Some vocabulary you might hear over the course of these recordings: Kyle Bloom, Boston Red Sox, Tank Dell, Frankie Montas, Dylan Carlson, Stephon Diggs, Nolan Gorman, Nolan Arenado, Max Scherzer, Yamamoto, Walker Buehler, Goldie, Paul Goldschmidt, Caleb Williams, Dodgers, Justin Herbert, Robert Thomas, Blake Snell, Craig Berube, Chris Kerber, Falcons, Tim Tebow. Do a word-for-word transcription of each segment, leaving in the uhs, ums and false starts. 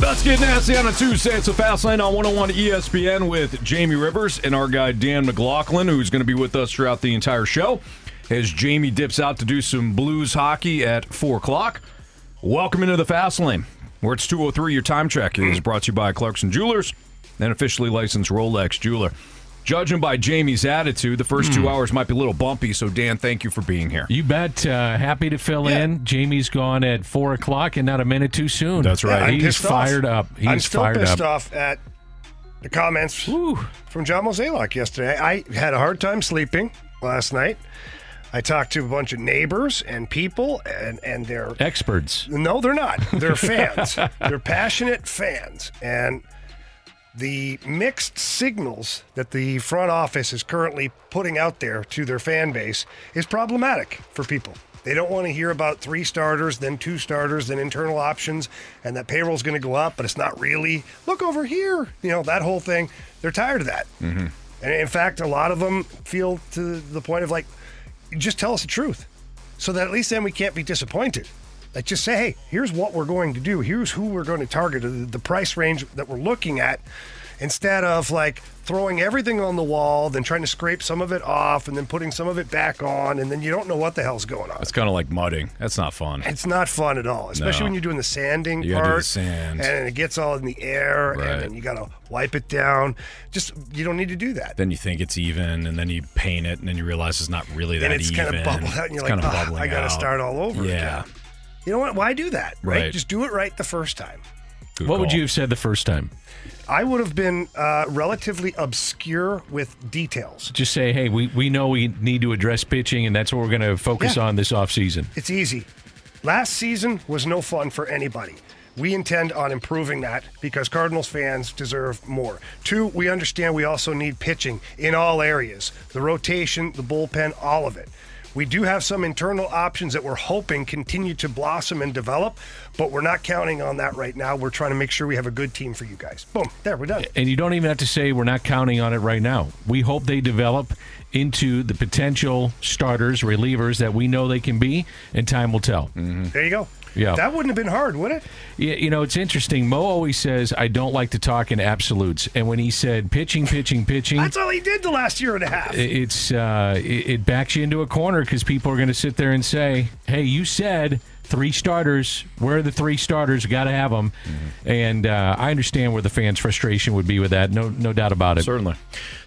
Let's get nasty on a Tuesday. It's a Fast Lane on one oh one E S P N with Jamie Rivers and our guy Dan McLaughlin, who's going to be with us throughout the entire show as Jamie dips out to do some Blues hockey at four o'clock. Welcome into the Fast Lane, where it's two oh three. Your time check is brought to you by Clarkson Jewelers, an officially licensed Rolex jeweler. Judging by Jamie's attitude, the first mm. two hours might be a little bumpy, so Dan, thank you for being here. You bet. Uh, happy to fill yeah. in. Jamie's gone at four o'clock and not a minute too soon. That's right. Yeah, He's fired off. up. He's I'm still fired pissed up. off at the comments Ooh. from John Mozeliak yesterday. I had a hard time sleeping last night. I talked to a bunch of neighbors and people, and, and they're... experts. No, they're not. They're fans. They're passionate fans. And... the mixed signals that the front office is currently putting out there to their fan base is problematic for people. They don't want to hear about three starters, then two starters, then internal options, and that payroll's going to go up, but it's not really, look over here, you know, that whole thing. They're tired of that. Mm-hmm. And in fact, a lot of them feel to the point of like, just tell us the truth so that at least then we can't be disappointed. Like, just say, hey, here's what we're going to do. Here's who we're going to target, the price range that we're looking at, instead of, like, throwing everything on the wall, then trying to scrape some of it off, and then putting some of it back on, and then you don't know what the hell's going on. It's kind of like mudding. That's not fun. It's not fun at all, especially no. when you're doing the sanding you part. You got to do the sand. And it gets all in the air, right. and then you got to wipe it down. Just, you don't need to do that. Then you think it's even, and then you paint it, and then you realize it's not really that even. And it's kind of bubbled out, and you're it's like, oh, I got to start all over yeah. again. You know what? Why do that? Right. right. Just do it right the first time. Good what call. Would you have said the first time? I would have been uh, relatively obscure with details. Just say, hey, we, we know we need to address pitching, and that's what we're going to focus yeah. on this offseason. It's easy. Last season was no fun for anybody. We intend on improving that because Cardinals fans deserve more. Two, we understand we also need pitching in all areas. The rotation, the bullpen, all of it. We do have some internal options that we're hoping continue to blossom and develop, but we're not counting on that right now. We're trying to make sure we have a good team for you guys. Boom. There, we're done. And you don't even have to say we're not counting on it right now. We hope they develop into the potential starters, relievers that we know they can be, and time will tell. Mm-hmm. There you go. Yeah. That wouldn't have been hard, would it? Yeah, you know, it's interesting. Mo always says, I don't like to talk in absolutes. And when he said pitching, pitching, pitching. That's all he did the last year and a half. It's uh, it backs you into a corner because people are going to sit there and say, hey, you said three starters. Where are the three starters? Got to have them. Mm-hmm. And uh, I understand where the fans' frustration would be with that. No no doubt about it. Certainly.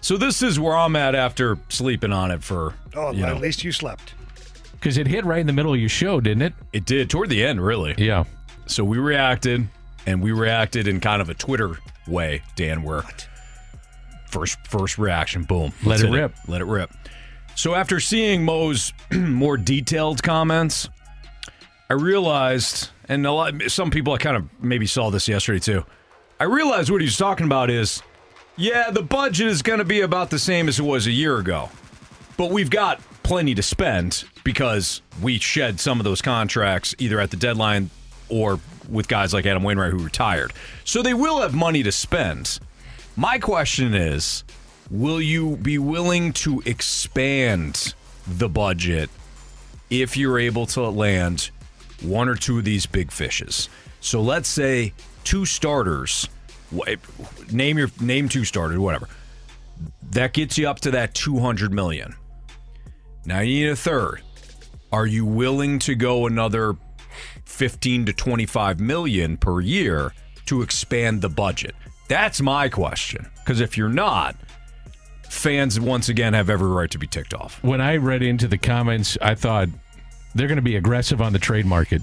So this is where I'm at after sleeping on it for, oh, you know, at least you slept. Because it hit right in the middle of your show, didn't it? It did, toward the end, really. Yeah. So we reacted, and we reacted in kind of a Twitter way, Dan, where what? first first reaction, boom. Let it rip. It. Let it rip. So after seeing Mo's more detailed comments, I realized, and a lot, some people I kind of maybe saw this yesterday too, I realized what he's talking about is, yeah, the budget is going to be about the same as it was a year ago, but we've got plenty to spend because we shed some of those contracts either at the deadline or with guys like Adam Wainwright who retired. So they will have money to spend. My question is, will you be willing to expand the budget if you're able to land one or two of these big fishes? So let's say two starters, name your name two starters, whatever. That gets you up to that two hundred million dollars. Now you need a third. Are you willing to go another fifteen to twenty-five million per year to expand the budget? That's my question. Because if you're not, fans once again have every right to be ticked off. When I read into the comments, I thought they're going to be aggressive on the trade market.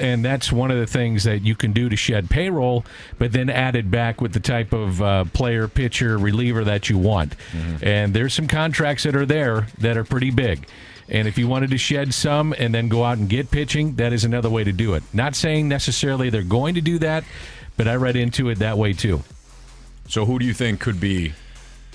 And that's one of the things that you can do to shed payroll, but then add it back with the type of uh, player, pitcher, reliever that you want. Mm-hmm. And there's some contracts that are there that are pretty big. And if you wanted to shed some and then go out and get pitching, that is another way to do it. Not saying necessarily they're going to do that, but I read into it that way too. So who do you think could be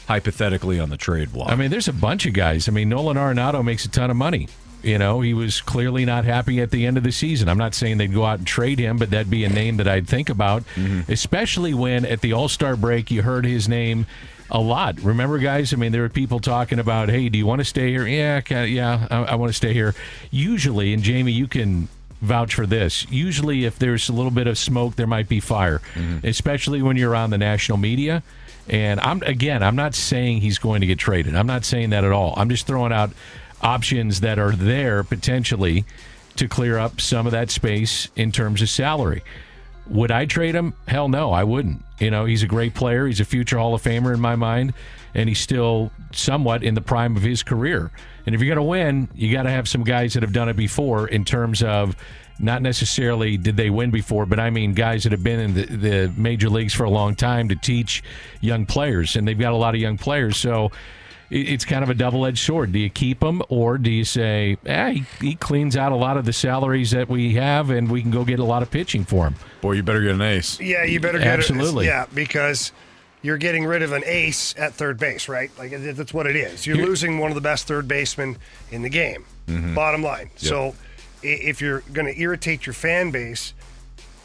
hypothetically on the trade block? I mean, there's a bunch of guys. I mean, Nolan Arenado makes a ton of money. You know, he was clearly not happy at the end of the season. I'm not saying they'd go out and trade him, but that'd be a name that I'd think about, mm-hmm. especially when at the All-Star break you heard his name a lot. Remember, guys? I mean, there were people talking about, hey, do you want to stay here? Yeah, kinda, yeah, I, I want to stay here. Usually, and Jamie, you can vouch for this, usually if there's a little bit of smoke, there might be fire, mm-hmm. especially when you're on the national media. And, I'm again, I'm not saying he's going to get traded. I'm not saying that at all. I'm just throwing out options that are there potentially to clear up some of that space in terms of salary. Would I trade him? Hell no, I wouldn't. You know, he's a great player. He's a future Hall of Famer in my mind, and he's still somewhat in the prime of his career. And if you're going to win, you got to have some guys that have done it before in terms of not necessarily did they win before, but I mean guys that have been in the, the major leagues for a long time to teach young players, and they've got a lot of young players. So it's kind of a double-edged sword. Do you keep him, or do you say, eh, he, he cleans out a lot of the salaries that we have, and we can go get a lot of pitching for him? Boy, you better get an ace. Yeah, you better get an ace. Absolutely. Yeah, because you're getting rid of an ace at third base, right? Like, that's what it is. You're, you're losing one of the best third basemen in the game, mm-hmm. bottom line. Yep. So if you're going to irritate your fan base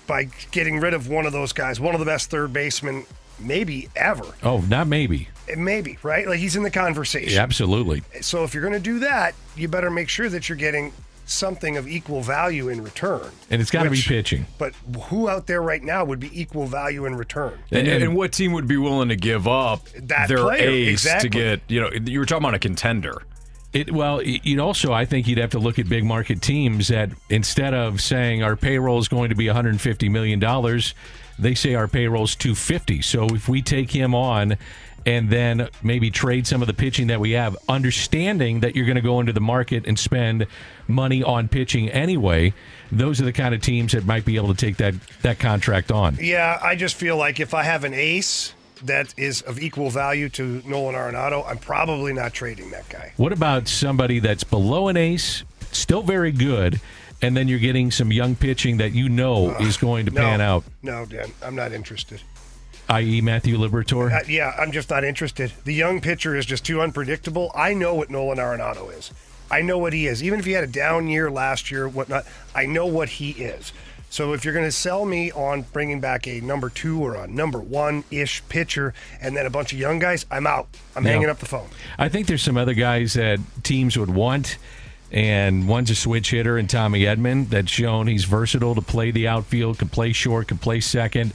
by getting rid of one of those guys, one of the best third basemen maybe ever. Oh, not maybe. Maybe, right? Like, he's in the conversation. Yeah, absolutely. So if you're going to do that, you better make sure that you're getting something of equal value in return. And it's got to be pitching. But who out there right now would be equal value in return? And, and, and what team would be willing to give up that their player, ace exactly. to get, you know, you were talking about a contender. It, well, you'd also, I think you'd have to look at big market teams that instead of saying our payroll is going to be one hundred fifty million dollars, they say our payroll is two hundred fifty million dollars. So if we take him on and then maybe trade some of the pitching that we have, understanding that you're going to go into the market and spend money on pitching anyway, those are the kind of teams that might be able to take that, that contract on. Yeah, I just feel like if I have an ace that is of equal value to Nolan Arenado, I'm probably not trading that guy. What about somebody that's below an ace, still very good, and then you're getting some young pitching that you know uh, is going to no, pan out? No, Dan, I'm not interested. that is. Matthew Liberatore? Uh, yeah, I'm just not interested. The young pitcher is just too unpredictable. I know what Nolan Arenado is. I know what he is. Even if he had a down year last year, whatnot, I know what he is. So if you're going to sell me on bringing back a number two or a number one-ish pitcher and then a bunch of young guys, I'm out. I'm now, hanging up the phone. I think there's some other guys that teams would want, and one's a switch hitter in Tommy Edman that's shown he's versatile to play the outfield, can play short, can play second.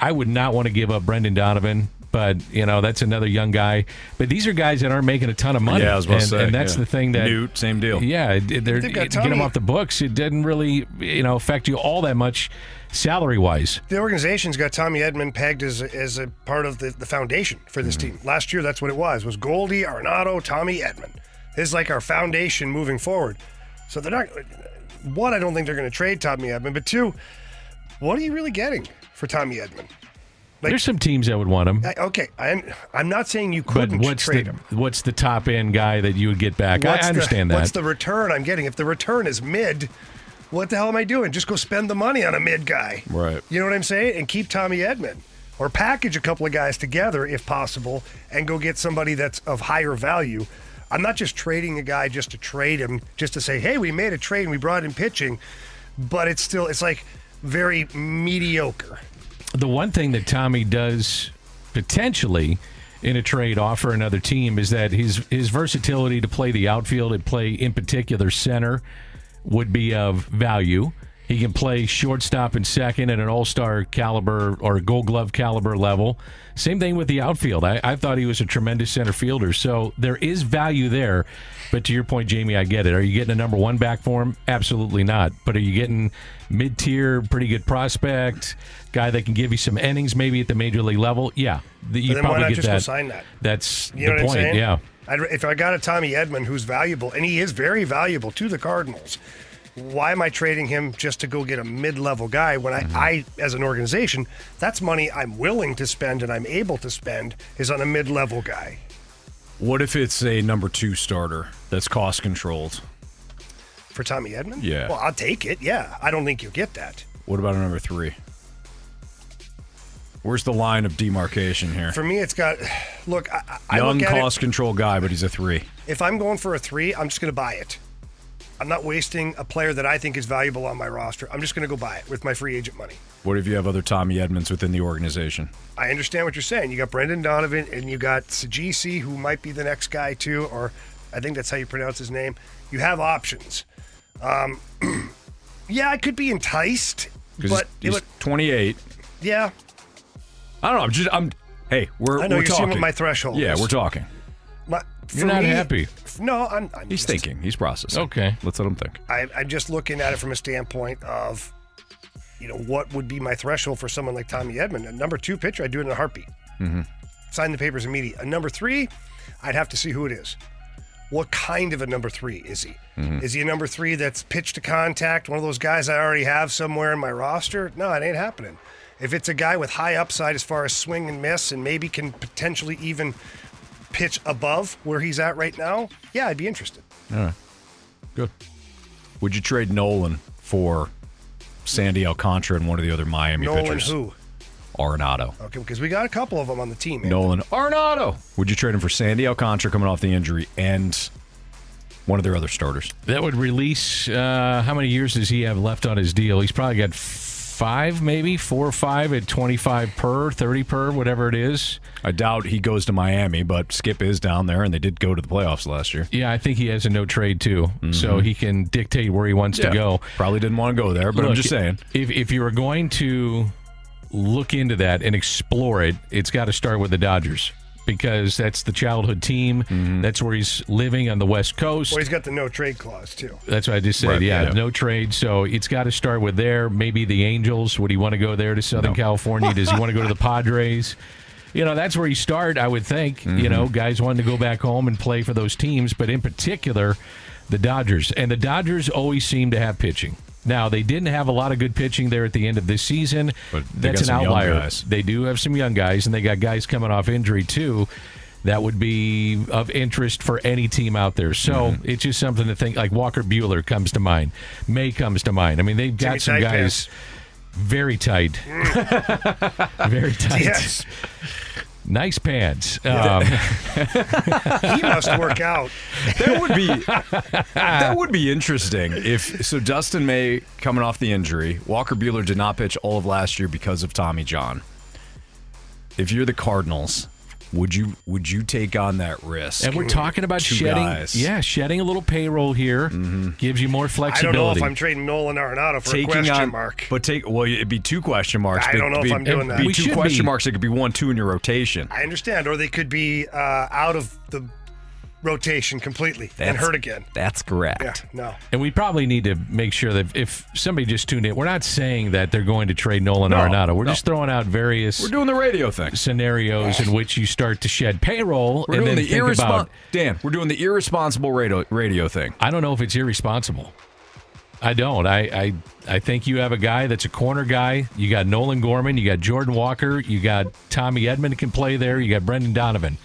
I would not want to give up Brendan Donovan, but, you know, that's another young guy. But these are guys that aren't making a ton of money. Yeah, I was about and, to say. And that's yeah. the thing that... Newt, same deal. Yeah, they're, they've got Tommy. Get them off the books. It didn't really, you know, affect you all that much salary-wise. The organization's got Tommy Edman pegged as a, as a part of the, the foundation for this mm-hmm. team. Last year, that's what it was, was Goldie, Arenado, Tommy Edman. This is like our foundation moving forward. So they're not... One, I don't think they're going to trade Tommy Edman, but two... What are you really getting for Tommy Edman? Like, there's some teams that would want him. I, okay, I'm, I'm not saying you couldn't but what's trade the, him. What's the top-end guy that you would get back? What's I understand the, that. What's the return I'm getting? If the return is mid, what the hell am I doing? Just go spend the money on a mid guy. Right. You know what I'm saying? And keep Tommy Edman. Or package a couple of guys together, if possible, and go get somebody that's of higher value. I'm not just trading a guy just to trade him, just to say, hey, we made a trade and we brought in pitching. But it's still, it's like... very mediocre. The one thing that Tommy does potentially in a trade offer another team is that his his versatility to play the outfield and play in particular center would be of value. He can play shortstop and second at an all-star caliber or gold glove caliber level. Same thing with the outfield. I, I thought he was a tremendous center fielder. So there is value there. But to your point, Jamie, I get it. Are you getting a number one back for him? Absolutely not. But are you getting mid-tier, pretty good prospect, guy that can give you some innings maybe at the major league level? Yeah. You probably why not get just that. Go sign that? That's you know the point, saying? Yeah. I'd, if I got a Tommy Edman who's valuable, and he is very valuable to the Cardinals, why am I trading him just to go get a mid-level guy when I, mm-hmm. I, as an organization, that's money I'm willing to spend and I'm able to spend is on a mid-level guy. What if it's a number two starter that's cost-controlled? For Tommy Edman? Yeah. Well, I'll take it, yeah. I don't think you'll get that. What about number three? Where's the line of demarcation here? For me, it's got, look, I, I Young look at cost it, control guy, but he's a three. If I'm going for a three, I'm just going to buy it. I'm not wasting a player that I think is valuable on my roster. I'm just going to go buy it with my free agent money. What if you have other Tommy Edmans within the organization? I understand what you're saying. You got Brendan Donovan, and you got Sajisi, who might be the next guy, too, or I think that's how you pronounce his name. You have options. Um, yeah, I could be enticed, but he's, he's it, twenty-eight. Yeah. I don't know. I'm just. I'm. Hey, we're. I know we're you're talking. Seeing what my threshold. Yeah, is. We're talking. My, you're not me, happy. No, I'm. I'm he's just, thinking. He's processing. Okay, let's let him think. I, I'm just looking at it from a standpoint of, you know, what would be my threshold for someone like Tommy Edman, a number two pitcher. I'd do it in a heartbeat. Mm-hmm. Sign the papers immediately. A number three, I'd have to see who it is. What kind of a number three is he? Mm-hmm. Is he a number three that's pitched to contact? One of those guys I already have somewhere in my roster? No, it ain't happening. If it's a guy with high upside as far as swing and miss and maybe can potentially even pitch above where he's at right now, yeah, I'd be interested. All right. Good. Would you trade Nolan for Sandy Alcantara and one of the other Miami Nolan pitchers? Nolan who? Arenado. Okay, because we got a couple of them on the team. Nolan Arenado. Would you trade him for Sandy Alcantara coming off the injury and one of their other starters? That would release, uh, how many years does he have left on his deal? He's probably got five, maybe four or five at twenty-five per, thirty per, whatever it is. I doubt he goes to Miami, but Skip is down there, and they did go to the playoffs last year. Yeah, I think he has a no trade too, mm-hmm. so he can dictate where he wants yeah, to go. Probably didn't want to go there, but look, I'm just saying, if if you were going to look into that and explore it, it's got to start with the Dodgers. Because that's the childhood team. Mm-hmm. That's where he's living on the West Coast. Well, he's got the no trade clause, too. That's what I just said. Right, yeah, yeah, no trade. So it's got to start with there. Maybe the Angels. Would he want to go there to Southern no. California? Does he want to go to the Padres? You know, that's where you start, I would think. Mm-hmm. You know, guys wanting to go back home and play for those teams. But in particular, the Dodgers. And the Dodgers always seem to have pitching. Now, they didn't have a lot of good pitching there at the end of this season. But that's an outlier. They do have some young guys, and they got guys coming off injury, too. That would be of interest for any team out there. So mm-hmm. it's just something to think. Like Walker Buehler comes to mind. May comes to mind. I mean, they've got Jimmy some guys pass. very tight. very tight. Yes. Nice pants. Um, he must work out. That would be that would be interesting if so. Dustin May coming off the injury. Walker Buehler did not pitch all of last year because of Tommy John. If you're the Cardinals, would you would you take on that risk? And we're talking about Two shedding, guys. yeah, shedding a little payroll here mm-hmm. gives you more flexibility. I don't know if I'm trading Nolan Arenado for Taking a question on, mark. But take well, it'd be two question marks. I don't know be, if I'm doing that. It'd be we two question be. marks. It could be one, two in your rotation. I understand, or they could be uh, out of the rotation completely that's, and hurt again. That's correct. Yeah, no. And we probably need to make sure that if somebody just tuned in, we're not saying that they're going to trade Nolan no, Arenado. We're no. just throwing out various We're doing the radio thing. Scenarios in which you start to shed payroll we're and doing then the think irrespons- about Dan, we're doing the irresponsible radio radio thing. I don't know if it's irresponsible. I don't. I, I I think you have a guy that's a corner guy. You got Nolan Gorman, you got Jordan Walker, you got Tommy Edman can play there, you got Brendan Donovan.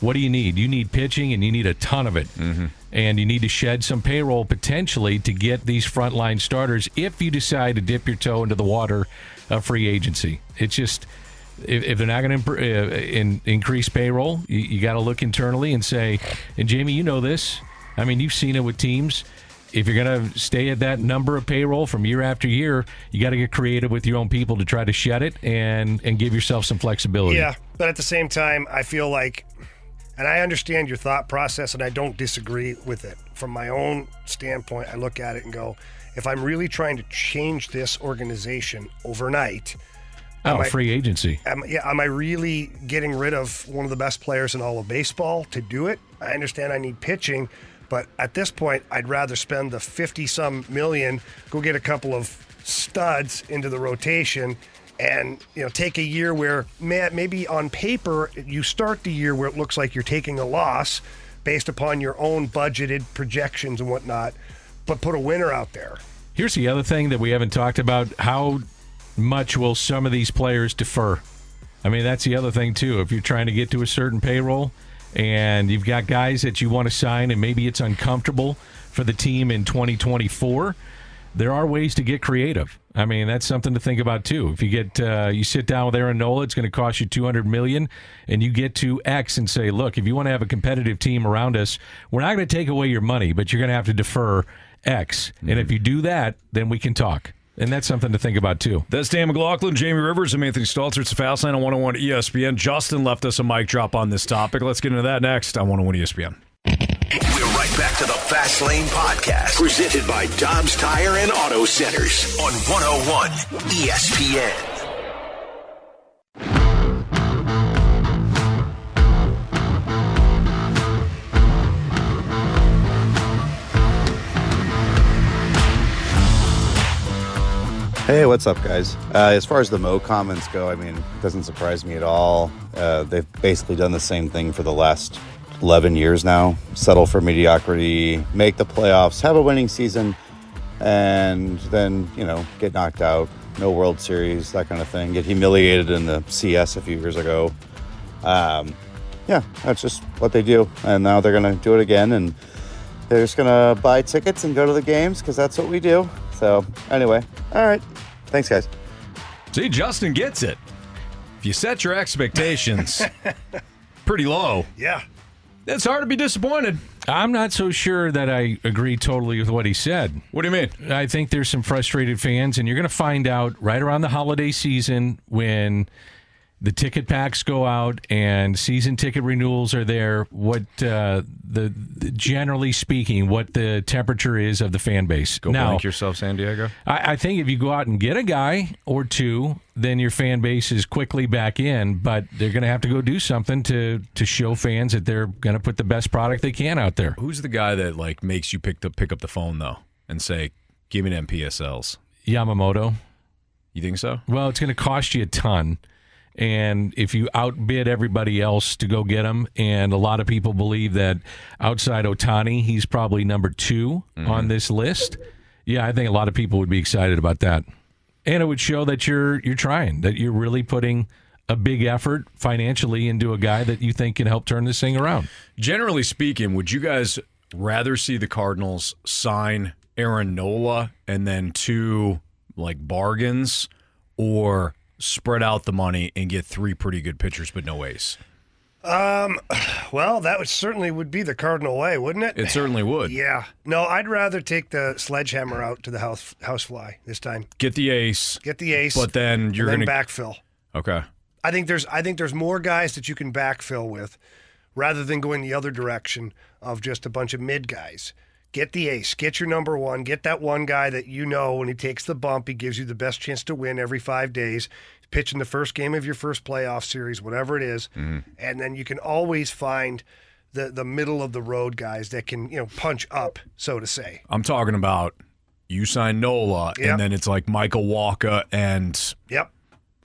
What do you need? You need pitching, and you need a ton of it. Mm-hmm. And you need to shed some payroll potentially to get these frontline starters if you decide to dip your toe into the water of free agency. It's just if, if they're not going to imp- uh, in, increase payroll, you, you got to look internally and say, and Jamie, you know this. I mean, you've seen it with teams. If you're going to stay at that number of payroll from year after year, you got to get creative with your own people to try to shed it and, and give yourself some flexibility. Yeah, but at the same time, I feel like – and I understand your thought process, and I don't disagree with it. From my own standpoint, I look at it and go, if I'm really trying to change this organization overnight... Oh, free I, agency. Am, yeah, am I really getting rid of one of the best players in all of baseball to do it? I understand I need pitching, but at this point, I'd rather spend the fifty-some million, go get a couple of studs into the rotation... And, you know, take a year where maybe on paper you start the year where it looks like you're taking a loss based upon your own budgeted projections and whatnot, but put a winner out there. Here's the other thing that we haven't talked about. How much will some of these players defer? I mean, that's the other thing, too. If you're trying to get to a certain payroll and you've got guys that you want to sign and maybe it's uncomfortable for the team in twenty twenty-four, there are ways to get creative. I mean, that's something to think about too. If you get uh, you sit down with Aaron Nola, it's going to cost you two hundred million dollars, and you get to X and say, look, if you want to have a competitive team around us, we're not going to take away your money, but you're going to have to defer X. Mm-hmm. And if you do that, then we can talk. And that's something to think about, too. That's Dan McLaughlin, Jamie Rivers, and Anthony Stalter. It's the Fast Lane on one oh one E S P N. Justin left us a mic drop on this topic. Let's get into that next on one oh one E S P N. We're right back to the Fast Lane Podcast, presented by Dobbs Tire and Auto Centers on one oh one E S P N. Hey, what's up, guys? Uh, as far as the Mo comments go, I mean, it doesn't surprise me at all. Uh, they've basically done the same thing for the last eleven years now. Settle for mediocrity, make the playoffs, have a winning season, and then, you know, get knocked out. No World Series, that kind of thing. Get humiliated in the C S a few years ago. Um, yeah, that's just what they do. And now they're going to do it again, and they're just going to buy tickets and go to the games because that's what we do. So, anyway, all right. Thanks, guys. See, Justin gets it. If you set your expectations pretty low, yeah, it's hard to be disappointed. I'm not so sure that I agree totally with what he said. What do you mean? I think there's some frustrated fans, and you're going to find out right around the holiday season when the ticket packs go out and season ticket renewals are there, what uh, the, the generally speaking, what the temperature is of the fan base. Go now, blank yourself, San Diego. I, I think if you go out and get a guy or two, then your fan base is quickly back in, but they're going to have to go do something to to show fans that they're going to put the best product they can out there. Who's the guy that like makes you pick the, pick up the phone, though, and say, give me them P S Ls? Yamamoto. You think so? Well, it's going to cost you a ton. And if you outbid everybody else to go get him, and a lot of people believe that outside Otani, he's probably number two mm-hmm. on this list. Yeah, I think a lot of people would be excited about that. And it would show that you're you're trying, that you're really putting a big effort financially into a guy that you think can help turn this thing around. Generally speaking, would you guys rather see the Cardinals sign Aaron Nola and then two like bargains, or spread out the money and get three pretty good pitchers but no ace? Um, well, that would certainly would be the Cardinal way, wouldn't it? It certainly would. Yeah. No, I'd rather take the sledgehammer out to the house housefly this time. Get the ace. Get the ace. But then you're going to backfill. Okay. I think there's I think there's more guys that you can backfill with, rather than going the other direction of just a bunch of mid guys. Get the ace. Get your number one. Get that one guy that you know when he takes the bump, he gives you the best chance to win every five days. Pitch in the first game of your first playoff series, whatever it is. Mm-hmm. And then you can always find the, the middle-of-the-road guys that can, you know, punch up, so to say. I'm talking about you sign Nola, yep. and then it's like Michael Walker and... Yep.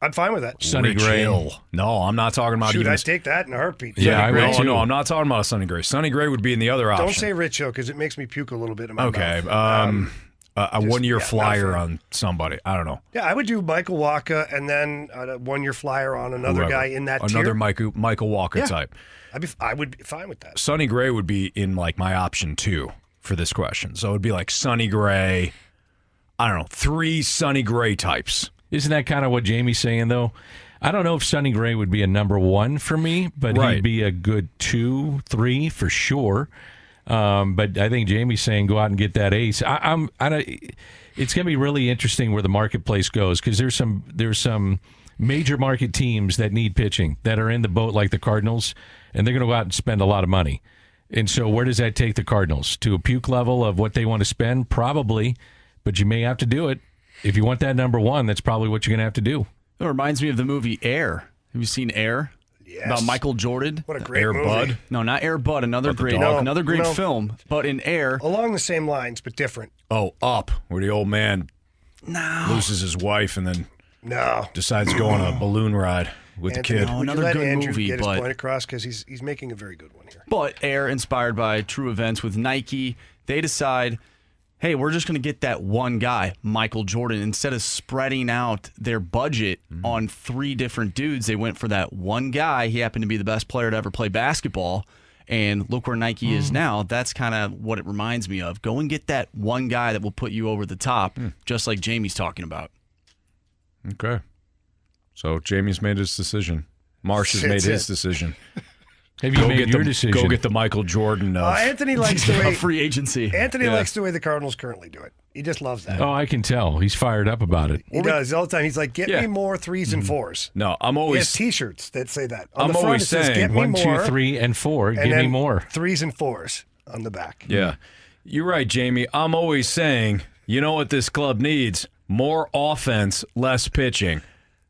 I'm fine with that. Sonny Gray. No, I'm not talking about... Shoot, even... I take that in a heartbeat. Yeah, I no, no, I'm not talking about Sonny Gray. Sonny Gray would be in the other option. Don't say Rich Hill, because it makes me puke a little bit in my okay, mouth. Okay. Um, um, a just, one-year yeah, flyer on somebody. I don't know. Yeah, I would do Michael Wacker and then a one-year flyer on another Whoever. guy in that another tier. Another Michael, Michael Wacker yeah. type. I'd be, I would be fine with that. Sonny Gray would be in, like, my option two for this question. So it would be, like, Sonny Gray, I don't know, three Sonny Gray types. Isn't that kind of what Jamie's saying, though? I don't know if Sonny Gray would be a number one for me, but right. he'd be a good two, three for sure. Um, but I think Jamie's saying go out and get that ace. I, I'm, I don't, it's going to be really interesting where the marketplace goes, because there's some there's some major market teams that need pitching that are in the boat like the Cardinals, and they're going to go out and spend a lot of money. And so where does that take the Cardinals? To a puke level of what they want to spend? Probably, but you may have to do it. If you want that number one, that's probably what you're going to have to do. It reminds me of the movie Air. Have you seen Air? Yes. About Michael Jordan. What a great Air movie. Bud. No, not Air Bud. Another great, no, another great no. film. But in Air, along the same lines, but different. Oh, Up, where the old man no. loses his wife and then no. decides to go on a balloon ride with Anthony, the kid. No, another good Andrew movie. Get his but, point across, because he's he's making a very good one here. But Air, inspired by true events with Nike, they decide, hey, we're just going to get that one guy, Michael Jordan. Instead of spreading out their budget mm-hmm. on three different dudes, they went for that one guy. He happened to be the best player to ever play basketball. and look where Nike mm. is now. That's kind of what it reminds me of. Go and get that one guy that will put you over the top, mm. just like Jamie's talking about. Okay. So Jamie's made his decision. Marsh has made it. his decision. Have you go made get your the, decision? Go get the Michael Jordan of uh, Anthony likes the way, free agency. Anthony yeah. likes the way the Cardinals currently do it. He just loves that. Oh, I can tell. He's fired up about it. He does all the time. He's like, get yeah. me more threes and fours. No, I'm always... He has T-shirts that say that. On I'm the front, always says, saying, get me one, more, two, three, and four. And give me more. Threes and fours on the back. Yeah. You're right, Jamie. I'm always saying, you know what this club needs? More offense, less pitching.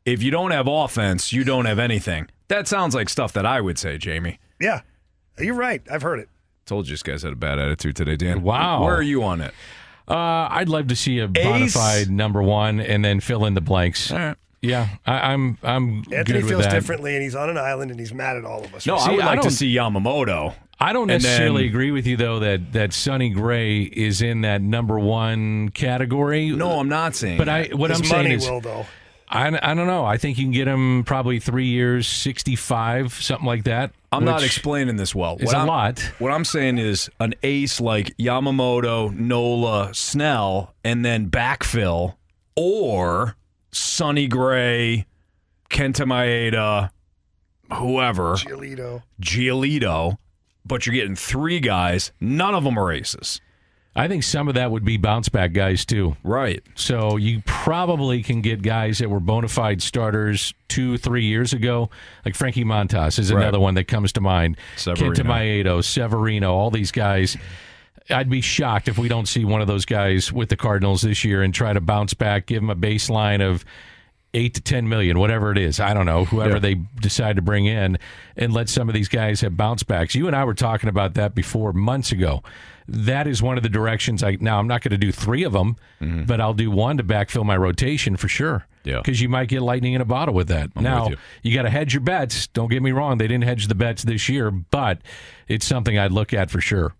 If you don't have offense, you don't have anything. That sounds like stuff that I would say, Jamie. Yeah, you're right. I've heard it. Told you this guy's had a bad attitude today, Dan. Wow. Where are you on it? Uh, I'd love to see a bona fide number one and then fill in the blanks. All right. Yeah, I, I'm I'm good with that. Anthony feels differently, and he's on an island, and he's mad at all of us. No, see, I would like I to see Yamamoto. I don't necessarily then, agree with you, though, that, that Sonny Gray is in that number one category. No, I'm not saying But that. I what His I'm saying is... Will, though. I, I don't know. I think you can get him probably three years, sixty-five, something like that. I'm not explaining this well. It's a lot. What I'm saying is an ace like Yamamoto, Nola, Snell, and then backfill, or Sonny Gray, Kenta Maeda, whoever. Giolito. Giolito. But you're getting three guys. None of them are aces. I think some of that would be bounce-back guys, too. Right. So you probably can get guys that were bona fide starters two, three years ago. Like Frankie Montas is right. another one that comes to mind. Severino. Kenta Maeda, Severino, all these guys. I'd be shocked if we don't see one of those guys with the Cardinals this year and try to bounce back, give them a baseline of eight to ten million, whatever it is. I don't know, whoever yeah. they decide to bring in, and let some of these guys have bounce backs. You and I were talking about that before months ago. That is one of the directions. I now I'm not going to do three of them, mm-hmm. but I'll do one to backfill my rotation for sure. Yeah, because you might get lightning in a bottle with that. I'm now with you, you got to hedge your bets. Don't get me wrong; they didn't hedge the bets this year, but it's something I'd look at for sure.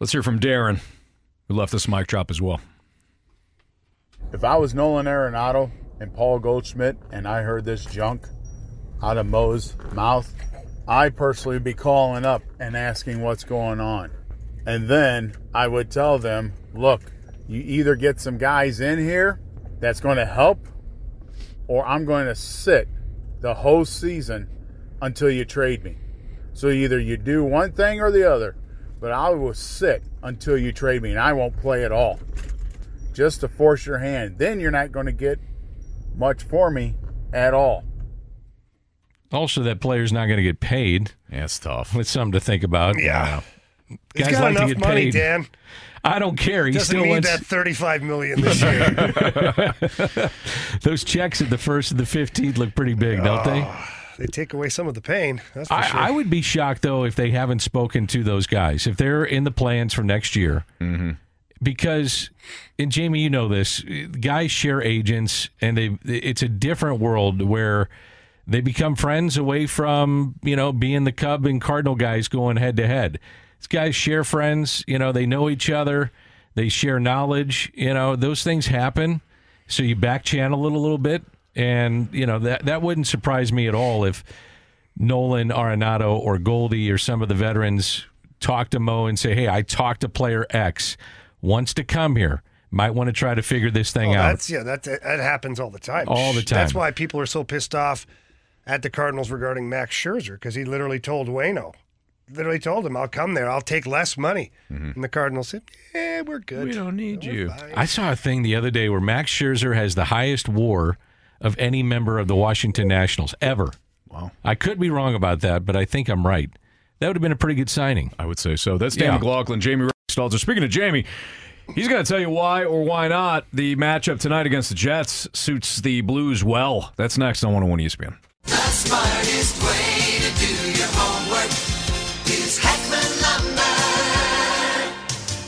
Let's hear from Darren, who left this mic drop as well. If I was Nolan Arenado and Paul Goldschmidt and I heard this junk out of Mo's mouth, I personally would be calling up and asking what's going on. And then I would tell them, look, you either get some guys in here that's going to help, or I'm going to sit the whole season until you trade me. So either you do one thing or the other, but I will sit until you trade me, and I won't play at all just to force your hand. Then you're not going to get much for me at all. Also, that player's not going to get paid. Yeah, it's tough. It's something to think about. Yeah. He's guys got like enough to get money, paid. Dan. I don't care. He doesn't still need wants... that thirty-five million dollars this year. Those checks at the first and the fifteenth look pretty big, oh, don't they? They take away some of the pain. That's for I, sure. I would be shocked, though, if they haven't spoken to those guys. If they're in the plans for next year. Mm-hmm. Because, and Jamie, you know this, guys share agents, and they it's a different world where they become friends away from, you know, being the Cub and Cardinal guys going head-to-head. These guys share friends, you know, they know each other, they share knowledge, you know, those things happen. So you back channel it a little bit, and, you know, that, that wouldn't surprise me at all if Nolan Arenado or Goldie or some of the veterans talk to Mo and say, hey, I talked to player X, wants to come here, might want to try to figure this thing oh, out. That's, yeah, that, that happens all the time. All the time. That's why people are so pissed off at the Cardinals regarding Max Scherzer, because he literally told Waino, literally told him, I'll come there, I'll take less money. Mm-hmm. And the Cardinals said, yeah, we're good. We don't need we're you. Fine. I saw a thing the other day where Max Scherzer has the highest W A R of any member of the Washington Nationals ever. Wow. I could be wrong about that, but I think I'm right. That would have been a pretty good signing. I would say so. That's Dan yeah. McLaughlin, Jamie Rivers. So speaking of Jamie, he's going to tell you why or why not the matchup tonight against the Jets suits the Blues well. That's next on one oh one E S P N. The smartest way to do your homework is Hackman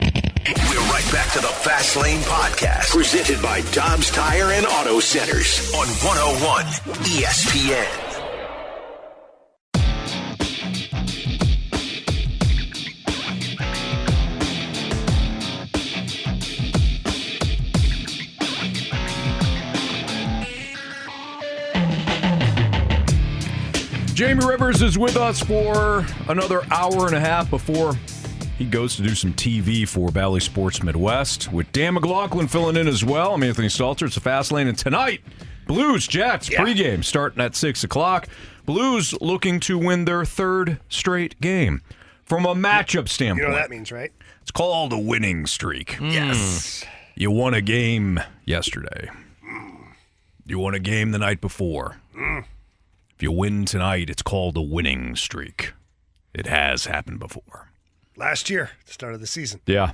We're right back to the Fast Lane Podcast, presented by Dobbs Tire and Auto Centers on one oh one E S P N. Jamie Rivers is with us for another hour and a half before he goes to do some T V for Valley Sports Midwest, with Dan McLaughlin filling in as well. I'm Anthony Stalter. It's the Fast Lane. And tonight, Blues, Jets, yeah. pregame starting at six o'clock. Blues looking to win their third straight game from a matchup standpoint. You know what that means, right? It's called a winning streak. Mm. Yes. You won a game yesterday. Mm. You won a game the night before. Mm. If you win tonight, it's called a winning streak. It has happened before. Last year, at the start of the season. Yeah.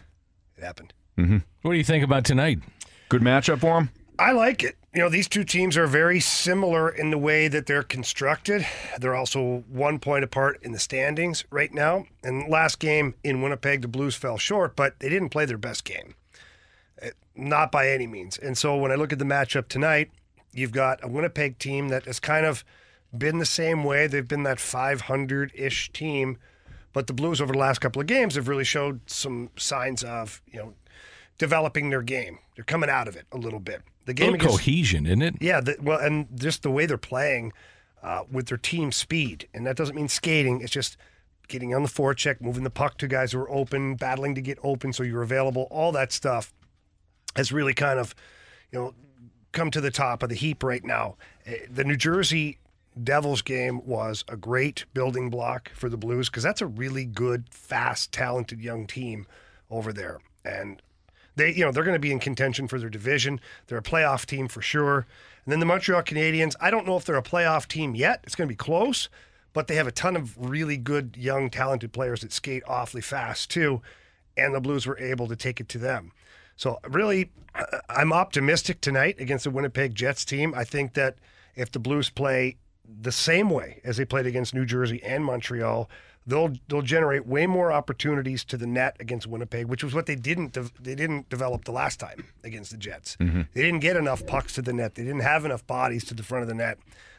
It happened. Mm-hmm. What do you think about tonight? Good matchup for them? I like it. You know, these two teams are very similar in the way that they're constructed. They're also one point apart in the standings right now. And last game in Winnipeg, the Blues fell short, but they didn't play their best game. Not by any means. And so when I look at the matchup tonight, you've got a Winnipeg team that is kind of been the same way. They've been that five hundred-ish team, but the Blues over the last couple of games have really showed some signs of, you know, developing their game. They're coming out of it a little bit. The game a little against, cohesion, isn't it? Yeah, the, well, and just the way they're playing uh, with their team speed, and that doesn't mean skating. It's just getting on the forecheck, moving the puck to guys who are open, battling to get open so you're available. All that stuff has really kind of, you know, come to the top of the heap right now. The New Jersey Devils game was a great building block for the Blues because that's a really good, fast, talented young team over there, and they, you know, they're going to be in contention for their division. They're a playoff team for sure. And then the Montreal Canadiens, I don't know if they're a playoff team yet. It's going to be close, but they have a ton of really good, young, talented players that skate awfully fast too, and the Blues were able to take it to them. So really, I'm optimistic tonight against the Winnipeg Jets team. I think that if the Blues play the same way as they played against New Jersey and Montreal, they'll they'll generate way more opportunities to the net against Winnipeg, which was what they didn't de- they didn't develop the last time against the Jets. Mm-hmm. They didn't get enough pucks to the net. They didn't have enough bodies to the front of the net.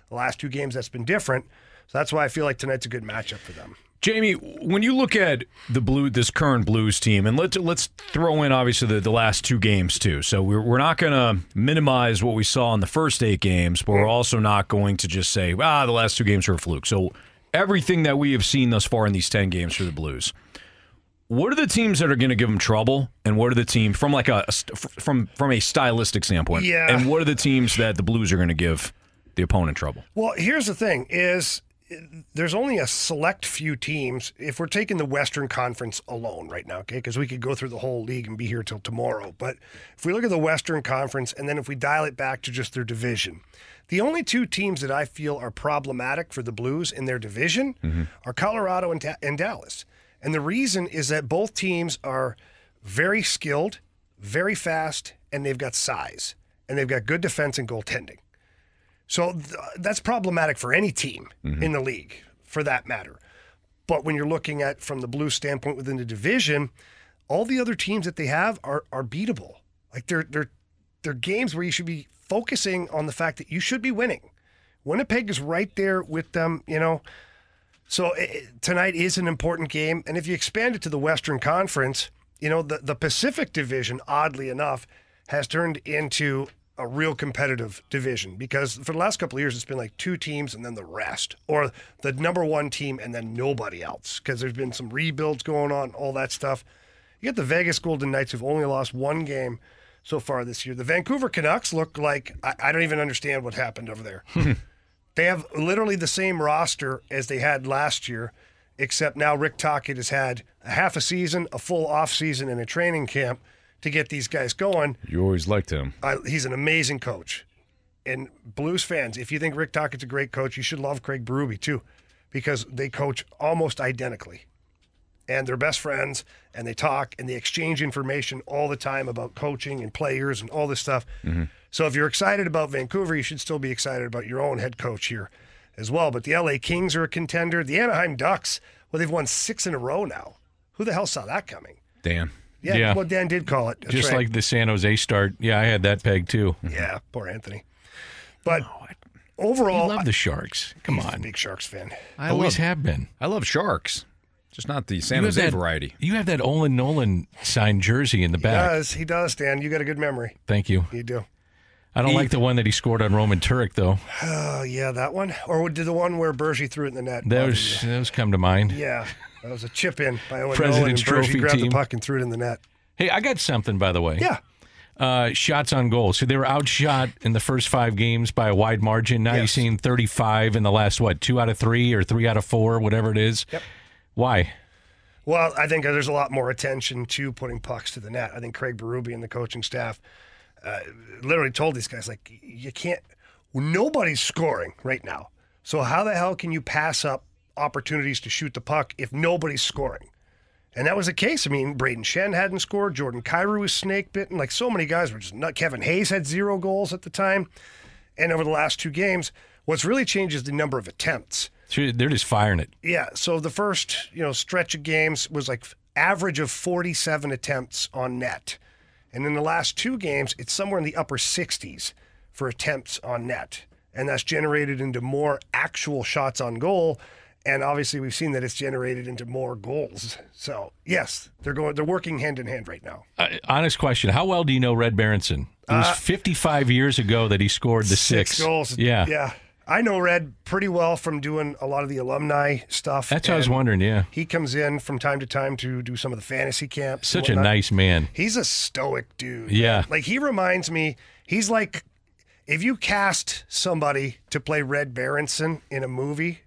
The last two games, that's been different. So that's why I feel like tonight's a good matchup for them. Jamie, when you look at the blue, this current Blues team, and let's let's throw in obviously the, the last two games too. So we're we're not going to minimize what we saw in the first eight games, but we're also not going to just say, ah, the last two games are a fluke. So everything that we have seen thus far in these ten games for the Blues, what are the teams that are going to give them trouble, and what are the teams from like a from from a stylistic standpoint? Yeah. And what are the teams that the Blues are going to give the opponent trouble? Well, here's the thing: is there's only a select few teams, if we're taking the Western Conference alone right now, okay, because we could go through the whole league and be here till tomorrow. But if we look at the Western Conference, and then if we dial it back to just their division, the only two teams that I feel are problematic for the Blues in their division mm-hmm. are Colorado and, Ta- and Dallas. And the reason is that both teams are very skilled, very fast, and they've got size. And they've got good defense and goaltending. So th- that's problematic for any team mm-hmm. in the league, for that matter. But when you're looking at from the Blues standpoint within the division, all the other teams that they have are are beatable. Like they're they're they're games where you should be focusing on the fact that you should be winning. Winnipeg is right there with them, you know. So it, tonight is an important game, and if you expand it to the Western Conference, you know the the Pacific Division, oddly enough, has turned into a real competitive division, because for the last couple of years, it's been like two teams and then the rest, or the number one team and then nobody else, because there's been some rebuilds going on, all that stuff. You get the Vegas Golden Knights who've only lost one game so far this year. The Vancouver Canucks look like, I, I don't even understand what happened over there. They have literally the same roster as they had last year, except now Rick Tocchet has had a half a season, a full off season, and a training camp to get these guys going. You always liked him. I, he's an amazing coach. And Blues fans, if you think Rick Tocchet's a great coach, you should love Craig Berube too, because they coach almost identically. And they're best friends, and they talk, and they exchange information all the time about coaching and players and all this stuff. Mm-hmm. So if you're excited about Vancouver, you should still be excited about your own head coach here as well. But the L A Kings are a contender. The Anaheim Ducks, well, they've won six in a row now. Who the hell saw that coming? Dan. Yeah, yeah. Well, Dan did call it. That's Just right. like the San Jose start. Yeah, I had that peg too. Yeah, poor Anthony. But oh, I, overall. I love the Sharks. Come on. I'm a big Sharks fan. I, I always love, have been. I love Sharks. Just not the San Jose that, variety. You have that Olin Nolan signed jersey in the back. He does. He does, Dan. You got a good memory. Thank you. You do. I don't he, like the one that he scored on Roman Turek, though. Oh, yeah, that one. Or did the one where Bergy threw it in the net? Those, those come to mind. Yeah. That was a chip in by Olin Nolan, and Bergy grabbed team. the puck and threw it in the net. Hey, I got something, by the way. Yeah. Uh, shots on goal. So they were outshot in the first five games by a wide margin. Now yes. You've seen thirty-five in the last, what, two out of three or three out of four, whatever it is. Yep. Why? Well, I think there's a lot more attention to putting pucks to the net. I think Craig Berube and the coaching staff uh, literally told these guys, like, you can't – nobody's scoring right now. So how the hell can you pass up opportunities to shoot the puck if nobody's scoring? And that was the case. I mean, Braden Shen hadn't scored. Jordan Kyrou was snake-bitten. Like, so many guys were just nut. Kevin Hayes had zero goals at the time. And over the last two games, what's really changed is the number of attempts. They're just firing it. Yeah, so the first, you know, stretch of games was like average of forty-seven attempts on net. And in the last two games, it's somewhere in the upper sixties for attempts on net. And that's generated into more actual shots on goal. And obviously we've seen that it's generated into more goals. So, yes, they're going. They're working hand in hand right now. Uh, honest question. How well do you know Red Berenson? It was uh, fifty-five years ago that he scored the six. Six goals. Yeah. Yeah. I know Red pretty well from doing a lot of the alumni stuff. That's what I was wondering, yeah. He comes in from time to time to do some of the fantasy camps. Such a nice man. He's a stoic dude. Yeah. Like, he reminds me, he's like, if you cast somebody to play Red Berenson in a movie,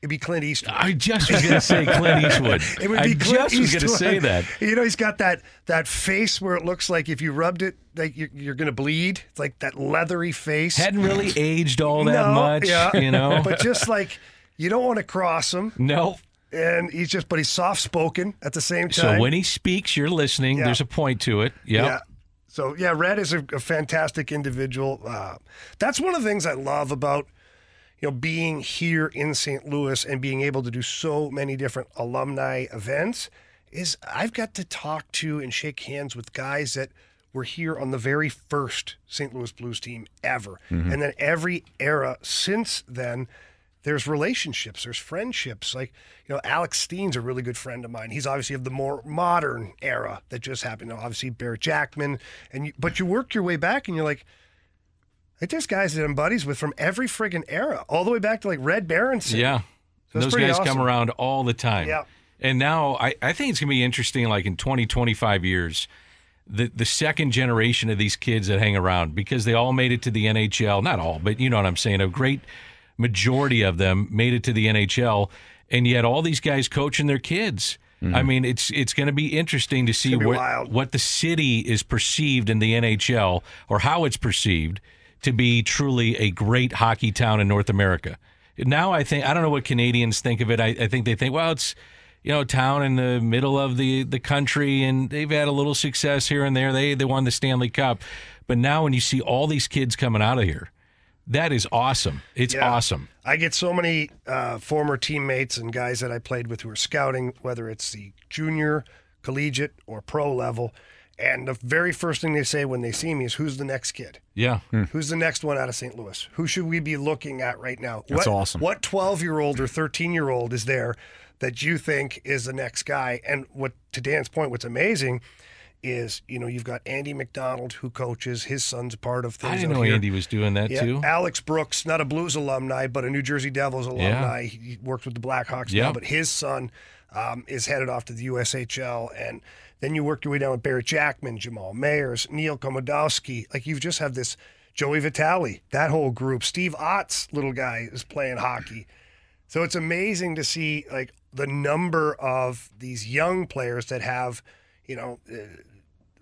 it'd be Clint Eastwood. I just was going to say Clint Eastwood. It would be I Clint just Eastwood. was going to say that. You know, he's got that that face where it looks like if you rubbed it, like you're, you're going to bleed. It's like that leathery face. Hadn't really aged all that no, much, yeah. you know. But just like, you don't want to cross him. No. And he's just, but he's soft-spoken at the same time. So when he speaks, you're listening. Yeah. There's a point to it. Yep. Yeah. So, yeah, Red is a, a fantastic individual. Uh, that's one of the things I love about, you know, being here in Saint Louis and being able to do so many different alumni events is I've got to talk to and shake hands with guys that were here on the very first Saint Louis Blues team ever. Mm-hmm. And then every era since then, there's relationships, there's friendships. Like, you know, Alex Steen's a really good friend of mine. He's obviously of the more modern era that just happened. You know, obviously, Barrett Jackman. and you, But you work your way back and you're like, It just guys that I'm buddies with from every friggin' era, all the way back to like Red Berenson. Yeah. So those guys awesome. come around all the time. Yeah. And now I, I think it's going to be interesting, like in twenty, twenty-five years, the, the second generation of these kids that hang around, because they all made it to the N H L. Not all, but you know what I'm saying. A great majority of them made it to the N H L, and yet all these guys coaching their kids. Mm-hmm. I mean, it's it's going to be interesting to see what, what the city is perceived in the N H L or how it's perceived to be truly a great hockey town in North America. Now I think, I don't know what Canadians think of it. I, I think they think, well, it's, you know, a town in the middle of the, the country, and they've had a little success here and there. They, they won the Stanley Cup. But now when you see all these kids coming out of here, that is awesome. It's yeah. awesome. I get so many uh, former teammates and guys that I played with who are scouting, whether it's the junior, collegiate, or pro level. And the very first thing they say when they see me is, who's the next kid? Yeah. Hmm. Who's the next one out of Saint Louis? Who should we be looking at right now? That's what, awesome. What twelve-year-old or thirteen-year-old is there that you think is the next guy? And what to Dan's point, what's amazing is, you know, you've got Andy McDonald who coaches. His son's part of things. I didn't know here. Andy was doing that, yeah. too. Alex Brooks, not a Blues alumni, but a New Jersey Devils alumni. Yeah. He worked with the Blackhawks yep. now, but his son um, is headed off to the U S H L. And then you work your way down with Barrett Jackman, Jamal Mayers, Neil Komodowski. Like, you just have this Joey Vitale, that whole group. Steve Ott's little guy is playing hockey. So it's amazing to see, like, the number of these young players that have, you know, uh,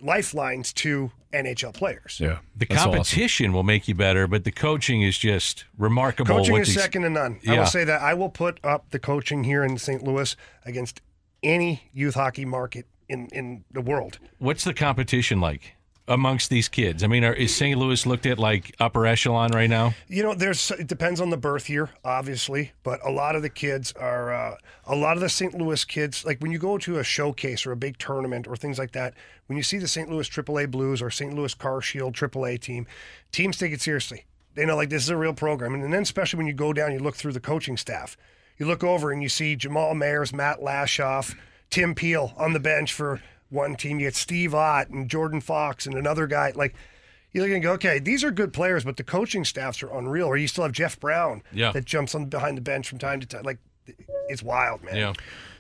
lifelines to N H L players. Yeah, the That's competition awesome. Will make you better, but the coaching is just remarkable. Coaching is these... second to none. Yeah. I will say that. I will put up the coaching here in Saint Louis against any youth hockey market in, in the world. What's the competition like amongst these kids? I mean, are, is Saint Louis looked at like upper echelon right now? You know, there's it depends on the birth year, obviously, but a lot of the kids are, uh, a lot of the Saint Louis kids, like when you go to a showcase or a big tournament or things like that, when you see the Saint Louis triple A Blues or Saint Louis Car Shield triple A team, teams take it seriously. They know, like, this is a real program. And then especially when you go down, you look through the coaching staff, you look over and you see Jamal Mayers, Matt Lashoff, Tim Peel on the bench for one team. You get Steve Ott and Jordan Fox and another guy. Like, you're going to go, okay, these are good players, but the coaching staffs are unreal. Or you still have Jeff Brown yeah. that jumps on behind the bench from time to time. Like, it's wild, man. Yeah.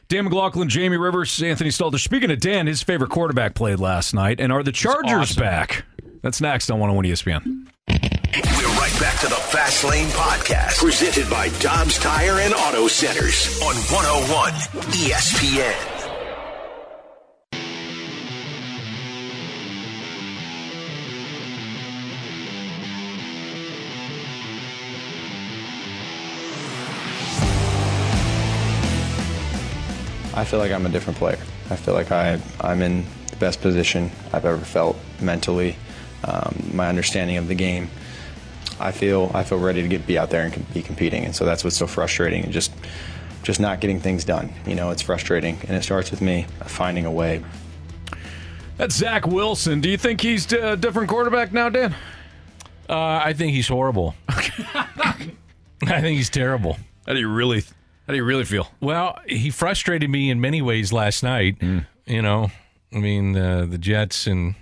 Dan McLaughlin, Jamie Rivers, Anthony Stalter. Speaking of Dan, his favorite quarterback played last night. And are the Chargers awesome. Back? That's next on one oh one E S P N. We're right back to the Fast Lane Podcast, presented by Dobbs Tire and Auto Centers on one oh one E S P N. I feel like I'm a different player. I feel like I, I'm in the best position I've ever felt mentally, um, my understanding of the game. I feel I feel ready to get be out there and com- be competing, and so that's what's so frustrating, and just just not getting things done. You know, it's frustrating, and it starts with me finding a way. That's Zach Wilson. Do you think he's a different quarterback now, Dan? Uh, I think he's horrible. I think he's terrible. How do you really... Th- How do you really feel? Well, he frustrated me in many ways last night. Mm. You know, I mean, uh, the Jets and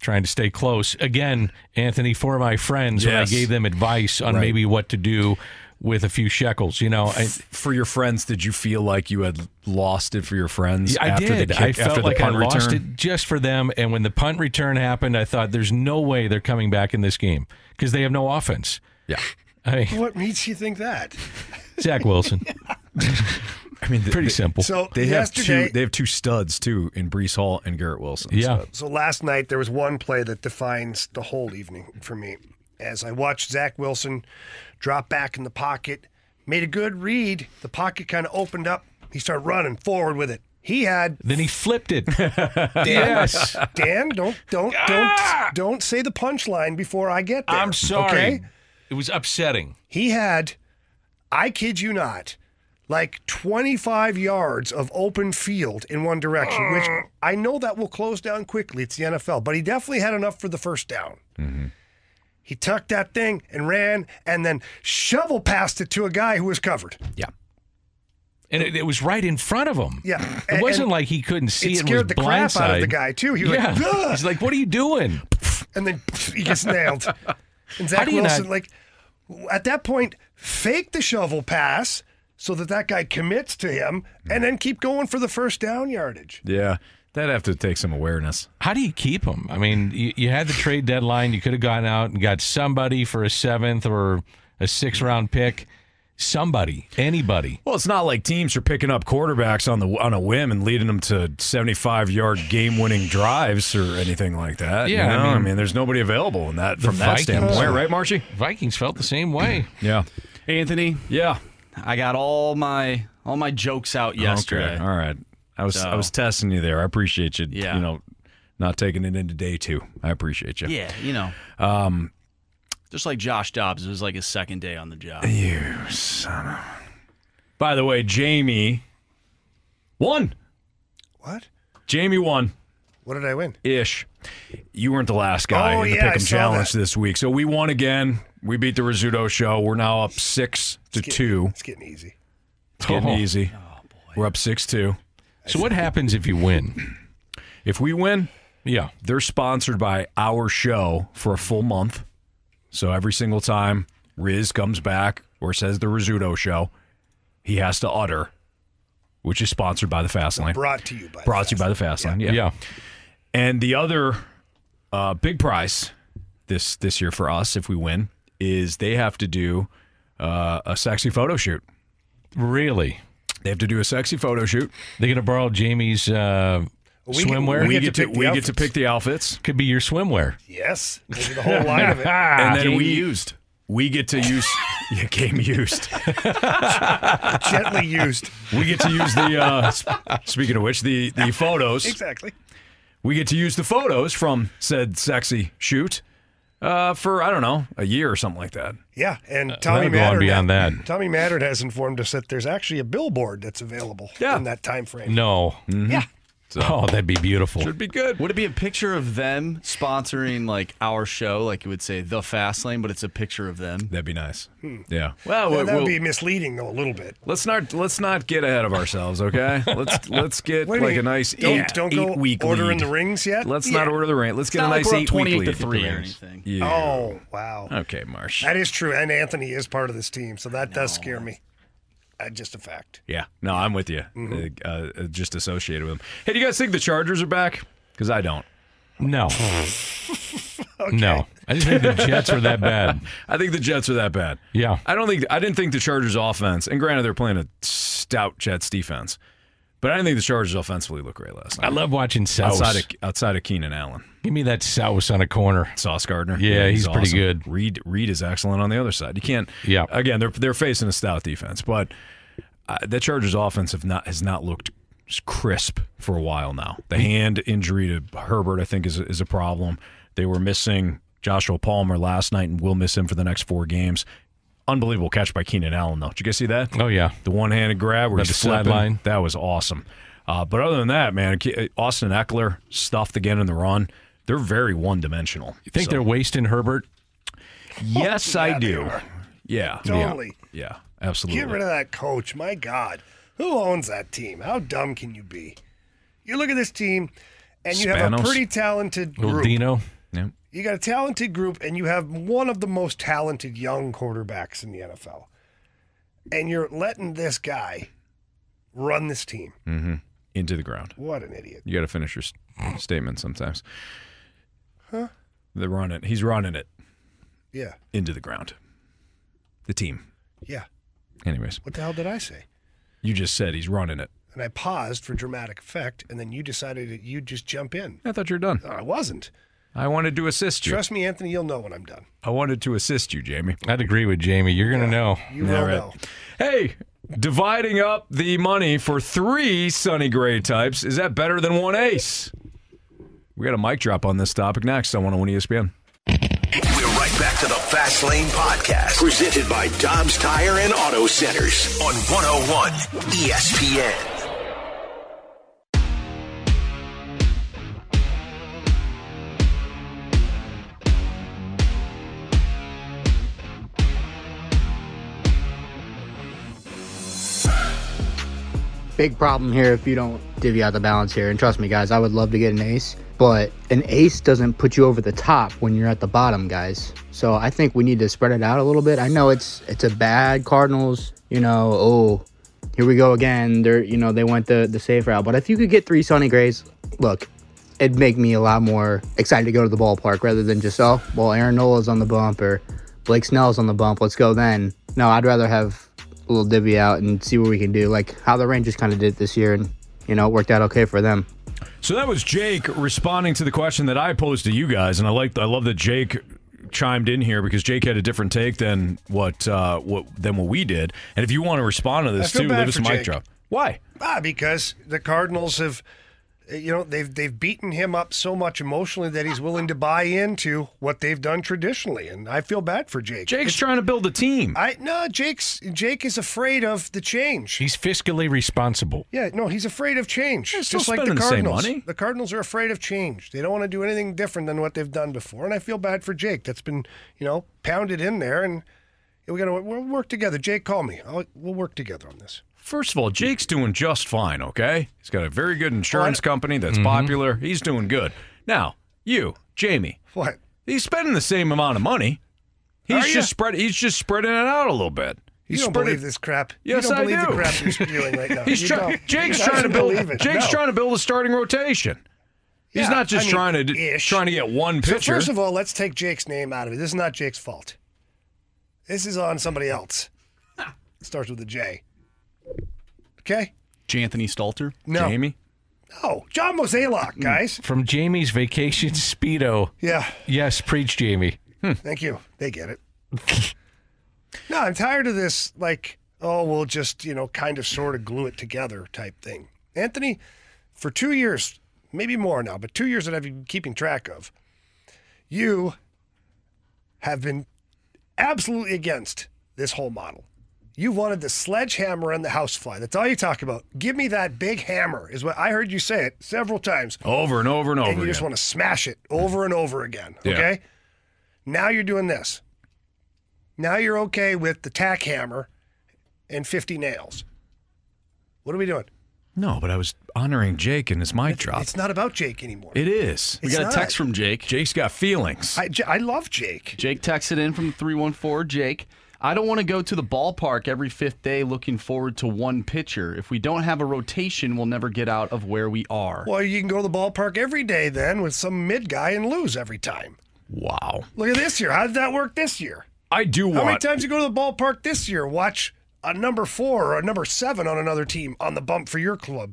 trying to stay close. Again, Anthony, for my friends, yes. when I gave them advice on right. maybe what to do with a few shekels, you know. I, for your friends, did you feel like you had lost it for your friends? Yeah, I after did. The kick, I felt after like the punt I return? Lost it just for them. And when the punt return happened, I thought there's no way they're coming back in this game because they have no offense. Yeah. I mean, what makes you think that? Zach Wilson. I mean, the, pretty the, simple. So they have two. They have two studs too in Breece Hall and Garrett Wilson. Yeah. So. so last night there was one play that defines the whole evening for me, as I watched Zach Wilson drop back in the pocket, made a good read. The pocket kind of opened up. He started running forward with it. He had then he flipped it. Dan, yes. Dan, don't don't ah! don't don't say the punchline before I get there. I'm sorry. Okay? It was upsetting. He had, I kid you not, like twenty-five yards of open field in one direction, which I know that will close down quickly. It's the N F L, but he definitely had enough for the first down. Mm-hmm. He tucked that thing and ran and then shovel passed it to a guy who was covered. Yeah. And it, it was right in front of him. Yeah. It wasn't and like he couldn't see it. It scared the crap out of the guy, too. He was yeah. like, ugh! He's like, what are you doing? And then he gets nailed. And Zach Wilson, not- like, at that point, fake the shovel pass so that that guy commits to him, and then keep going for the first down yardage. Yeah, that'd have to take some awareness. How do you keep him? I mean, you, you had the trade deadline. You could have gone out and got somebody for a seventh or a sixth-round pick. Somebody, anybody. Well, it's not like teams are picking up quarterbacks on the on a whim and leading them to seventy-five-yard game-winning drives or anything like that. Yeah, you know? I, mean, I mean, there's nobody available in that from that Vikings, standpoint, right, Marshy? Vikings felt the same way. Yeah. Hey, Anthony. Yeah. I got all my all my jokes out yesterday. Okay. All right, I was so. I was testing you there. I appreciate you. Yeah. You know, not taking it into day two. I appreciate you. Yeah, you know. Um, just like Josh Dobbs, it was like his second day on the job. You son of. By the way, Jamie won. What? Jamie won. What did I win? Ish. You weren't the last guy oh, in the yeah, Pick'em Challenge that. This week, so we won again. We beat the Rizzuto Show. We're now up six to it's getting, two. It's getting easy. It's getting oh. easy. Oh, boy. We're up six two. So what happens if you win? If we win, Yeah. They're sponsored by our show for a full month. So every single time Riz comes back or says the Rizzuto show, he has to utter, which is sponsored by the Fast Lane. Brought to you by Brought the Fast Brought to you by the Fast Lane, yeah. yeah. yeah. And the other uh, big prize this this year for us, if we win, is they have to do uh, a sexy photo shoot. Really? They have to do a sexy photo shoot. They're going to borrow Jamie's uh, we swimwear. Get, we, we, get to to, we get to pick the outfits. Could be your swimwear. Yes. Maybe the whole line of it. And then Jamie we used. We get to use. Yeah, game used. Gently used. We get to use the, uh, speaking of which, the, the photos. Exactly. We get to use the photos from said sexy shoot uh, for, I don't know, a year or something like that. Yeah, and Tommy uh, Maddard, beyond that. Tommy Maddard has informed us that there's actually a billboard that's available yeah. in that time frame. No. Mm-hmm. Yeah. So, oh, that'd be beautiful. Should be good. Would it be a picture of them sponsoring like our show, like you would say the Fast Lane, but it's a picture of them? That'd be nice. Hmm. Yeah. Well, yeah, we'll that would we'll, be misleading though a little bit. Let's not let's not get ahead of ourselves, okay? let's let's get Wait, like a nice don't, eight don't go eight week ordering lead. The rings yet. Let's yeah. not order the ring. Let's it's get a nice like we're eight twenty eight to three or anything. Yeah. Oh wow. Okay, Marsh. That is true, and Anthony is part of this team, so that no. does scare me. Just a fact. Yeah. No, I'm with you. Mm-hmm. Uh, just associated with them. Hey, do you guys think the Chargers are back? Because I don't. No. okay. No. I just think the Jets are that bad. I think the Jets are that bad. Yeah. I don't think. I didn't think the Chargers offense, and granted they're playing a stout Jets defense, but I didn't think the Chargers offensively looked great last night. I love watching Sauce. Outside of, outside of Keenan Allen. Give me that Sauce on a corner. Sauce Gardner. Yeah, yeah he's, he's awesome. Pretty good. Reed Reed is excellent on the other side. You can't yeah. again, they're they're facing a stout defense, but uh, the Chargers offense have not has not looked crisp for a while now. The hand injury to Herbert I think is is a problem. They were missing Joshua Palmer last night and will miss him for the next four games. Unbelievable catch by Keenan Allen, though. Did you guys see that? Oh, yeah. The one-handed grab where he's flatline. That was awesome. Uh, but other than that, man, Austin Eckler stuffed again in the run. They're very one-dimensional. You think so. They're wasting Herbert? Yes, oh, yeah, I do. Yeah. Totally. Yeah. yeah, absolutely. Get rid of that coach. My God. Who owns that team? How dumb can you be? You look at this team, and you Spanos. have a pretty talented group. Little Dino. Yeah. You got a talented group, and you have one of the most talented young quarterbacks in the N F L. And you're letting this guy run this team. Mm-hmm. Into the ground. What an idiot. You got to finish your st- statement sometimes. Huh? They're running. He's running it. Yeah. Into the ground. The team. Yeah. Anyways. What the hell did I say? You just said he's running it. And I paused for dramatic effect, and then you decided that you'd just jump in. I thought you were done. No, I wasn't. I wanted to assist you. Trust me, Anthony, you'll know when I'm done. I wanted to assist you, Jamie. I'd agree with Jamie. You're going to yeah, know. You will right. know. Hey, dividing up the money for three Sonny Gray types, is that better than one ace? We got a mic drop on this topic next on one oh one E S P N. We're right back to the Fast Lane Podcast, presented by Dobbs Tire and Auto Centers on one oh one E S P N. Big problem here if you don't divvy out the balance here. And trust me, guys, I would love to get an ace, but an ace doesn't put you over the top when you're at the bottom, guys. So I think we need to spread it out a little bit. I know it's it's a bad Cardinals, you know, oh, here we go again. They're, you know, they went the, the safe route. But if you could get three Sonny Grays, look, it'd make me a lot more excited to go to the ballpark rather than just, oh, well, Aaron Nola's on the bump or Blake Snell's on the bump. Let's go then. No, I'd rather have a little divvy out and see what we can do, like how the Rangers kind of did it this year, and you know it worked out okay for them. So that was Jake responding to the question that I posed to you guys, and I like I love that Jake chimed in here because Jake had a different take than what uh, what than what we did. And if you want to respond to this too, let us mic drop. Why? Ah, because the Cardinals have, you know, they've they've beaten him up so much emotionally that he's willing to buy into what they've done traditionally, and I feel bad for Jake. Jake's it's, trying to build a team. I no, Jake's Jake is afraid of the change. He's fiscally responsible. Yeah, no, he's afraid of change. They're still just like the Cardinals. The, same money. The Cardinals are afraid of change. They don't want to do anything different than what they've done before, and I feel bad for Jake. That's been, you know, pounded in there, and we got to we'll work together. Jake, call me. I'll, we'll work together on this. First of all, Jake's doing just fine, okay? He's got a very good insurance company that's mm-hmm. popular. He's doing good. Now, you, Jamie. What? He's spending the same amount of money. He's Are just you? spread. He's just spreading it out a little bit. You don't spreading... believe this crap. Yes, you don't I believe do. The crap you're spewing right now. He's tra- Jake's trying to build. It. Jake's no. trying to build a starting rotation. He's yeah, not just I mean, trying to ish. trying to get one pitcher. So first of all, let's take Jake's name out of it. This is not Jake's fault. This is on somebody else. It starts with a J. Okay. J'Anthony Stalter. No. Jamie. No, John Mozeliak, guys. From Jamie's Vacation Speedo. Yeah. Yes, preach, Jamie. Hmm. Thank you. They get it. No, I'm tired of this, like, oh, we'll just, you know, kind of sort of glue it together type thing. Anthony, for two years, maybe more now, but two years that I've been keeping track of, you have been absolutely against this whole model. You wanted the sledgehammer and the housefly. That's all you talk about. Give me that big hammer is what I heard you say it several times. Over and over and over again. And you again. just want to smash it over and over again, okay? Yeah. Now you're doing this. Now you're okay with the tack hammer and fifty nails. What are we doing? No, but I was honoring Jake and his mic it's, drop. It's not about Jake anymore. It is. We it's got not. a text from Jake. Jake's got feelings. I, I love Jake. Jake texted in from three one four, Jake. I don't want to go to the ballpark every fifth day looking forward to one pitcher. If we don't have a rotation, we'll never get out of where we are. Well, you can go to the ballpark every day then with some mid guy and lose every time. Wow. Look at this year. How did that work this year? I do want... How many times you go to the ballpark this year, watch a number four or a number seven on another team on the bump for your club?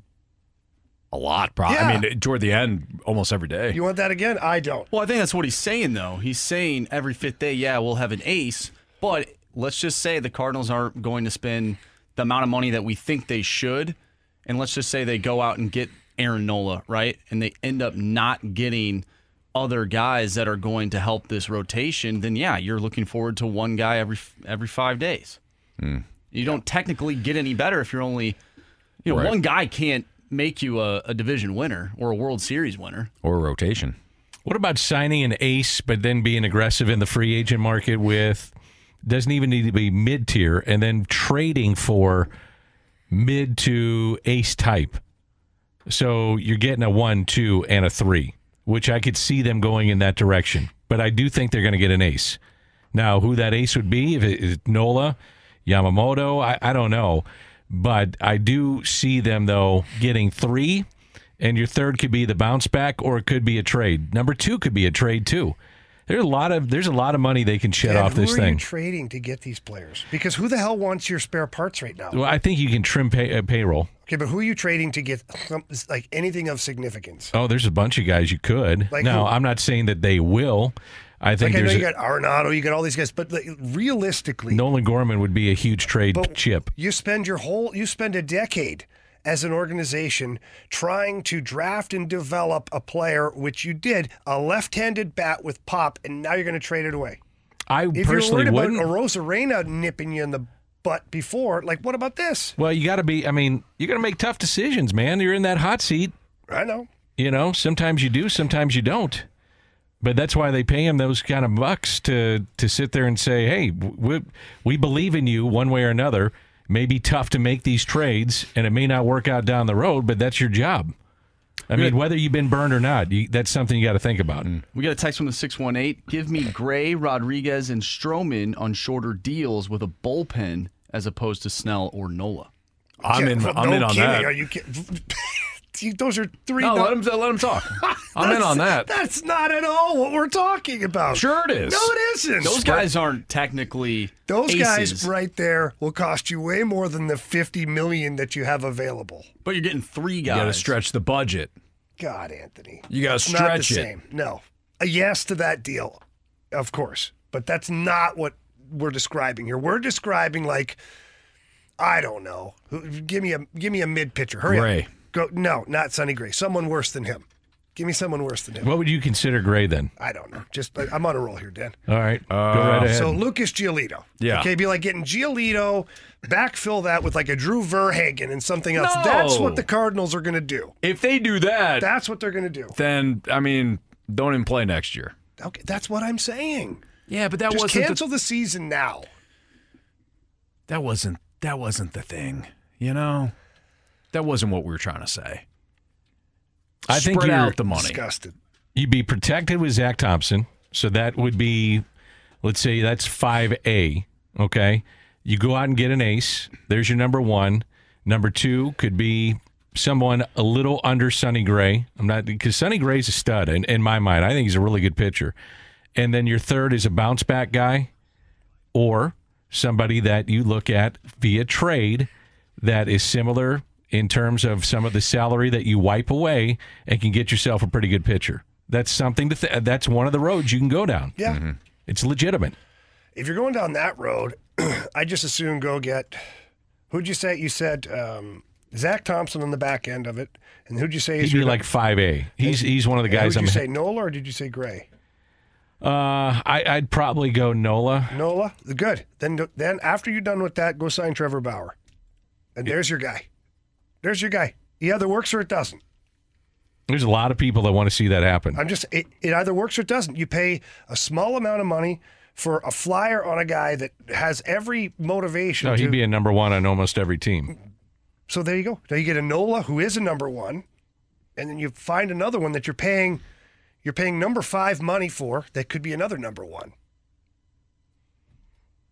A lot, probably. Yeah. I mean, toward the end, almost every day. You want that again? I don't. Well, I think that's what he's saying, though. He's saying every fifth day, yeah, we'll have an ace, but let's just say the Cardinals aren't going to spend the amount of money that we think they should, and let's just say they go out and get Aaron Nola, right? And they end up not getting other guys that are going to help this rotation, then yeah, you're looking forward to one guy every every five days. Mm. You don't technically get any better if you're only, you know, right. one guy can't make you a, a division winner or a World Series winner. Or a rotation. What about signing an ace but then being aggressive in the free agent market with, doesn't even need to be mid-tier, and then trading for mid to ace type. So you're getting a one, two, and a three. Which I could see them going in that direction. But I do think they're going to get an ace. Now, who that ace would be, if it is Nola, Yamamoto, I, I don't know. But I do see them, though, getting three, and your third could be the bounce back, or it could be a trade. Number two could be a trade, too. There's a lot of there's a lot of money they can shed yeah, off this thing. Who are you trading to get these players? Because who the hell wants your spare parts right now? Well, I think you can trim pay, uh, payroll. Okay, but who are you trading to get like anything of significance? Oh, there's a bunch of guys you could. Like no, who? I'm not saying that they will. I think like there's. I know you a, got Arenado, you got all these guys, but like, realistically, Nolan Gorman would be a huge trade but chip. You spend your whole you spend a decade as an organization trying to draft and develop a player, which you did, a left-handed bat with pop, and now you're going to trade it away. I if personally you're worried about Rosa Reina nipping you in the butt before, like, what about this? Well, you got to be, I mean, you got to make tough decisions, man. You're in that hot seat. I know. You know, sometimes you do, sometimes you don't. But that's why they pay him those kind of bucks to to sit there and say, hey, we, we believe in you one way or another. May be tough to make these trades, and it may not work out down the road, but that's your job. I mean, whether you've been burned or not, you, that's something you got to think about. We got a text from the six one eight. Give me Gray, Rodriguez, and Stroman on shorter deals with a bullpen as opposed to Snell or Nola. I'm in, yeah, I'm no in on kidding. that. Are you kidding? Those are three. No, no- let, him, let him talk. I'm in on that. That's not at all what we're talking about. Sure it is. No, it isn't. Those guys aren't technically Those aces. guys right there will cost you way more than the fifty million dollars that you have available. But you're getting three guys. You got to stretch the budget. God, Anthony. You got to stretch not the it. Same. No. A yes to that deal, of course. But that's not what we're describing here. We're describing like, I don't know. Give me a give me a mid pitcher. Hurry Gray. up. Go no, not Sonny Gray. Someone worse than him. Give me someone worse than him. What would you consider Gray then? I don't know. Just I'm on a roll here, Dan. All right. Uh, Go right ahead. So Lucas Giolito. Yeah. Okay, be like getting Giolito, backfill that with like a Drew Verhagen and something else. No. That's what the Cardinals are going to do. If they do that. That's what they're going to do. Then, I mean, don't even play next year. Okay, that's what I'm saying. Yeah, but that Just wasn't cancel the, the season now. That wasn't that wasn't the thing, you know? That wasn't what we were trying to say. I Spread think you're out the money. Disgusted. You'd be protected with Zach Thompson. So that would be, let's say that's five A, okay? You go out and get an ace. There's your number one. Number two could be someone a little under Sonny Gray. I'm not, because Sonny Gray's a stud in, in my mind. I think he's a really good pitcher. And then your third is a bounce back guy or somebody that you look at via trade that is similar in terms of some of the salary that you wipe away and can get yourself a pretty good pitcher. That's something to th- that's one of the roads you can go down. Yeah. Mm-hmm. It's legitimate. If you're going down that road, I just assume go get, who'd you say? You said um, Zach Thompson on the back end of it. And who'd you say? He'd be like five A. He's and, he's one of the guys. Did you say Nola or did you say Gray? Uh, I, I'd probably go Nola. Nola? Good. Then, then after you're done with that, go sign Trevor Bauer. And yeah. there's your guy. There's your guy. He either works or it doesn't. There's a lot of people that want to see that happen. I'm just it, it either works or it doesn't. You pay a small amount of money for a flyer on a guy that has every motivation. No, he'd to, be a number one on almost every team. So there you go. Now you get a Nola who is a number one, and then you find another one that you're paying you're paying number five money for that could be another number one.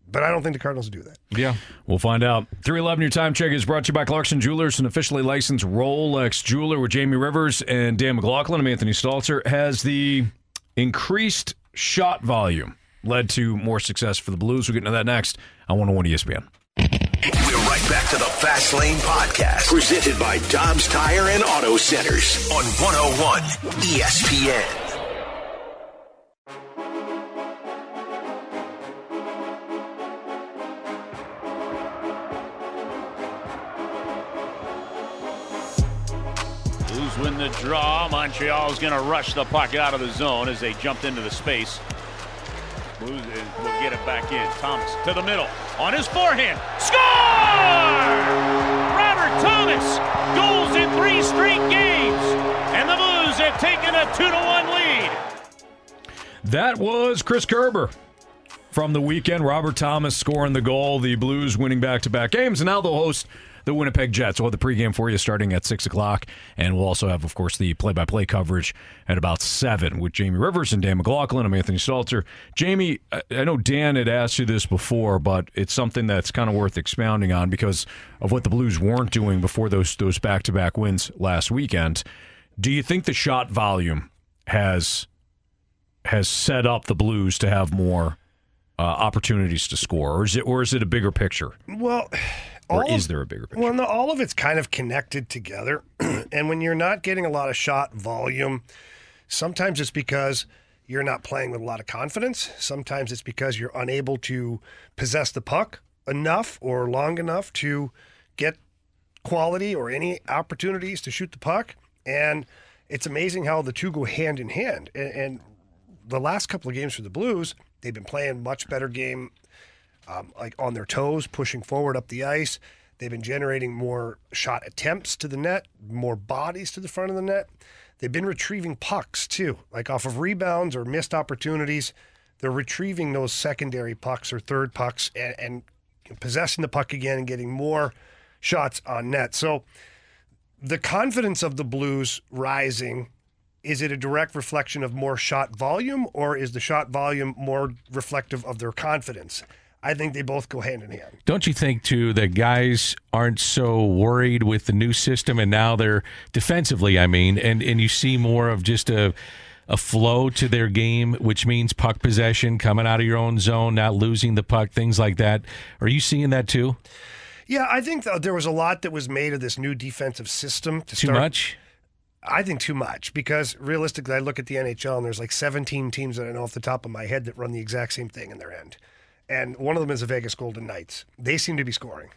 But I don't think the Cardinals do that. Yeah. We'll find out. three eleven, your time check is brought to you by Clarkson Jewelers, an officially licensed Rolex jeweler with Jamie Rivers and Dan McLaughlin. I'm Anthony Stalter. Has the increased shot volume led to more success for the Blues? We'll get into that next on one oh one E S P N. We're right back to the Fast Lane Podcast, presented by Dobbs Tire and Auto Centers on one oh one E S P N. Win the draw. Montreal's going to rush the puck out of the zone as they jumped into the space. Blues will get it back in. Thomas to the middle. On his forehand. Score! Robert Thomas goals in three straight games. And the Blues have taken a two to one lead. That was Chris Kerber from the weekend. Robert Thomas scoring the goal. The Blues winning back-to-back games. And now they'll host the Winnipeg Jets. We'll have the pregame for you starting at six o'clock, and we'll also have, of course, the play-by-play coverage at about seven with Jamie Rivers and Dan McLaughlin. I'm Anthony Stalter. Jamie, I know Dan had asked you this before, but it's something that's kind of worth expounding on because of what the Blues weren't doing before those those back-to-back wins last weekend. Do you think the shot volume has has set up the Blues to have more uh, opportunities to score, or is it or is it a bigger picture? Well, Or all is of, there a bigger picture? Well, no, all of it's kind of connected together. And when you're not getting a lot of shot volume, sometimes it's because you're not playing with a lot of confidence. Sometimes it's because you're unable to possess the puck enough or long enough to get quality or any opportunities to shoot the puck. And it's amazing how the two go hand in hand. And, and the last couple of games for the Blues, they've been playing much better game. Um, like on their toes, pushing forward up the ice. They've been generating more shot attempts to the net, more bodies to the front of the net. They've been retrieving pucks, too, like off of rebounds or missed opportunities. They're retrieving those secondary pucks or third pucks and, and possessing the puck again and getting more shots on net. So the confidence of the Blues rising, is it a direct reflection of more shot volume, or is the shot volume more reflective of their confidence? I think they both go hand in hand. Don't you think, too, that guys aren't so worried with the new system, and now they're defensively, I mean, and, and you see more of just a a flow to their game, which means puck possession, coming out of your own zone, not losing the puck, things like that. Are you seeing that, too? Yeah, I think there was a lot that was made of this new defensive system. To too start. much? I think too much, because realistically, I look at the N H L, and there's like seventeen teams that I know off the top of my head that run the exact same thing in their end. And one of them is the Vegas Golden Knights. They seem to be scoring.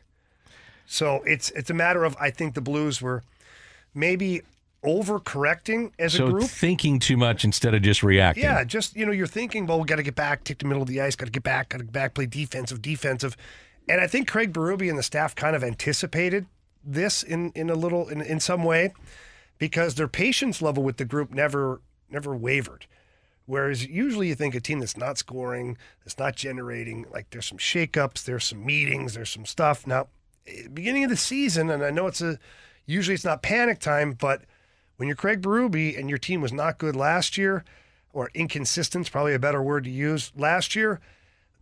So it's it's a matter of, I think the Blues were maybe overcorrecting as so a group. So thinking too much instead of just reacting. Yeah, just, you know, you're thinking, well, we got to get back, take the middle of the ice, got to get back, got to get back, play defensive, defensive. And I think Craig Berube and the staff kind of anticipated this in, in a little, in, in some way, because their patience level with the group never never wavered. Whereas usually you think a team that's not scoring, that's not generating, like there's some shakeups, there's some meetings, there's some stuff. Now, beginning of the season, and I know it's a, usually it's not panic time, but When you're Craig Berube and your team was not good last year, or inconsistent is probably a better word to use, last year,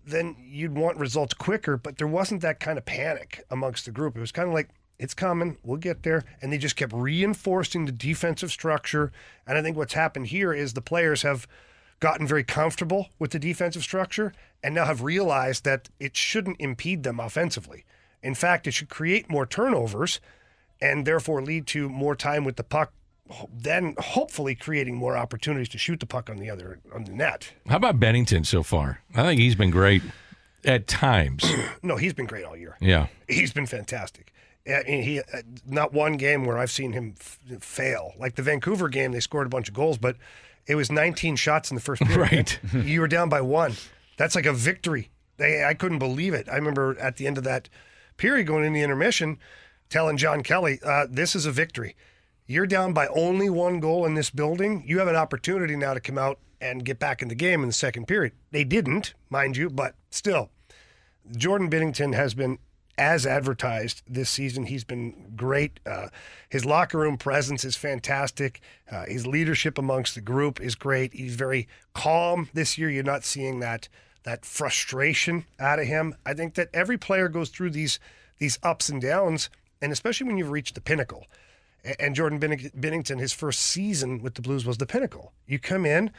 then you'd want results quicker. But there wasn't that kind of panic amongst the group. It was kind of like, it's coming, we'll get there. And they just kept reinforcing the defensive structure. And I think what's happened here is the players have gotten very comfortable with the defensive structure and now have realized that it shouldn't impede them offensively. In fact, it should create more turnovers and therefore lead to more time with the puck, then hopefully creating more opportunities to shoot the puck on the other on the net. How about Bennington so far? I think he's been great at times. No, he's been great all year. Yeah. He's been fantastic. He not one game where I've seen him f- fail. Like the Vancouver game, they scored a bunch of goals, but it was nineteen shots in the first period. Right. You were down by one. That's like a victory. They, I couldn't believe it. I remember at the end of that period going into the intermission telling John Kelly, uh, this is a victory. You're down by only one goal in this building. You have an opportunity now to come out and get back in the game in the second period. They didn't, mind you, but still. Jordan Binnington has been as advertised this season. He's been great. Uh, his locker room presence is fantastic. Uh, his leadership amongst the group is great. He's very calm this year. You're not seeing that that frustration out of him. I think that every player goes through these these ups and downs, and especially when you've reached the pinnacle. And Jordan Binnington, his first season with the Blues was the pinnacle. You come in,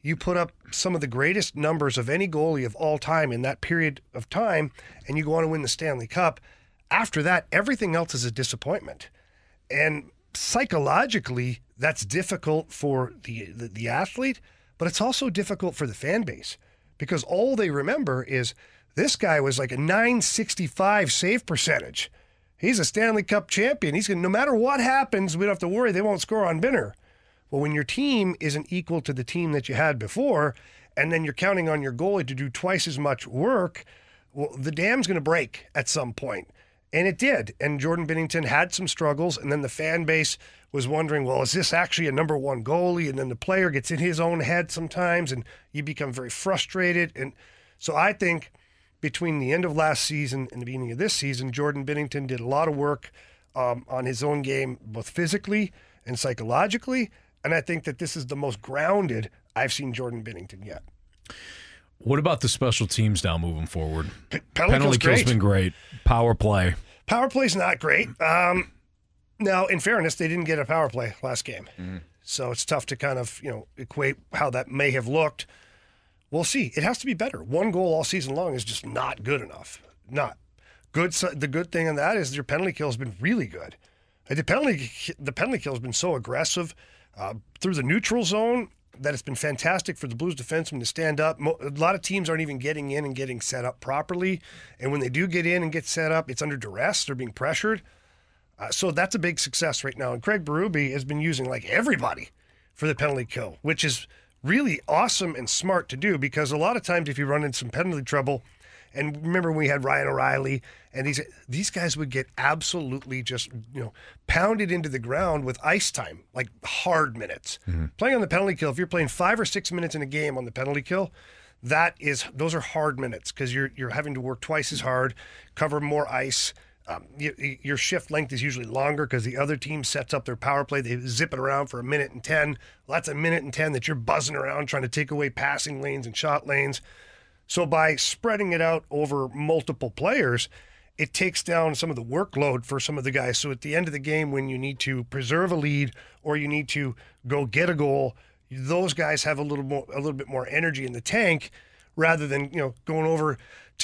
you put up some of the greatest numbers of any goalie of all time in that period of time, and you go on to win the Stanley Cup. After that, everything else is a disappointment. And psychologically, that's difficult for the, the, the athlete, but it's also difficult for the fan base because all they remember is this guy was like a nine sixty-five save percentage. He's a Stanley Cup champion. He's going to, no matter what happens, we don't have to worry. They won't score on Binner. Well, when your team isn't equal to the team that you had before, and then you're counting on your goalie to do twice as much work, well, the dam's going to break at some point. And it did. And Jordan Binnington had some struggles, and then the fan base was wondering, well, is this actually a number one goalie? And then the player gets in his own head sometimes, and you become very frustrated. And so I think between the end of last season and the beginning of this season, Jordan Binnington did a lot of work um, on his own game, both physically and psychologically. And I think that this is the most grounded I've seen Jordan Binnington yet. What about the special teams now moving forward? P- Penalty kill's been great. Power play. Power play's not great. Um, now, in fairness, they didn't get a power play last game. Mm-hmm. So it's tough to kind of, you know, equate how that may have looked. We'll see. It has to be better. One goal all season long is just not good enough. Not good. The good thing on that is your penalty kill's been really good. The penalty, the penalty kill's been so aggressive Uh, through the neutral zone, that it's been fantastic for the Blues defensemen to stand up. Mo- a lot of teams aren't even getting in and getting set up properly. And when they do get in and get set up, it's under duress. They're being pressured. Uh, so that's a big success right now. And Craig Berube has been using, like, everybody for the penalty kill, which is really awesome and smart to do because a lot of times if you run into some penalty trouble, and remember when we had Ryan O'Reilly, and these these guys would get absolutely just, you know, pounded into the ground with ice time, like hard minutes. Mm-hmm. Playing on the penalty kill, if you're playing five or six minutes in a game on the penalty kill, that is those are hard minutes because you're you're having to work twice as hard, cover more ice. Um, you, your shift length is usually longer because the other team sets up their power play. They zip it around for a minute and ten. Well, that's a minute and ten that you're buzzing around trying to take away passing lanes and shot lanes. So by spreading it out over multiple players, it takes down some of the workload for some of the guys. So at the end of the game, when you need to preserve a lead or you need to go get a goal, those guys have a little more, a little bit more energy in the tank rather than, you know, going over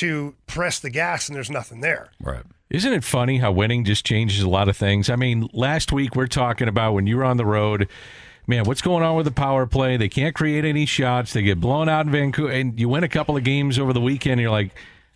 to press the gas and there's nothing there. Right. Isn't it funny how winning just changes a lot of things? I mean, last week we're talking about when you were on the road, man, what's going on with the power play? They can't create any shots. They get blown out in Vancouver. And you win a couple of games over the weekend, and you're like,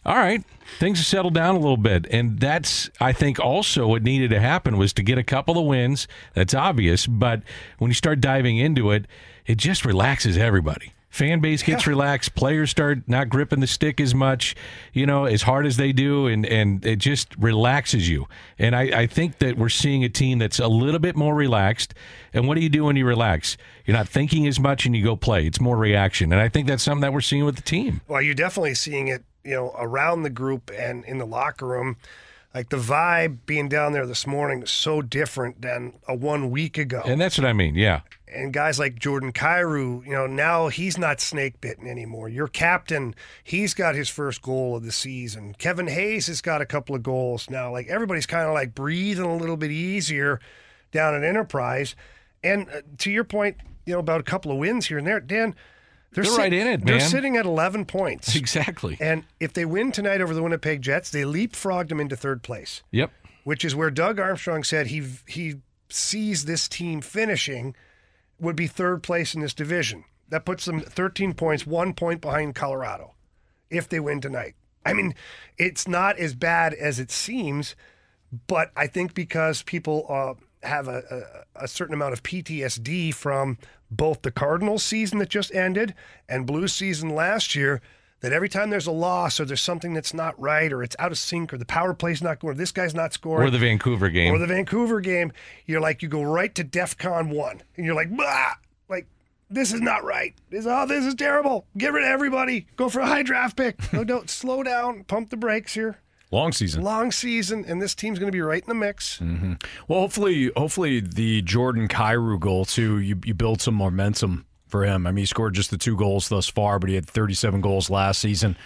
all right, things have settled down a little bit. And that's, I think, also what needed to happen was to get a couple of wins. That's obvious. But when you start diving into it, it just relaxes everybody. Fan base gets yeah. relaxed. Players start not gripping the stick as much, you know, as hard as they do, and, and it just relaxes you. And I, I think that we're seeing a team that's a little bit more relaxed. And what do you do when you relax? You're not thinking as much, and you go play. It's more reaction. And I think that's something that we're seeing with the team. Well, you're definitely seeing it, you know, around the group and in the locker room. Like, the vibe being down there this morning is so different than a one week ago. And that's what I mean, yeah. And guys like Jordan Kyrou, you know, now he's not snake-bitten anymore. Your captain, he's got his first goal of the season. Kevin Hayes has got a couple of goals now. Like, everybody's kind of, like, breathing a little bit easier down at Enterprise. And uh, to your point, you know, about a couple of wins here and there, Dan, They're, they're sit- right in it, man. They're sitting at eleven points. Exactly. And if they win tonight over the Winnipeg Jets, they leapfrogged them into third place. Yep. Which is where Doug Armstrong said he he sees this team finishing would be third place in this division. That puts them thirteen points, one point behind Colorado if they win tonight. I mean, it's not as bad as it seems, but I think because people uh, have a, a, a certain amount of P T S D from both the Cardinals season that just ended and Blues season last year, that every time there's a loss or there's something that's not right or it's out of sync or the power play's not going, or this guy's not scoring. Or the Vancouver game. Or the Vancouver game. You're like, you go right to DEFCON one. And you're like, bah! Like, this is not right. This, oh, this is terrible. Get rid of everybody. Go for a high draft pick. No, don't. Slow down. Pump the brakes here. Long season. Long season, and this team's going to be right in the mix. Mm-hmm. Well, hopefully hopefully the Jordan Kyrou goal, too, you, you build some momentum for him. I mean, he scored just the two goals thus far, but he had thirty-seven goals last season.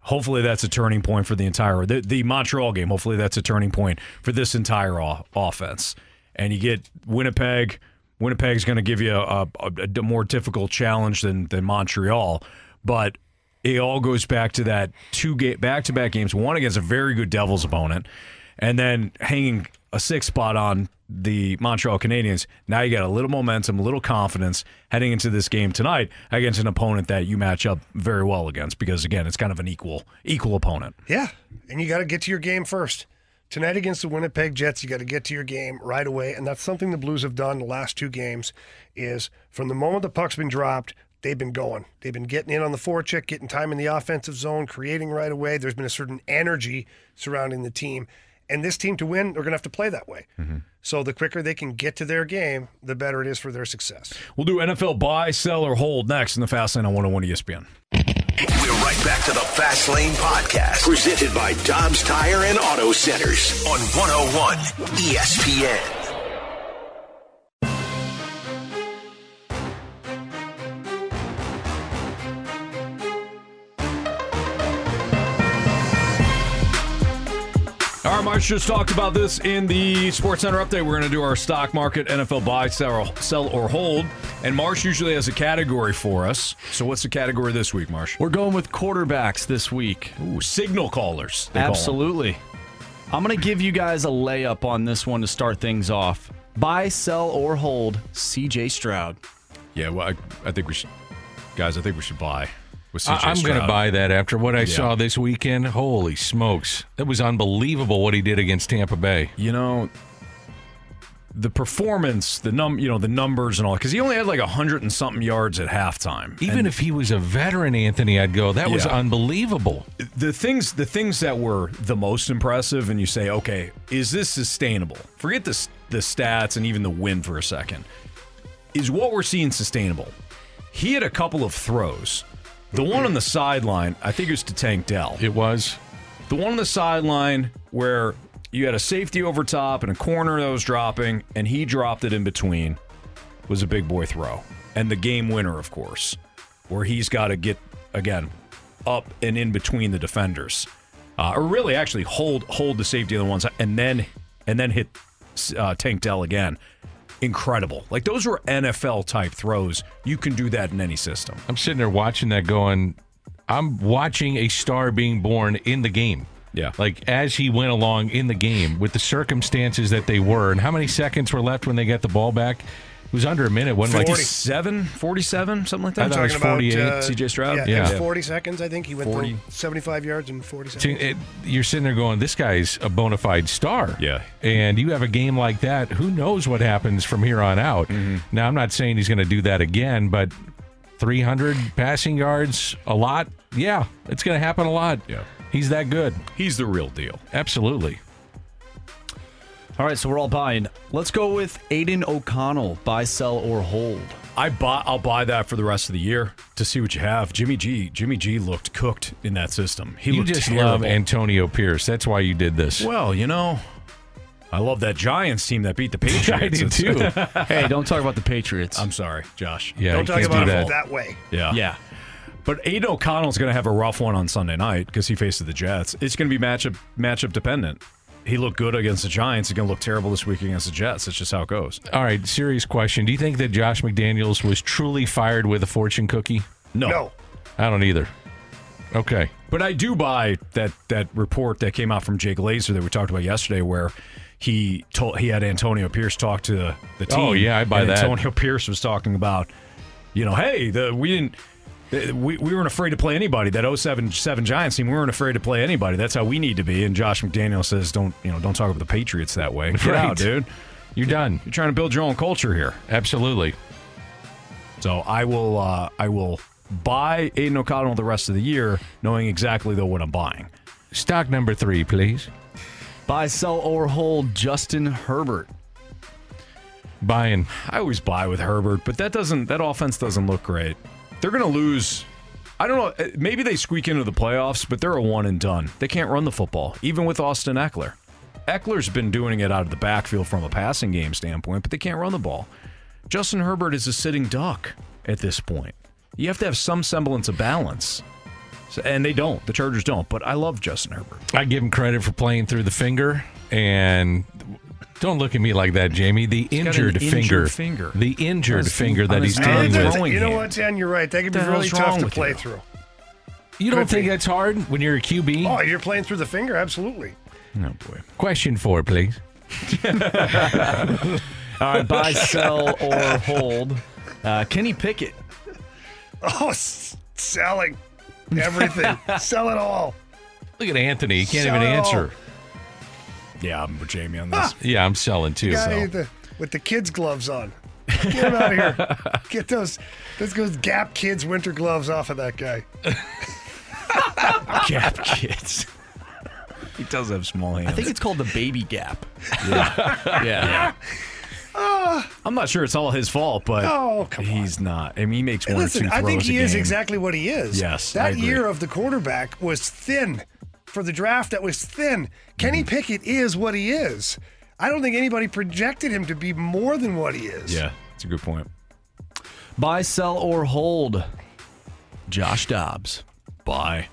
Hopefully that's a turning point for the entire – the the Montreal game, hopefully that's a turning point for this entire o- offense. And you get Winnipeg. Winnipeg's going to give you a, a, a more difficult challenge than, than Montreal, but – it all goes back to that two ga- back-to-back games, one against a very good Devils opponent, and then hanging a sixth spot on the Montreal Canadiens. Now you got a little momentum, a little confidence heading into this game tonight against an opponent that you match up very well against because, again, it's kind of an equal equal opponent. Yeah, and you got to get to your game first. Tonight against the Winnipeg Jets, you got to get to your game right away, and that's something the Blues have done the last two games is from the moment the puck's been dropped, they've been going. They've been getting in on the forecheck, getting time in the offensive zone, creating right away. There's been a certain energy surrounding the team. And this team to win, they're going to have to play that way. Mm-hmm. So the quicker they can get to their game, the better it is for their success. We'll do N F L buy, sell, or hold next in the Fast Lane on one oh one E S P N. We're right back to the Fast Lane Podcast, presented by Dobbs Tire and Auto Centers on one oh one E S P N. All right, March just talked about this in the Sports Center update. We're going to do our stock market, N F L buy, sell, or hold. And Marsh usually has a category for us. So what's the category this week, Marsh? We're going with quarterbacks this week. Ooh, signal callers. Absolutely. Call I'm going to give you guys a layup on this one to start things off. Buy, sell, or hold C J Stroud. Yeah, well, I, I think we should. Guys, I think we should buy. I'm going to buy that after what I yeah. saw this weekend. Holy smokes. That was unbelievable what he did against Tampa Bay. You know, the performance, the num, you know, the numbers and all, because he only had like one hundred and something yards at halftime. Even and if he was a veteran, Anthony, I'd go, that yeah. was unbelievable. The things, the things that were the most impressive, and you say, okay, is this sustainable? Forget the, the stats and even the win for a second. Is what we're seeing sustainable? He had a couple of throws. The one on the sideline, I think it was to Tank Dell. It was. The one on the sideline where you had a safety over top and a corner that was dropping, and he dropped it in between, was a big boy throw. And the game winner, of course, where he's got to get, again, up and in between the defenders. Uh, or really, actually, hold hold the safety on the one side and then, and then hit uh, Tank Dell again. Incredible. Like, those were N F L-type throws. You can do that in any system. I'm sitting there watching that going, I'm watching a star being born in the game. Yeah. Like, as he went along in the game with the circumstances that they were and how many seconds were left when they got the ball back. It was under a minute. Wasn't it? forty-seven, forty-seven, something like that? I thought it was forty-eight. About, uh, C J Stroud? Yeah, yeah. It was forty seconds, I think. He went forty. Through seventy-five yards in forty seconds. It, you're sitting there going, this guy's a bona fide star. Yeah. And you have a game like that, who knows what happens from here on out. Mm-hmm. Now, I'm not saying he's going to do that again, but three hundred passing yards, a lot. Yeah, it's going to happen a lot. Yeah. He's that good. He's the real deal. Absolutely. All right, so we're all buying. Let's go with Aiden O'Connell, buy, sell, or hold. I buy, I'll buy that for the rest of the year to see what you have. Jimmy G. Jimmy G looked cooked in that system. He you just terrible. Love Antonio Pierce. That's why you did this. Well, you know, I love that Giants team that beat the Patriots. I did too. Hey, don't talk about the Patriots. I'm sorry, Josh. Yeah, don't talk about do that. It that way. Yeah. Yeah. But Aiden O'Connell's going to have a rough one on Sunday night because he faces the Jets. It's going to be matchup matchup dependent. He looked good against the Giants. He's going to look terrible this week against the Jets. That's just how it goes. All right, serious question. Do you think that Josh McDaniels was truly fired with a fortune cookie? No. No. I don't either. Okay. But I do buy that that report that came out from Jake Laser that we talked about yesterday where he told he had Antonio Pierce talk to the team. Oh, yeah, I buy and that. Antonio Pierce was talking about, you know, hey, the we didn't – We, we weren't afraid to play anybody. That oh seven seven Giants team, we weren't afraid to play anybody. That's how we need to be. And Josh McDaniels says, don't you know? Don't talk about the Patriots that way. Get right. out, dude. You're done. You're trying to build your own culture here. Absolutely. So I will uh, I will buy Aiden O'Connell the rest of the year, knowing exactly, though, what I'm buying. Stock number three, please. Buy, sell, or hold Justin Herbert. Buying. I always buy with Herbert, but that doesn't. That offense doesn't look great. They're going to lose. I don't know. Maybe they squeak into the playoffs, but they're a one and done. They can't run the football, even with Austin Eckler. Eckler's been doing it out of the backfield from a passing game standpoint, but they can't run the ball. Justin Herbert is a sitting duck at this point. You have to have some semblance of balance. So, and they don't. The Chargers don't. But I love Justin Herbert. I give him credit for playing through the finger. And don't look at me like that, Jamie. The injured, injured finger, finger. The injured finger that he's dealing with. You know what, Dan? You're right. That could be really tough to play through. You don't think that's hard when you're a Q B? Oh, you're playing through the finger? Absolutely. Oh, boy. Question four, please. All right, buy, sell, or hold. Uh, Kenny Pickett. Oh, s- selling everything. Sell it all. Look at Anthony. He can't even answer. Yeah, I'm with Jamie on this. Ah, yeah, I'm selling too. So. The, with the kids' gloves on. Get him out of here. Get those, those goes Gap Kids winter gloves off of that guy. Gap Kids. He does have small hands. I think it's called the Baby Gap. Yeah. Yeah. yeah. Uh, I'm not sure it's all his fault, but oh, come on. He's not. I mean, he makes one Listen, or two throws a game. I think he is exactly what he is. Yes, that year of the quarterback was thin. For the draft that was thin. Kenny Pickett is what he is. I don't think anybody projected him to be more than what he is. Yeah, that's a good point. Buy, sell, or hold Josh Dobbs. Buy.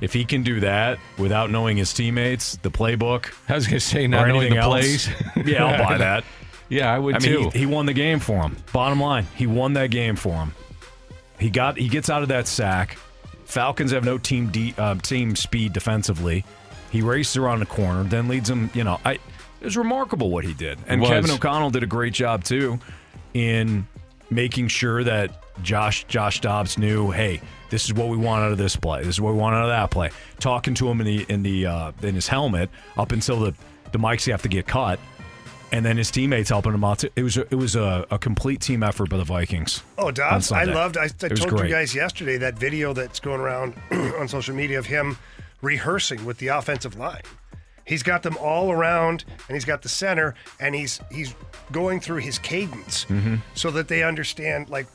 If he can do that without knowing his teammates, the playbook. I was going to say, not knowing the else, plays. Yeah, I'll buy that. Yeah, I would I too. Mean, he, he won the game for him. Bottom line, he won that game for him. He got. He gets out of that sack. Falcons have no team de- uh, team speed defensively. He races around the corner, then leads them, you know, I, it was remarkable what he did. And Kevin O'Connell did a great job, too, in making sure that Josh Josh Dobbs knew, hey, this is what we want out of this play. This is what we want out of that play. Talking to him in the in the uh, in his helmet up until the, the mics have to get cut. And then his teammates helping him out. It was a, it was a, a complete team effort by the Vikings. Oh, Dobbs, I loved. I, I told great. you guys yesterday that video that's going around on social media of him rehearsing with the offensive line. He's got them all around, and he's got the center, and he's he's going through his cadence mm-hmm. so that they understand like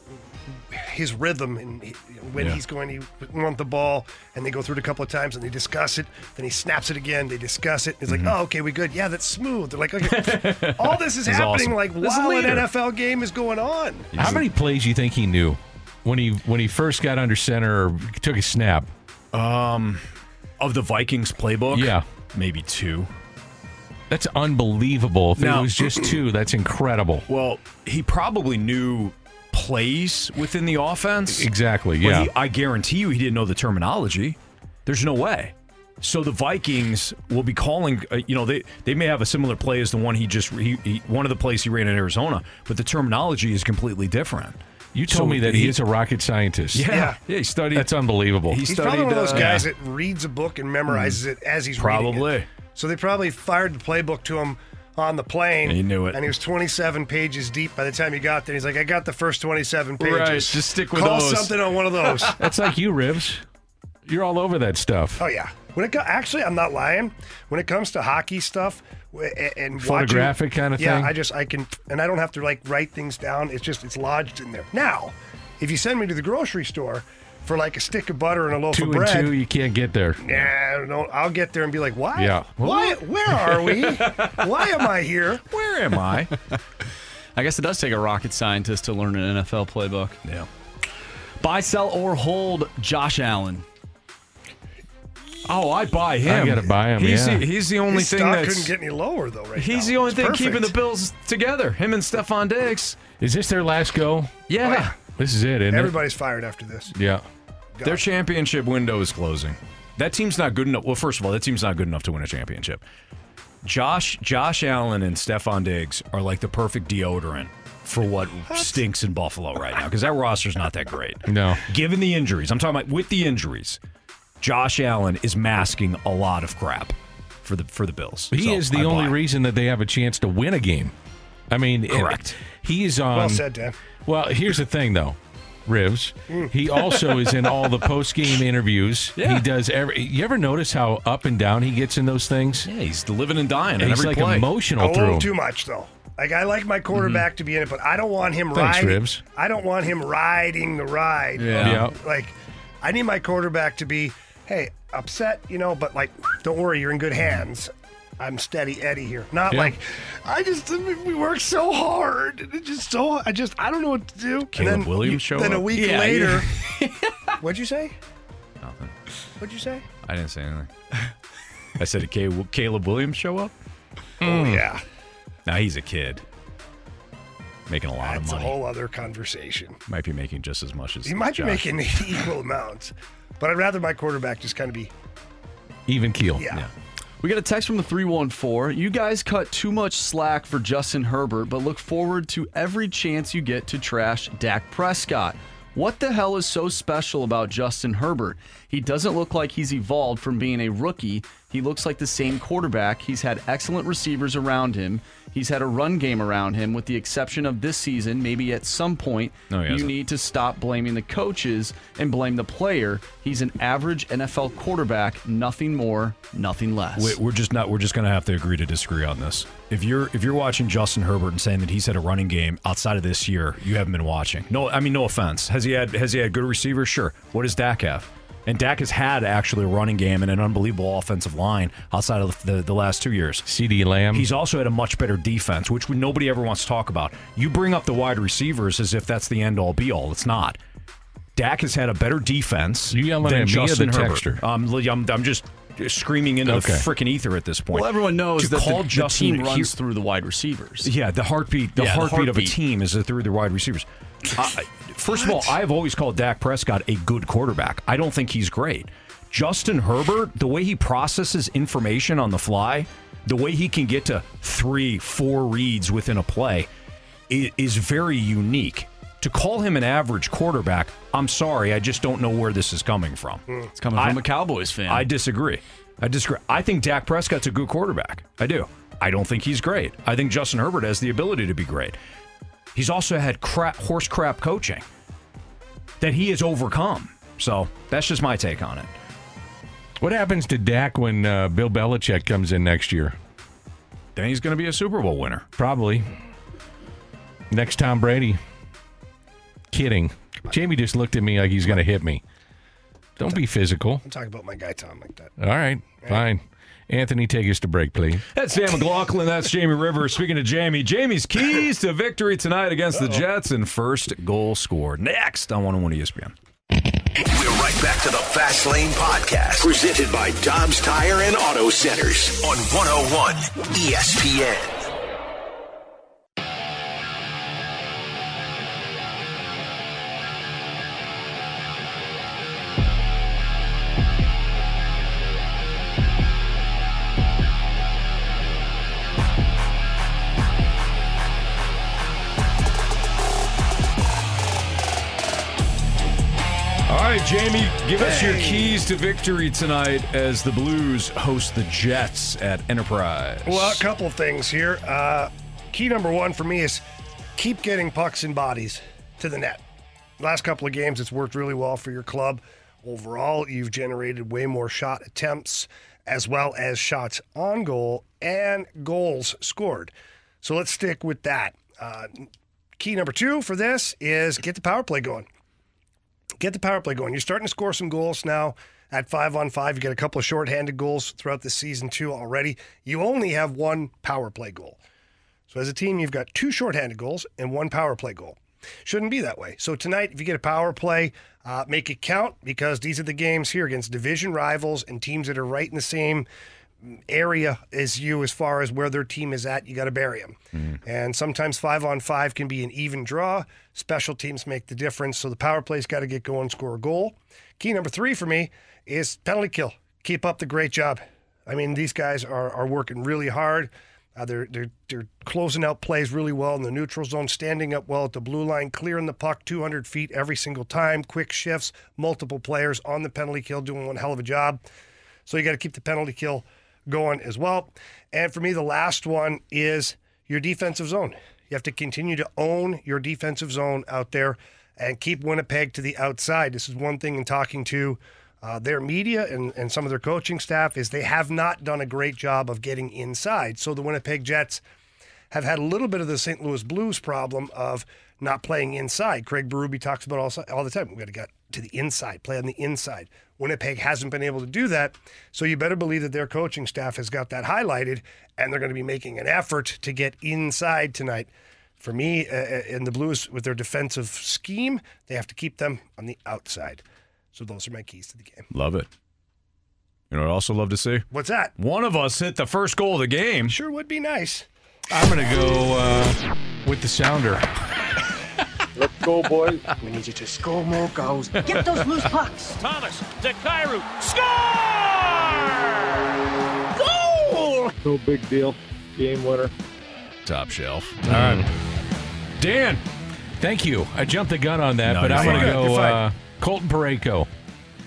his rhythm and when yeah. he's going to want the ball. And they go through it a couple of times and they discuss it. Then he snaps it again. They discuss it. It's mm-hmm. like, oh, okay, we good. Yeah, that's smooth. They're like, okay. All this is happening awesome. Like while an N F L game is going on. How He's many like, plays do you think he knew when he when he first got under center or took a snap? Um, of the Vikings playbook? Yeah. Maybe two. That's unbelievable. If now, it was just two, that's incredible. Well, he probably knew plays within the offense. Exactly, yeah. He, I guarantee you he didn't know the terminology. There's no way. So the Vikings will be calling, uh, you know, they, they may have a similar play as the one he just, he, he, one of the plays he ran in Arizona, but the terminology is completely different. You told so me that he, he is a rocket scientist. Yeah. Yeah, yeah he studied. That's unbelievable. He he's studied, probably one of those guys uh, yeah. that reads a book and memorizes mm, it as he's probably. reading Probably. So they probably fired the playbook to him on the plane. And he knew it. And he was twenty-seven pages deep by the time he got there. He's like, I got the first twenty-seven pages. Right, just stick with Call those. Call something on one of those. That's like you, Ribs. You're all over that stuff. Oh, yeah. When it co- Actually, I'm not lying. When it comes to hockey stuff, and photographic kind of yeah, thing. Yeah, I just I can, and I don't have to like write things down. It's just it's lodged in there. Now, if you send me to the grocery store for like a stick of butter and a loaf two of bread, two and two, you can't get there. Nah, no, I'll get there and be like, why? Yeah. Why? Where are we? Why am I here? Where am I? I guess it does take a rocket scientist to learn an N F L playbook. Yeah. Buy, sell, or hold Josh Allen. Oh, I buy him. I gotta buy him. He's, yeah. the, he's the only His thing that couldn't get any lower though. Right. He's now. the only it's thing perfect. keeping the Bills together. Him and Stephon Diggs. Is this their last go? Yeah. Oh, yeah. This is it. Isn't Everybody's it? fired after this. Yeah. Got their it. championship window is closing. That team's not good enough. Well, first of all, that team's not good enough to win a championship. Josh, Josh Allen and Stephon Diggs are like the perfect deodorant for what, what? stinks in Buffalo right now, because that roster's not that great. No. Given the injuries, I'm talking about with the injuries, Josh Allen is masking a lot of crap for the for the Bills. He so is the I only buy. reason that they have a chance to win a game. I mean, correct. It, he is on. Well said, Dan. Well, here's the thing, though. Rivs. He also is in all the post-game interviews. Yeah. He does every. You ever notice how up and down he gets in those things? Yeah, he's living and dying. And and he's every like play. emotional. A little through too him. much though. Like I like my quarterback mm-hmm. to be in it, but I don't want him Thanks, riding. Ribs. I don't want him riding the ride. Yeah. Um, yeah. Like, I need my quarterback to be, hey, upset, you know, but like, don't worry, you're in good hands. I'm steady Eddie here. Not yeah. like, I just, we work so hard. It's just so, I just, I don't know what to do. Caleb Williams show up. Then a week yeah, later. Yeah. What'd you say? Nothing. What'd you say? I didn't say anything. I said, did Caleb Williams show up? Oh, mm. yeah. Now he's a kid. Making a lot That's of money. That's a whole other conversation. Might be making just as much as He might Josh. be making equal amounts. But I'd rather my quarterback just kind of be even keel. Yeah. yeah. We got a text from the three one four. You guys cut too much slack for Justin Herbert, but look forward to every chance you get to trash Dak Prescott. What the hell is so special about Justin Herbert? He doesn't look like he's evolved from being a rookie. He looks like the same quarterback. He's had excellent receivers around him. He's had a run game around him, with the exception of this season. Maybe at some point, no, you need to stop blaming the coaches and blame the player. He's an average N F L quarterback, nothing more, nothing less. Wait, we're just not. We're just going to have to agree to disagree on this. If you're if you're watching Justin Herbert and saying that he's had a running game outside of this year, you haven't been watching. No, I mean no offense. Has he had has he had good receivers? Sure. What does Dak have? And Dak has had actually a running game and an unbelievable offensive line outside of the, the last two years. CeeDee Lamb. He's also had a much better defense, which nobody ever wants to talk about. You bring up the wide receivers as if that's the end-all, be-all. It's not. Dak has had a better defense you yelling than at Justin me the Herbert. Um, I'm, I'm just screaming into okay. the freaking ether at this point. Well, everyone knows to that call the, Justin, the team runs he, through the wide receivers. Yeah, the heartbeat, the yeah, heartbeat the heartbeat of a team is through the wide receivers. Uh, first what? of all, I've always called Dak Prescott a good quarterback. I don't think he's great. Justin Herbert, the way he processes information on the fly, the way he can get to three, four reads within a play, is very unique. To call him an average quarterback, I'm sorry, I just don't know where this is coming from. It's coming from I, a Cowboys fan. I disagree. I disagree. I think Dak Prescott's a good quarterback. I do. I don't think he's great. I think Justin Herbert has the ability to be great. He's also had crap, horse crap coaching that he has overcome. So that's just my take on it. What happens to Dak when uh, Bill Belichick comes in next year? Then he's going to be a Super Bowl winner. Probably. Next Tom Brady. Kidding. Jamie just looked at me like he's going to hit me. Don't be physical. I'm talking about my guy Tom like that. All right. All right. Fine. Anthony, take us to break, please. That's Dan McLaughlin. That's Jamie Rivers. Speaking to Jamie, Jamie's keys to victory tonight against Uh-oh. the Jets and first goal scored. Next on one oh one E S P N. We're right back to the Fast Lane Podcast, presented by Dobbs Tire and Auto Centers on one oh one E S P N. Jamie, give hey. us your keys to victory tonight as the Blues host the Jets at Enterprise. Well, a couple of things here. Uh, key number one for me is keep getting pucks and bodies to the net. Last couple of games, it's worked really well for your club. Overall, you've generated way more shot attempts as well as shots on goal and goals scored. So let's stick with that. Uh, key number two for this is get the power play going. Get the power play going. You're starting to score some goals now at five on five. You got a couple of shorthanded goals throughout the season, too, already. You only have one power play goal. So as a team, you've got two shorthanded goals and one power play goal. Shouldn't be that way. So tonight, if you get a power play, uh, make it count, because these are the games here against division rivals and teams that are right in the same area as you as far as where their team is at. You got to bury them. Mm-hmm. And sometimes five on five can be an even draw. Special teams make the difference. So the power play's got to get going, score a goal. Key number three for me is penalty kill. Keep up the great job. I mean, these guys are, are working really hard. Uh, they're, they're, they're closing out plays really well in the neutral zone, standing up well at the blue line, clearing the puck two hundred feet every single time, quick shifts, multiple players on the penalty kill doing one hell of a job. So you got to keep the penalty kill going as well. And for me, the last one is your defensive zone. You have to continue to own your defensive zone out there and keep Winnipeg to the outside. This is one thing in talking to Uh, their media and, and some of their coaching staff is they have not done a great job of getting inside. So the Winnipeg Jets have had a little bit of the Saint Louis Blues problem of not playing inside. Craig Berube talks about all, all the time, we've got to get to the inside, play on the inside. Winnipeg hasn't been able to do that, so you better believe that their coaching staff has got that highlighted, and they're going to be making an effort to get inside tonight. For me, uh, in the Blues, with their defensive scheme, they have to keep them on the outside. So those are my keys to the game. Love it. You know what I'd also love to see? What's that? One of us hit the first goal of the game. Sure would be nice. I'm going to go uh, with the sounder. Let's go, boys. We need you to score more goals. Get those loose pucks. Thomas to Kyrou. Score! Goal! No big deal. Game winner. Top shelf. All right. Dan, thank you. I jumped the gun on that, no, but I'm going to go... Colton Parayko.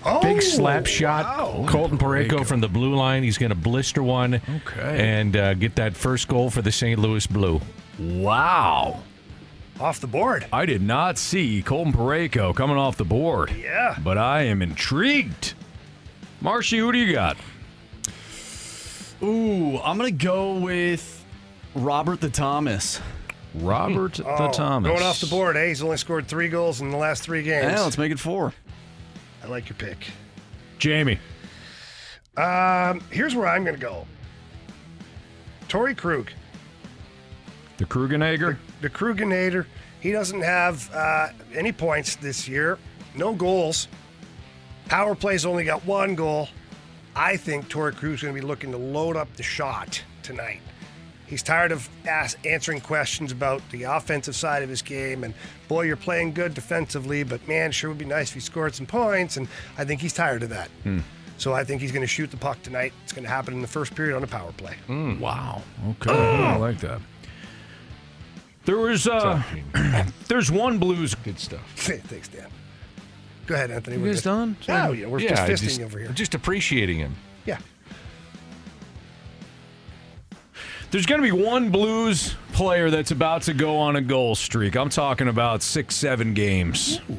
Oh, big slap shot. Wow. Colton Parayko from the blue line. He's going to blister one okay. and uh, get that first goal for the Saint Louis Blue. Wow. Off the board. I did not see Colton Parayko coming off the board. Yeah. But I am intrigued. Marshy, who do you got? Ooh, I'm going to go with Robert the Thomas. Robert oh, the Thomas. Going off the board, eh? He's only scored three goals in the last three games. Yeah, let's make it four. I like your pick. Jamie. Um, here's where I'm going to go. Torrey Krug. The Kruganator? The, the Kruganator. He doesn't have uh, any points this year. No goals. Power play's only got one goal. I think Torrey Krug's going to be looking to load up the shot tonight. He's tired of ask, answering questions about the offensive side of his game. And, boy, you're playing good defensively, but, man, sure would be nice if you scored some points. And I think he's tired of that. Hmm. So I think he's going to shoot the puck tonight. It's going to happen in the first period on a power play. Mm. Wow. Okay. Oh. I like that. There was uh, there's one Blues. Good stuff. Thanks, Dan. Go ahead, Anthony. You guys just, done? Oh, yeah. We're yeah, just fisting just, over here. Just appreciating him. Yeah. There's going to be one Blues player that's about to go on a goal streak. I'm talking about six, seven games. Ooh.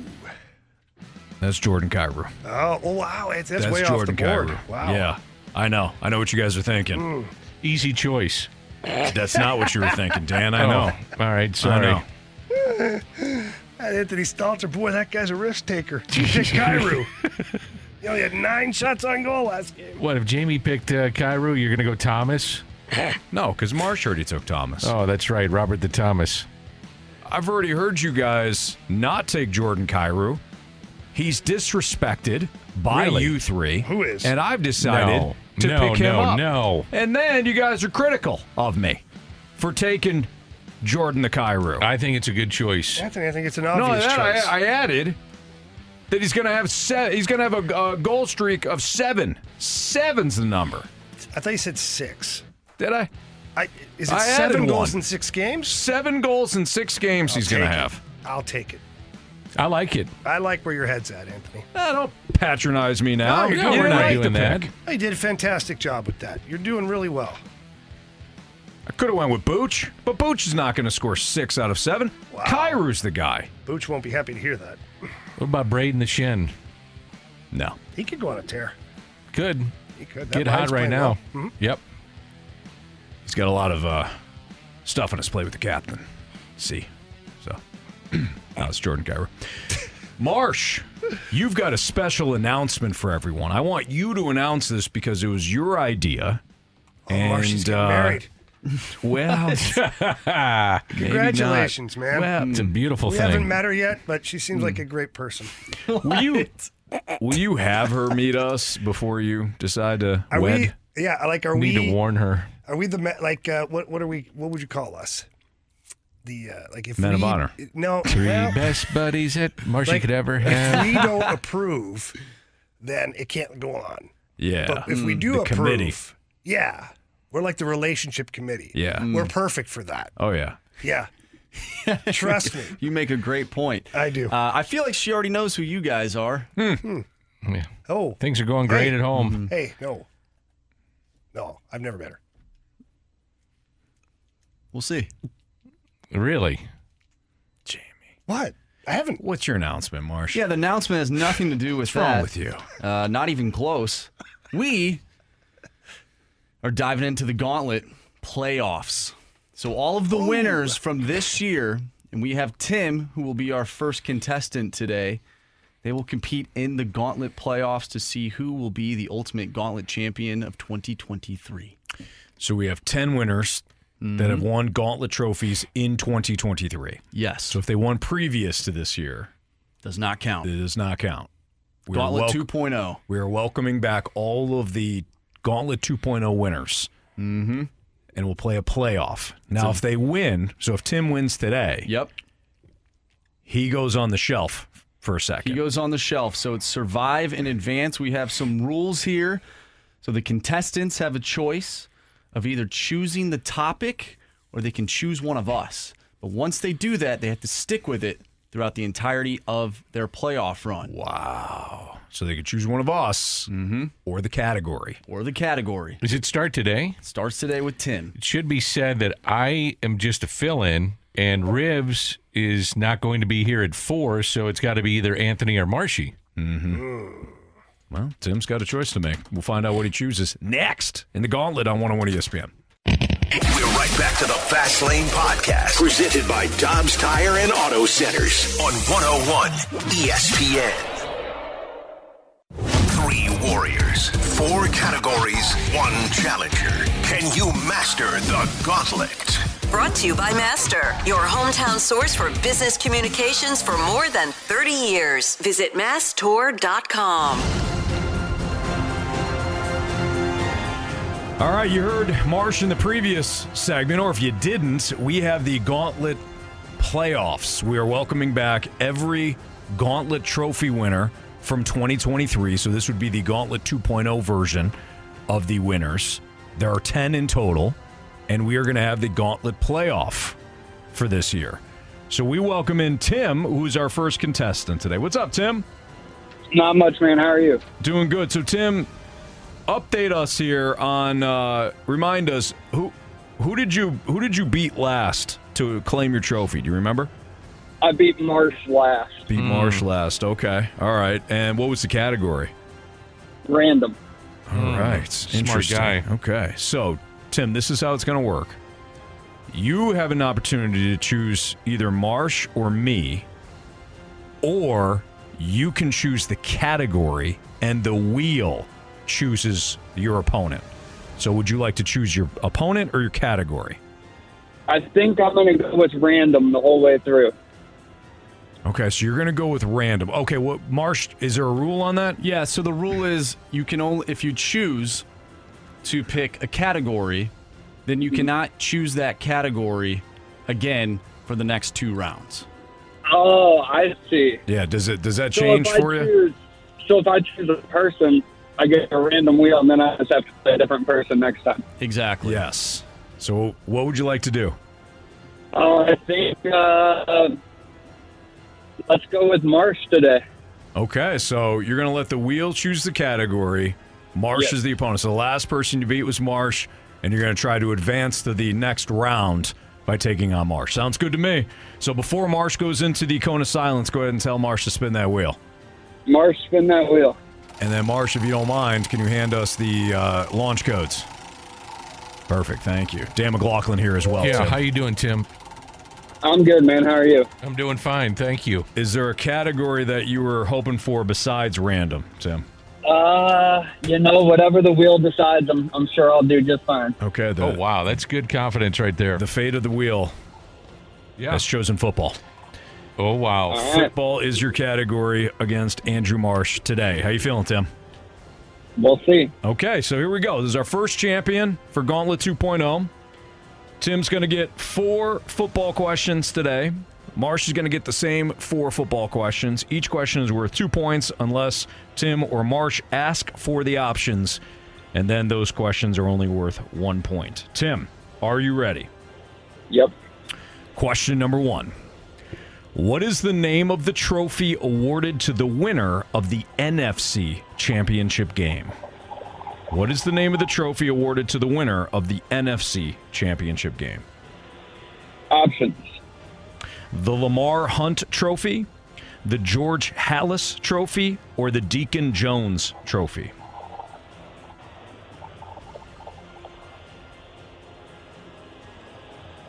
That's Jordan Kyrou. Oh, oh wow. It's, that's that's way Jordan off the board. Kyrou. Wow. Yeah, I know. I know what you guys are thinking. Mm. Easy choice. That's not what you were thinking, Dan. I know. Oh. All right, sorry. I know. Anthony Stalter, boy, that guy's a risk taker. He picked Kyrou. He only had nine shots on goal last game. What, if Jamie picked uh, Kyrou, you're going to go Thomas? No, because Marsh already took Thomas. Oh, that's right. Robert the Thomas. I've already heard you guys not take Jordan Kyrou. He's disrespected by really? you three. Who is? And I've decided no, to no, pick him no, up. No, no, And then you guys are critical of me for taking Jordan the Kyrou. I think it's a good choice. Anthony, I think it's an obvious no, choice. I, I added that he's going to have se- he's going to have a, a goal streak of seven. Seven's the number. I thought you said six. Did I? I is it I seven goals one. in six games? Seven goals in six games I'll he's going to have. I'll take it. I like it. I like where your head's at, Anthony. No, don't patronize me now. No, you're doing, we're not doing that. I did a fantastic job with that. You're doing really well. I could have went with Booch, but Booch is not going to score six out of seven. Wow. Kyrou's the guy. Booch won't be happy to hear that. What about Braden the Shin? No. He could go on a tear. Could. He could. Get hot right now. Well. Mm-hmm. Yep. He's got a lot of uh, stuff on his plate with the captain. See. So, that was Jordan Kyrou. Marsh, you've got a special announcement for everyone. I want you to announce this because it was your idea. Oh, and, Marsh is getting uh, married. Well, congratulations, man. Well, it's a beautiful we thing. We haven't met her yet, but she seems mm. like a great person. Will you, will you have her meet us before you decide to are wed? We, yeah, like are Need we? Need to warn her. Are we the like? Uh, what what are we? What would you call us? The uh, like if men we, of honor. No, three well, best buddies that Marcia like, could ever have. If we don't approve, then it can't go on. Yeah, but if we do the approve, committee. yeah. We're like the relationship committee. Yeah. Mm. We're perfect for that. Oh, yeah. Yeah. Trust me. You make a great point. I do. Uh, I feel like she already knows who you guys are. Mm. Mm. Yeah. Oh. Things are going great hey. at home. Mm-hmm. Hey, no. No, I've never met her. We'll see. Really? Jamie. What? I haven't. What's your announcement, Marsh? Yeah, the announcement has nothing to do with What's that. What's wrong with you? Uh, not even close. We... are diving into the gauntlet playoffs. So all of the Ooh. winners from this year, and we have Tim, who will be our first contestant today, they will compete in the gauntlet playoffs to see who will be the ultimate gauntlet champion of twenty twenty-three. So we have ten winners mm-hmm. that have won gauntlet trophies in twenty twenty-three. Yes. So if they won previous to this year. Does not count. It does not count. We gauntlet wel- two point oh. We are welcoming back all of the Gauntlet two point oh winners, mm-hmm. and we'll play a playoff. Now, so, if they win, so if Tim wins today, yep, he goes on the shelf for a second. He goes on the shelf, so it's survive and advance. We have some rules here. So the contestants have a choice of either choosing the topic or they can choose one of us. But once they do that, they have to stick with it throughout the entirety of their playoff run. Wow. So they could choose one of us mm-hmm. or the category. Or the category. Does it start today? It starts today with Tim. It should be said that I am just a fill-in, and Ribs is not going to be here at four, so it's got to be either Anthony or Marshy. Mm-hmm. Well, Tim's got a choice to make. We'll find out what he chooses next in the Gauntlet on one oh one E S P N. We're right back to the Fast Lane Podcast, presented by Dobbs Tire and Auto Centers on one oh one E S P N. Three warriors, four categories, one challenger. Can you master the gauntlet? Brought to you by Master, your hometown source for business communications for more than thirty years. Visit mass tour dot com. All right, you heard Marsh in the previous segment, or if you didn't, we have the Gauntlet Playoffs. We are welcoming back every Gauntlet Trophy winner from twenty twenty-three, so this would be the Gauntlet two point oh version of the winners. There are ten in total, and we are going to have the Gauntlet Playoff for this year. So we welcome in Tim, who's our first contestant today. What's up, Tim? Not much, man. How are you? Doing good. So, Tim, update us here on uh, remind us who who did you who did you beat last to claim your trophy? Do you remember? I beat Marsh last. Beat mm. Marsh last. Okay. All right. And what was the category? Random. All right. Mm. Interesting. Smart guy. Okay. So, Tim, this is how it's going to work. You have an opportunity to choose either Marsh or me, or you can choose the category, and the wheel chooses your opponent. So, would you like to choose your opponent or your category? I think I'm going to go with random the whole way through. Okay, so you're going to go with random. Okay, well, Marsh, is there a rule on that? Yeah, so the rule is you can only, if you choose to pick a category, then you cannot choose that category again for the next two rounds. Oh, I see. Yeah, does it does that so change for you? Choose, so if I choose a person, I get a random wheel, and then I just have to play a different person next time. Exactly. Yes. So what would you like to do? Oh, uh, I think... Uh, Let's go with Marsh today. Okay, so you're going to let the wheel choose the category. Marsh yep. is the opponent. So the last person you beat was Marsh, and you're going to try to advance to the next round by taking on Marsh. Sounds good to me. So before Marsh goes into the cone of silence, go ahead and tell Marsh to spin that wheel. Marsh, spin that wheel. And then, Marsh, if you don't mind, can you hand us the uh, launch codes? Perfect. Thank you. Dan McLaughlin here as well. Yeah. Tim. How you doing, Tim? I'm good, man. How are you? I'm doing fine. Thank you. Is there a category that you were hoping for besides random, Tim? Uh, you know, whatever the wheel decides, I'm, I'm sure I'll do just fine. Okay. The, oh, wow. That's good confidence right there. The fate of the wheel. Yeah. That's chosen football. Oh, wow. Right. Football is your category against Andrew Marsh today. How you feeling, Tim? We'll see. Okay, so here we go. This is our first champion for Gauntlet two point oh. Tim's going to get four football questions today. Marsh is going to get the same four football questions. Each question is worth two points unless Tim or Marsh ask for the options, and then those questions are only worth one point. Tim, are you ready? Yep. Question number one. What is the name of the trophy awarded to the winner of the N F C Championship game? What is the name of the trophy awarded to the winner of the N F C Championship game? Options. The Lamar Hunt Trophy, the George Halas Trophy, or the Deacon Jones Trophy?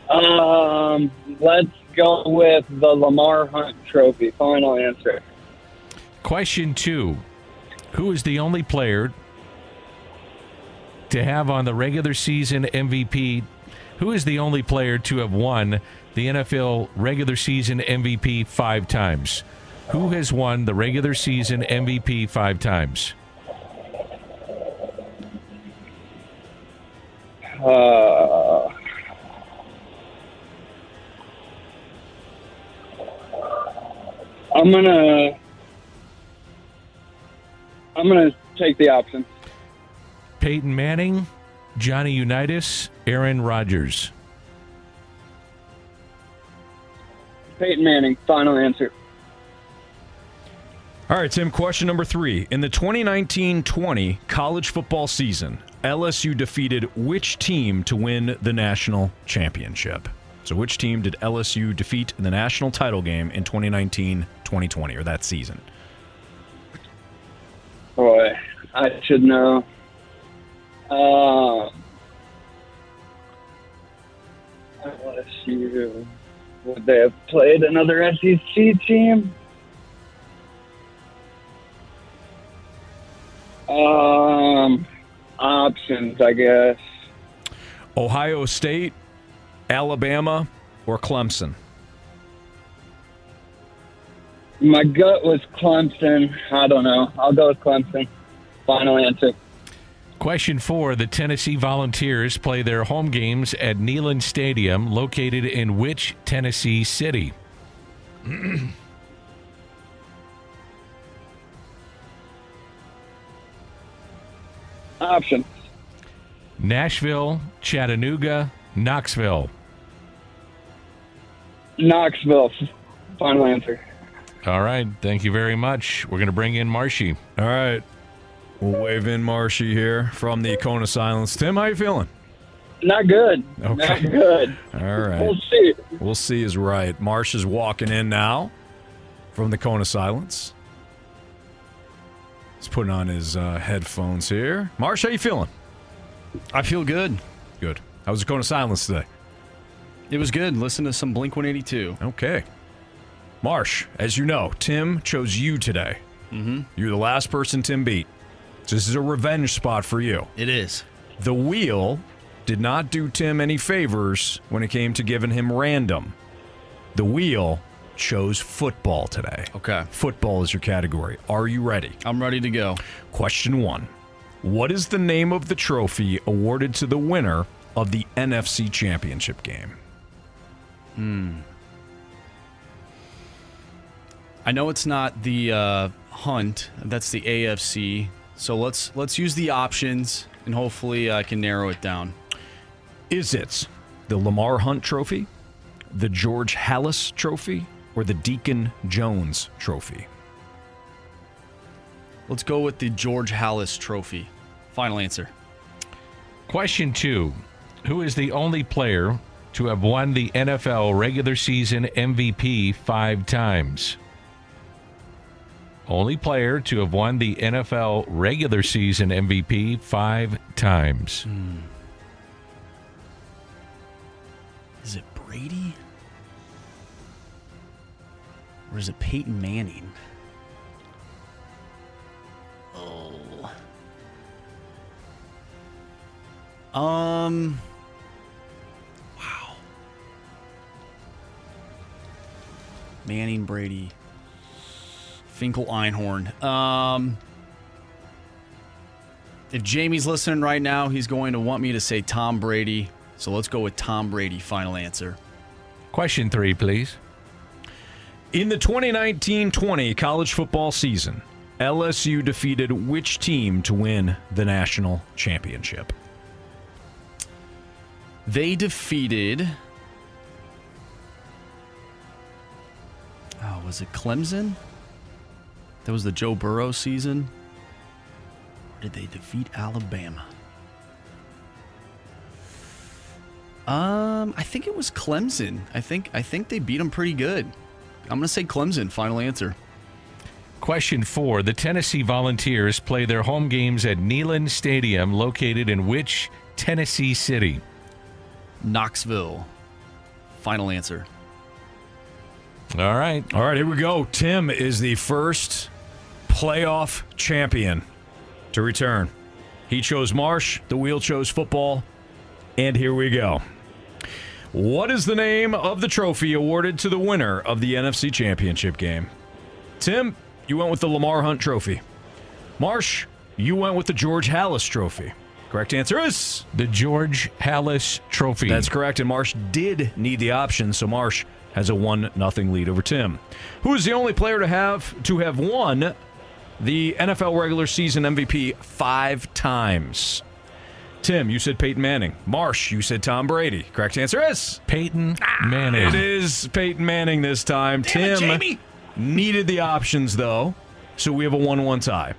Um, let's go with the Lamar Hunt Trophy. Final answer. Question two. Who is the only player to have on the regular season M V P? Who is the only player to have won the N F L regular season M V P five times? Who has won the regular season M V P five times? Uh... I'm gonna, I'm gonna take the option. Peyton Manning, Johnny Unitas, Aaron Rodgers. Peyton Manning, final answer. All right, Tim, question number three. In the twenty nineteen twenty college football season, L S U defeated which team to win the national championship? So which team did L S U defeat in the national title game in twenty nineteen twenty twenty, or that season? Boy, I should know. Uh, L S U, would they have played another S E C team? Um, options, I guess. Ohio State, Alabama, or Clemson? My gut was Clemson. I don't know. I'll go with Clemson. Final answer. Question four. The Tennessee Volunteers play their home games at Neyland Stadium, located in which Tennessee city? Options. Nashville, Chattanooga, Knoxville. Knoxville. Final answer. All right. Thank you very much. We're going to bring in Marshy. All right. We'll wave in Marshy here from the Cone of Silence. Tim, how you feeling? Not good. Okay. Not good. All right. We'll see. We'll see is right. Marsh is walking in now from the Cone of Silence. He's putting on his uh, headphones here. Marsh, how you feeling? I feel good. Good. How was the Cone of Silence today? It was good. Listen to some Blink one eighty-two. Okay. Marsh, as you know, Tim chose you today. Mm-hmm. You're the last person Tim beat. So this is a revenge spot for you. It is. The wheel did not do Tim any favors when it came to giving him random. The wheel chose football today. Okay. Football is your category. Are you ready? I'm ready to go. Question one. What is the name of the trophy awarded to the winner of the N F C Championship game? Hmm. I know it's not the uh, Hunt. That's the A F C. So let's let's use the options, and hopefully I can narrow it down. Is it the Lamar Hunt Trophy, the George Halas Trophy, or the Deacon Jones Trophy? Let's go with the George Halas Trophy. Final answer. Question two. Who is the only player to have won the N F L regular season M V P five times? Only player to have won the N F L regular season M V P five times. Mm. Is it Brady? Or is it Peyton Manning? Oh. Um... Wow. Manning, Brady... Finkel Einhorn. Um, if Jamie's listening right now, he's going to want me to say Tom Brady. So let's go with Tom Brady. Final answer. Question three, please. In the twenty nineteen twenty college football season, L S U defeated which team to win the national championship? They defeated... Oh, was it Clemson? That was the Joe Burrow season. Or did they defeat Alabama? Um, I think it was Clemson. I think I think they beat them pretty good. I'm going to say Clemson. Final answer. Question four. The Tennessee Volunteers play their home games at Neyland Stadium, located in which Tennessee city? Knoxville. Final answer. All right. All right, here we go. Tim is the first playoff champion to return. He chose Marsh, the wheel chose football, and here we go. What is the name of the trophy awarded to the winner of the N F C Championship game? Tim, you went with the Lamar Hunt Trophy. Marsh, you went with the George Halas Trophy. Correct answer is the George Halas Trophy. That's correct, and Marsh did need the option, so Marsh has a one nothing lead over Tim. Who is the only player to have to have won the N F L regular season M V P five times? Tim, you said Peyton Manning. Marsh, you said Tom Brady. Correct answer is Peyton Manning. Ah, it is Peyton Manning this time. Damn Tim it, Jamie. Needed the options, though, so we have a one one tie.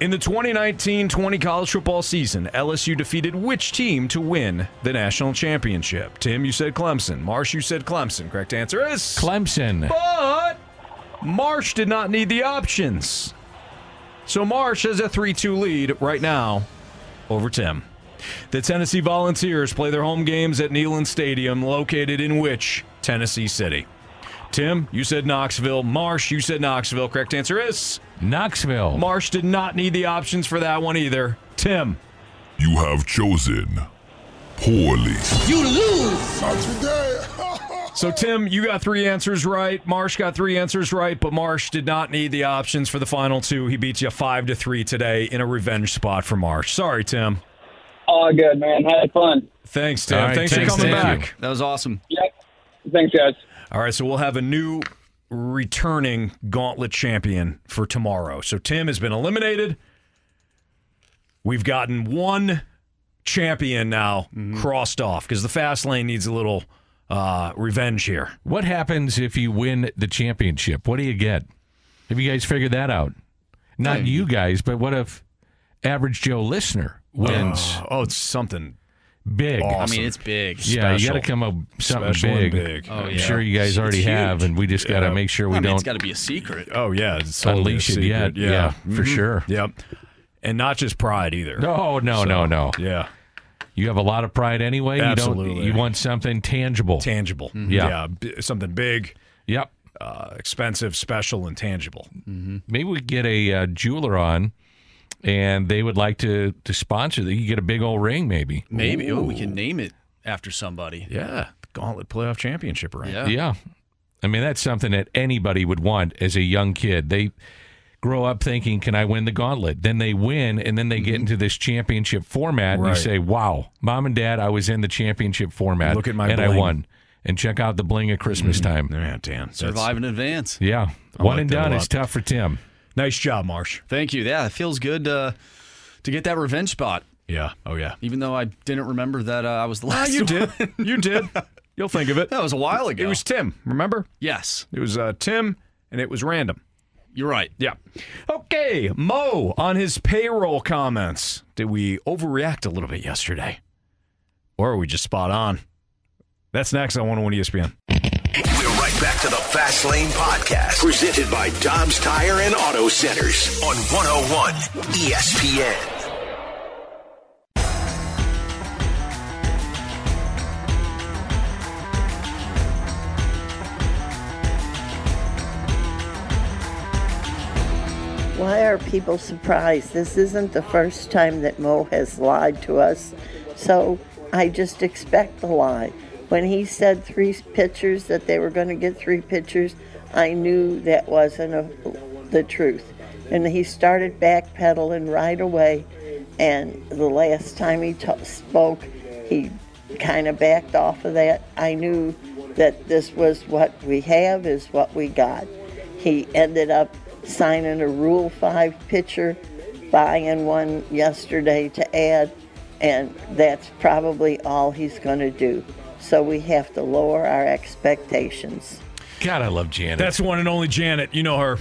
In the twenty nineteen twenty college football season, L S U defeated which team to win the national championship? Tim, you said Clemson. Marsh, you said Clemson. Correct answer is... Clemson. But Marsh did not need the options. So Marsh has a three two lead right now over Tim. The Tennessee Volunteers play their home games at Neyland Stadium, located in which Tennessee city? Tim, you said Knoxville. Marsh, you said Knoxville. Correct answer is... Knoxville. Marsh did not need the options for that one either. Tim. You have chosen poorly. You lose. Not today. So, Tim, you got three answers right. Marsh got three answers right, but Marsh did not need the options for the final two. He beats you five to three today in a revenge spot for Marsh. Sorry, Tim. All good, man. Had fun. Thanks, Tim. Right, thanks, thanks for coming thank back. You. That was awesome. Yep. Thanks, guys. All right, so we'll have a new returning gauntlet champion for tomorrow. So Tim has been eliminated. We've gotten one champion now mm-hmm. crossed off because the fast lane needs a little uh, revenge here. What happens if you win the championship? What do you get? Have you guys figured that out? Not hey. you guys, but what if average Joe listener wins? Uh, oh, it's something big. Awesome. I mean, it's big. Yeah, special. You got to come up with something big. big. Oh, I'm yeah. sure you guys it's already huge. have, and we just got to yeah. make sure we I mean, don't. It's got to be a secret. Oh, yeah. It's totally unleash it yet. Yeah, yeah mm-hmm. for sure. Yep. And not just pride either. No, no, so, no, no. Yeah. You have a lot of pride anyway. Absolutely. You, don't, you want something tangible. Tangible. Mm-hmm. Yeah. yeah. Something big. Yep. Uh, expensive, special, and tangible. Mm-hmm. Maybe we get a uh, jeweler on. And they would like to, to sponsor that. You get a big old ring, maybe. Maybe. Ooh. Oh, we can name it after somebody. Yeah. The Gauntlet Playoff Championship, right? Yeah. yeah. I mean, that's something that anybody would want as a young kid. They grow up thinking, can I win the Gauntlet? Then they win, and then they mm-hmm. get into this championship format. Right. And you say, wow, Mom and Dad, I was in the championship format. Look at my And bling. I won. And check out the bling at Christmas mm-hmm. time. Yeah, damn. Survive in advance. Yeah. I One like and done is tough for Tim. Nice job, Marsh. Thank you. Yeah, it feels good uh, to get that revenge spot. Yeah. Oh, yeah. Even though I didn't remember that uh, I was the last one. Ah, you did. You did. You'll think of it. That was a while ago. It was Tim, remember? Yes. It was uh, Tim, and it was random. You're right. Yeah. Okay, Mo, on his payroll comments, did we overreact a little bit yesterday? Or are we just spot on? That's next on one oh one E S P N. We're right back to the Fast Lane Podcast, presented by Dobbs Tire and Auto Centers on one oh one E S P N. Why are people surprised? This isn't the first time that Mo has lied to us, so I just expect the lie. When he said three pitchers, that they were going to get three pitchers, I knew that wasn't a, the truth. And he started backpedaling right away, and the last time he t- spoke, he kind of backed off of that. I knew that this was what we have is what we got. He ended up signing a Rule five pitcher, buying one yesterday to add, and that's probably all he's going to do. So we have to lower our expectations. God, I love Janet. That's the one and only Janet. You know her.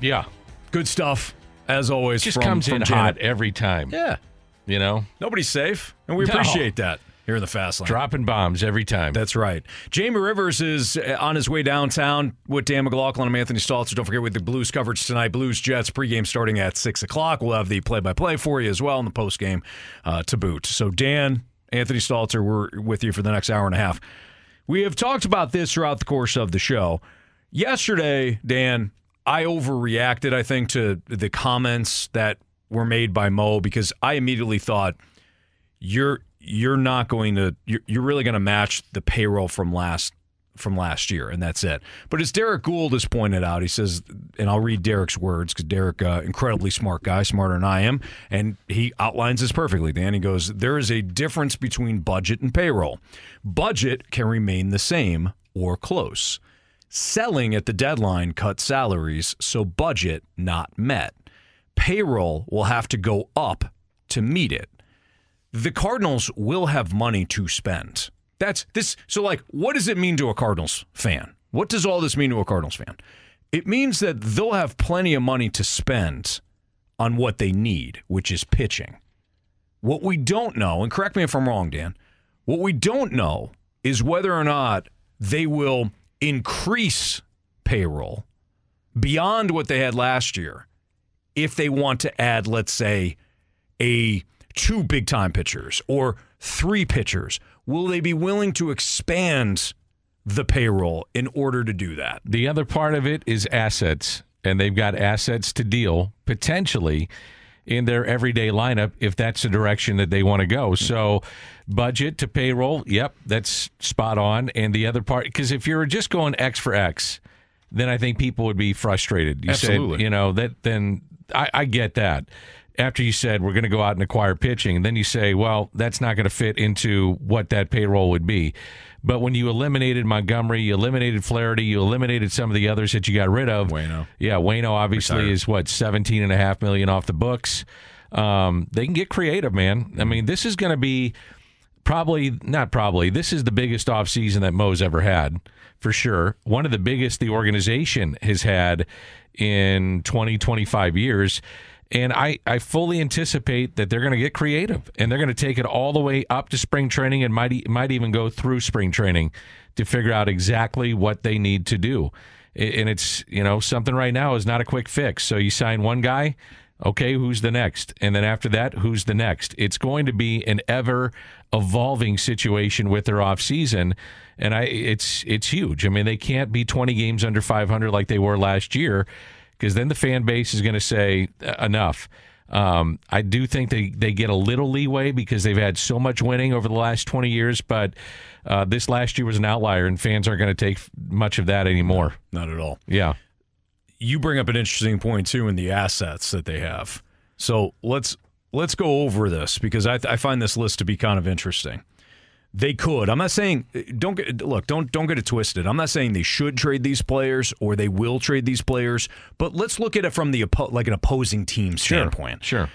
Yeah. Good stuff, as always. Just from, comes from in Janet. Hot every time. Yeah. You know? Nobody's safe, and we appreciate no. that. Here in the Fast Lane. Dropping bombs every time. That's right. Jamie Rivers is on his way downtown with Dan McLaughlin. I'm Anthony Staltzer. Don't forget, with the Blues coverage tonight. Blues Jets pregame starting at six o'clock. We'll have the play-by-play for you as well in the postgame uh, to boot. So Dan, Anthony Staltzer, we're with you for the next hour and a half. We have talked about this throughout the course of the show. Yesterday, Dan, I overreacted, I think, to the comments that were made by Mo, because I immediately thought, you're... You're not going to. You're really going to match the payroll from last from last year, and that's it. But as Derek Gould has pointed out, he says, and I'll read Derek's words because Derek, uh, incredibly smart guy, smarter than I am, and he outlines this perfectly. Dan, he goes, there is a difference between budget and payroll. Budget can remain the same or close. Selling at the deadline cut salaries, so budget not met. Payroll will have to go up to meet it. The Cardinals will have money to spend. That's this. So, like, what does it mean to a Cardinals fan? What does all this mean to a Cardinals fan? It means that they'll have plenty of money to spend on what they need, which is pitching. What we don't know, and correct me if I'm wrong, Dan, what we don't know is whether or not they will increase payroll beyond what they had last year if they want to add, let's say, a two big-time pitchers or three pitchers. Will they be willing to expand the payroll in order to do that? The other part of it is assets, and they've got assets to deal, potentially, in their everyday lineup if that's the direction that they want to go. So budget to payroll, yep, that's spot on. And the other part, because if you're just going X for X, then I think people would be frustrated. You Absolutely. Said, you know, that then I, I get that. After you said, we're going to go out and acquire pitching, and then you say, well, that's not going to fit into what that payroll would be. But when you eliminated Montgomery, you eliminated Flaherty, you eliminated some of the others that you got rid of. Waino. Yeah, Waino obviously Retired. Is, what, seventeen point five million dollars off the books. Um, they can get creative, man. I mean, this is going to be probably, not probably, this is the biggest offseason that Mo's ever had, for sure. One of the biggest the organization has had in twenty, twenty-five years. And I, I fully anticipate that they're going to get creative, and they're going to take it all the way up to spring training, and might might even go through spring training to figure out exactly what they need to do. And it's, you know, something right now is not a quick fix. So you sign one guy, okay, who's the next? And then after that, who's the next? It's going to be an ever-evolving situation with their offseason, and I it's it's huge. I mean, they can't be twenty games under five hundred like they were last year, because then the fan base is going to say, enough. Um, I do think they, they get a little leeway because they've had so much winning over the last twenty years, but uh, this last year was an outlier, and fans aren't going to take much of that anymore. Not at all. Yeah. You bring up an interesting point, too, in the assets that they have. So let's let's go over this, because I, I find this list to be kind of interesting. They could. I'm not saying don't get look, don't don't get it twisted. I'm not saying they should trade these players or they will trade these players, but let's look at it from the like an opposing team standpoint. Sure. sure.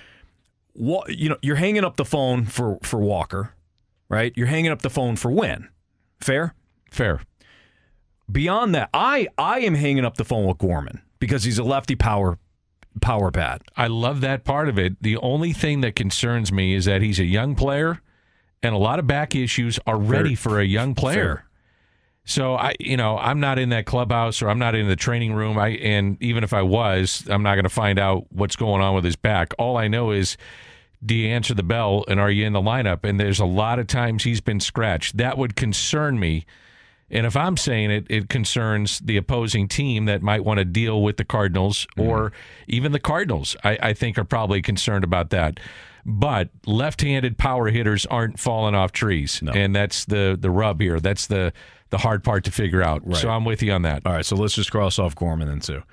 What, you know, you're hanging up the phone for for Walker, right? You're hanging up the phone for Wynn. Fair? Fair. Beyond that, I I am hanging up the phone with Gorman because he's a lefty power power bat. I love that part of it. The only thing that concerns me is that he's a young player. And a lot of back issues are ready for a young player. Fair. So I, you know, I'm not in that clubhouse or I'm not in the training room. I and even if I was, I'm not going to find out what's going on with his back. All I know is, do you answer the bell and are you in the lineup? And there's a lot of times he's been scratched. That would concern me. And if I'm saying it, it concerns the opposing team that might want to deal with the Cardinals, mm-hmm. or even the Cardinals, I, I think, are probably concerned about that. But left-handed power hitters aren't falling off trees, no. and that's the, the rub here. That's the, the hard part to figure out. Right. So I'm with you on that. All right, so let's just cross off Gorman then, too.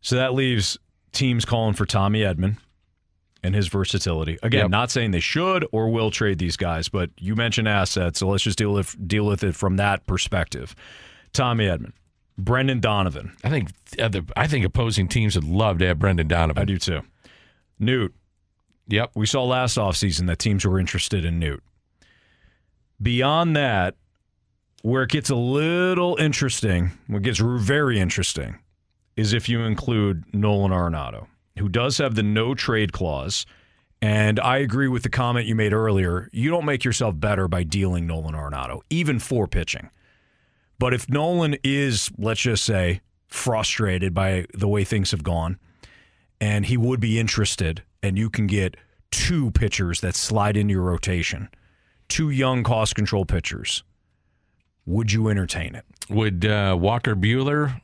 So that leaves teams calling for Tommy Edman and his versatility. Again, yep. not saying they should or will trade these guys, but you mentioned assets, so let's just deal with, deal with it from that perspective. Tommy Edman, Brendan Donovan. I think the, I think opposing teams would love to have Brendan Donovan. I do too. Newt. Yep. We saw last offseason that teams were interested in Newt. Beyond that, where it gets a little interesting, what gets very interesting, is if you include Nolan Arenado, who does have the no-trade clause, and I agree with the comment you made earlier, you don't make yourself better by dealing Nolan Arenado, even for pitching. But if Nolan is, let's just say, frustrated by the way things have gone, and he would be interested, and you can get two pitchers that slide into your rotation, two young cost-control pitchers, would you entertain it? Would uh, Walker Buehler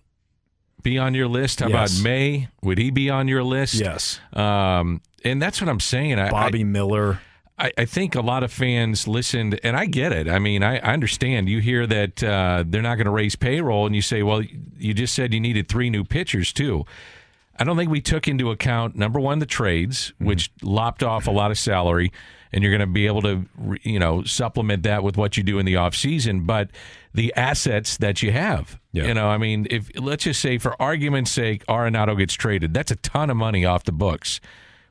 be on your list? How yes. about May? Would he be on your list? Yes. Um, and that's what I'm saying. I, Bobby I, Miller. I, I think a lot of fans listened, and I get it. I mean, I, I understand. You hear that uh, they're not going to raise payroll, and you say, well, you just said you needed three new pitchers, too. I don't think we took into account, number one, the trades, mm-hmm. which lopped off a lot of salary, and you're going to be able to, you know, supplement that with what you do in the offseason, but the assets that you have. Yeah. You know, I mean, if let's just say, for argument's sake, Arenado gets traded. That's a ton of money off the books,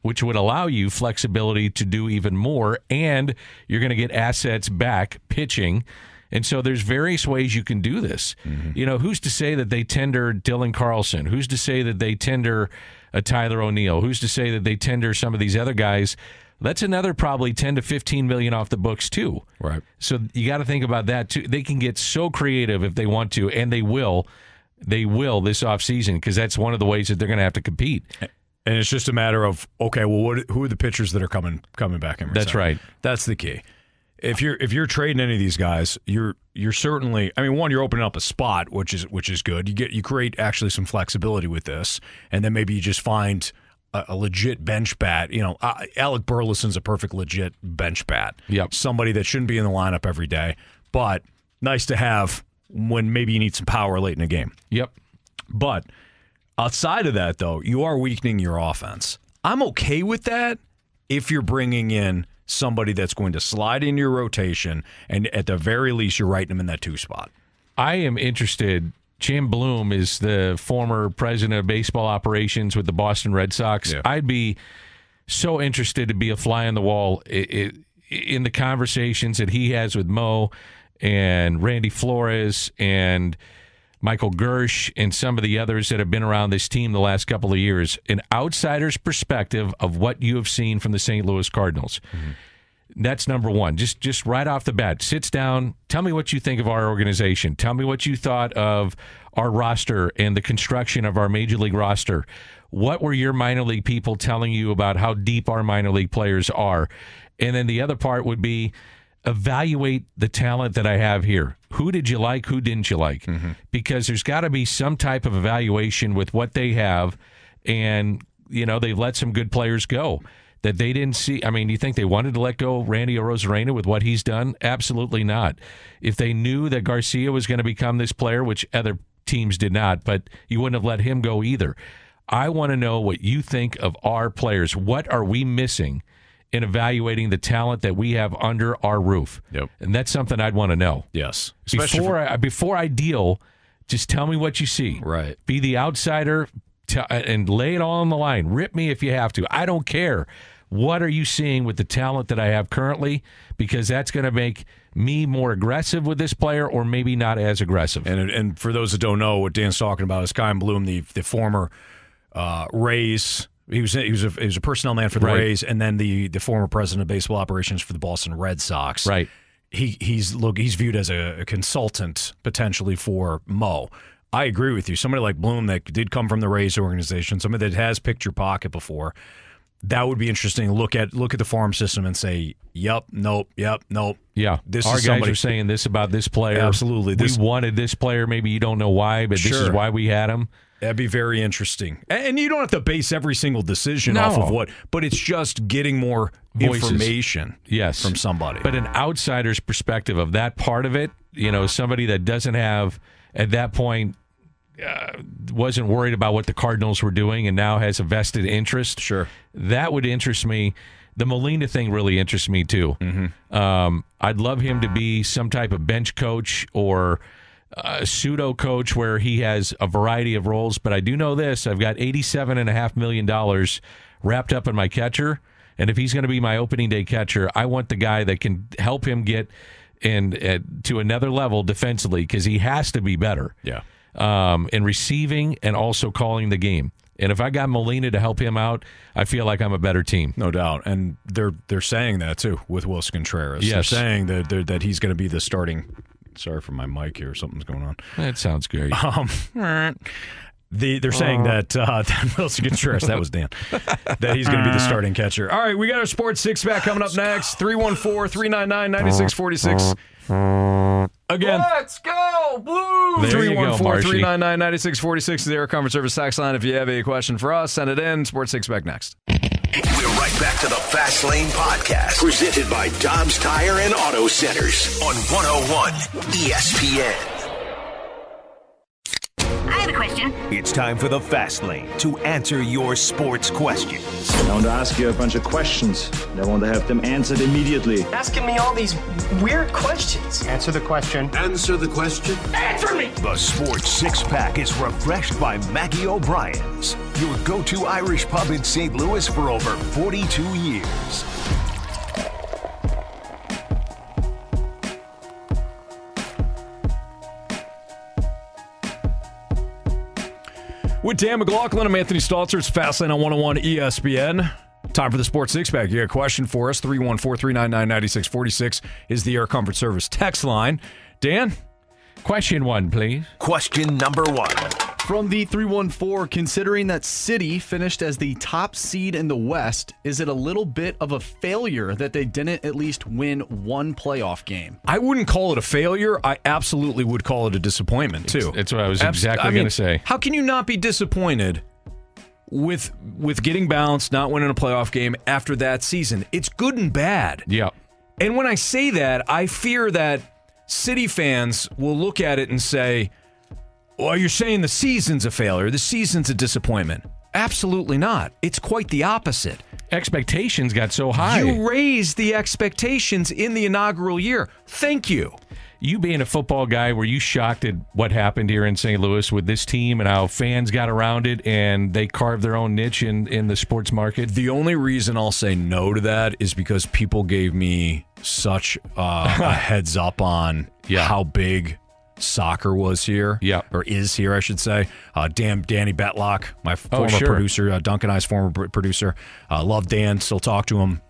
which would allow you flexibility to do even more, and you're going to get assets back pitching. And so there's various ways you can do this. Mm-hmm. You know, who's to say that they tender Dylan Carlson? Who's to say that they tender a Tyler O'Neill? Who's to say that they tender some of these other guys? That's another probably ten to fifteen million off the books too. Right. So you got to think about that too. They can get so creative if they want to, and they will. They will this offseason, because that's one of the ways that they're going to have to compete. And it's just a matter of, okay, well, what, who are the pitchers that are coming coming back in? That's right. That's the key. If you're if you're trading any of these guys, you're you're certainly. I mean, one, you're opening up a spot, which is which is good. You get you create actually some flexibility with this, and then maybe you just find a, a legit bench bat. You know, uh, Alec Burleson's a perfect legit bench bat. Yep. Somebody that shouldn't be in the lineup every day, but nice to have when maybe you need some power late in a game. Yep. But outside of that, though, you are weakening your offense. I'm okay with that if you're bringing in somebody that's going to slide into your rotation, and at the very least, you're writing them in that two spot. I am interested. Jim Bloom is the former president of baseball operations with the Boston Red Sox. Yeah. I'd be so interested to be a fly on the wall in the conversations that he has with Mo and Randy Flores and Michael Gersh and some of the others that have been around this team the last couple of years, an outsider's perspective of what you have seen from the Saint Louis Cardinals. Mm-hmm. That's number one. Just just right off the bat, sits down, tell me what you think of our organization. Tell me what you thought of our roster and the construction of our major league roster. What were your minor league people telling you about how deep our minor league players are? And then the other part would be, evaluate the talent that I have here. Who did you like? Who didn't you like? Mm-hmm. Because there's got to be some type of evaluation with what they have. And, you know, they've let some good players go that they didn't see. I mean, do you think they wanted to let go Randy Arozarena with what he's done? Absolutely not. If they knew that Garcia was going to become this player, which other teams did not, but you wouldn't have let him go either. I want to know what you think of our players. What are we missing in evaluating the talent that we have under our roof? Yep. And that's something I'd want to know. Yes. Especially before, for- I, before I deal, just tell me what you see. Right. Be the outsider t- and lay it all on the line. Rip me if you have to. I don't care. What are you seeing with the talent that I have currently? Because that's going to make me more aggressive with this player, or maybe not as aggressive. And and for those that don't know, what Dan's talking about is Chaim Bloom, the, the former uh, Rays. He was he was a, he was a personnel man for the right. Rays, and then the, the former president of baseball operations for the Boston Red Sox. Right. he he's look he's viewed as a, a consultant potentially for Mo. I agree with you. Somebody like Bloom that did come from the Rays organization, somebody that has picked your pocket before, that would be interesting. Look at look at the farm system and say, yep, nope, yep, nope. Yeah, this our is guys somebody. are saying this about this player. Absolutely, this, we wanted this player. Maybe you don't know why, but sure. This is why we had him. That'd be very interesting. And you don't have to base every single decision no. off of what, but it's just getting more Voices. information yes. from somebody. But an outsider's perspective of that part of it, you know, somebody that doesn't have, at that point, uh, wasn't worried about what the Cardinals were doing and now has a vested interest. Sure. That would interest me. The Molina thing really interests me, too. Mm-hmm. Um, I'd love him to be some type of bench coach or a pseudo coach where he has a variety of roles, but I do know this. I've got eighty-seven point five million dollars wrapped up in my catcher, and if he's going to be my opening day catcher, I want the guy that can help him get in uh, to another level defensively because he has to be better yeah. um, in receiving and also calling the game. And if I got Molina to help him out, I feel like I'm a better team. No doubt. And they're they're saying that, too, with Wilson Contreras. Yes. They're saying that they're, that he's going to be the starting – sorry for my mic here. Something's going on. That sounds great. Um, the, they're saying uh, that uh, Wilson Contreras, that was Dan, that he's going to be the starting catcher. All right, we got our Sports Six Pack coming up next. three one four, three nine nine, nine six four six. Again. Let's go, Blues! three one four, three nine nine, nine six four six is the Air Comfort Service tax line. If you have a question for us, send it in. Sports Six Pack next. We're right back to the Fast Lane Podcast, presented by Dobbs Tire and Auto Centers on one oh one E S P N. I have a question. It's time for the Fast Lane to answer your sports questions. I want to ask you a bunch of questions. I want to have them answered immediately. Asking me all these weird questions. Answer the question. Answer the question. Answer me! The Sports Six Pack is refreshed by Maggie O'Brien's, your go-to Irish pub in Saint Louis for over forty-two years. With Dan McLaughlin, I'm Anthony Staltzer. It's Fast Lane on one oh one E S P N. Time for the Sports Six Pack. You got a question for us? three one four, three nine nine, nine six four six is the Air Comfort Service text line. Dan, question one, please. Question number one. From the three one four, considering that City finished as the top seed in the West, is it a little bit of a failure that they didn't at least win one playoff game? I wouldn't call it a failure. I absolutely would call it a disappointment, too. That's what I was exactly Abs- going to say. How can you not be disappointed with with getting bounced, not winning a playoff game after that season? It's good and bad. Yeah. And when I say that, I fear that City fans will look at it and say, well, you're saying the season's a failure. The season's a disappointment. Absolutely not. It's quite the opposite. Expectations got so high. You raised the expectations in the inaugural year. Thank you. You being a football guy, were you shocked at what happened here in Saint Louis with this team and how fans got around it and they carved their own niche in, in the sports market? The only reason I'll say no to that is because people gave me such uh, a heads up on yeah. how big soccer was here, yeah, or is here, I should say. Uh, Dan, Danny Betlock, my former oh, sure. producer, uh, Duncan I's former pr- producer, uh, love Dan, still talk to him,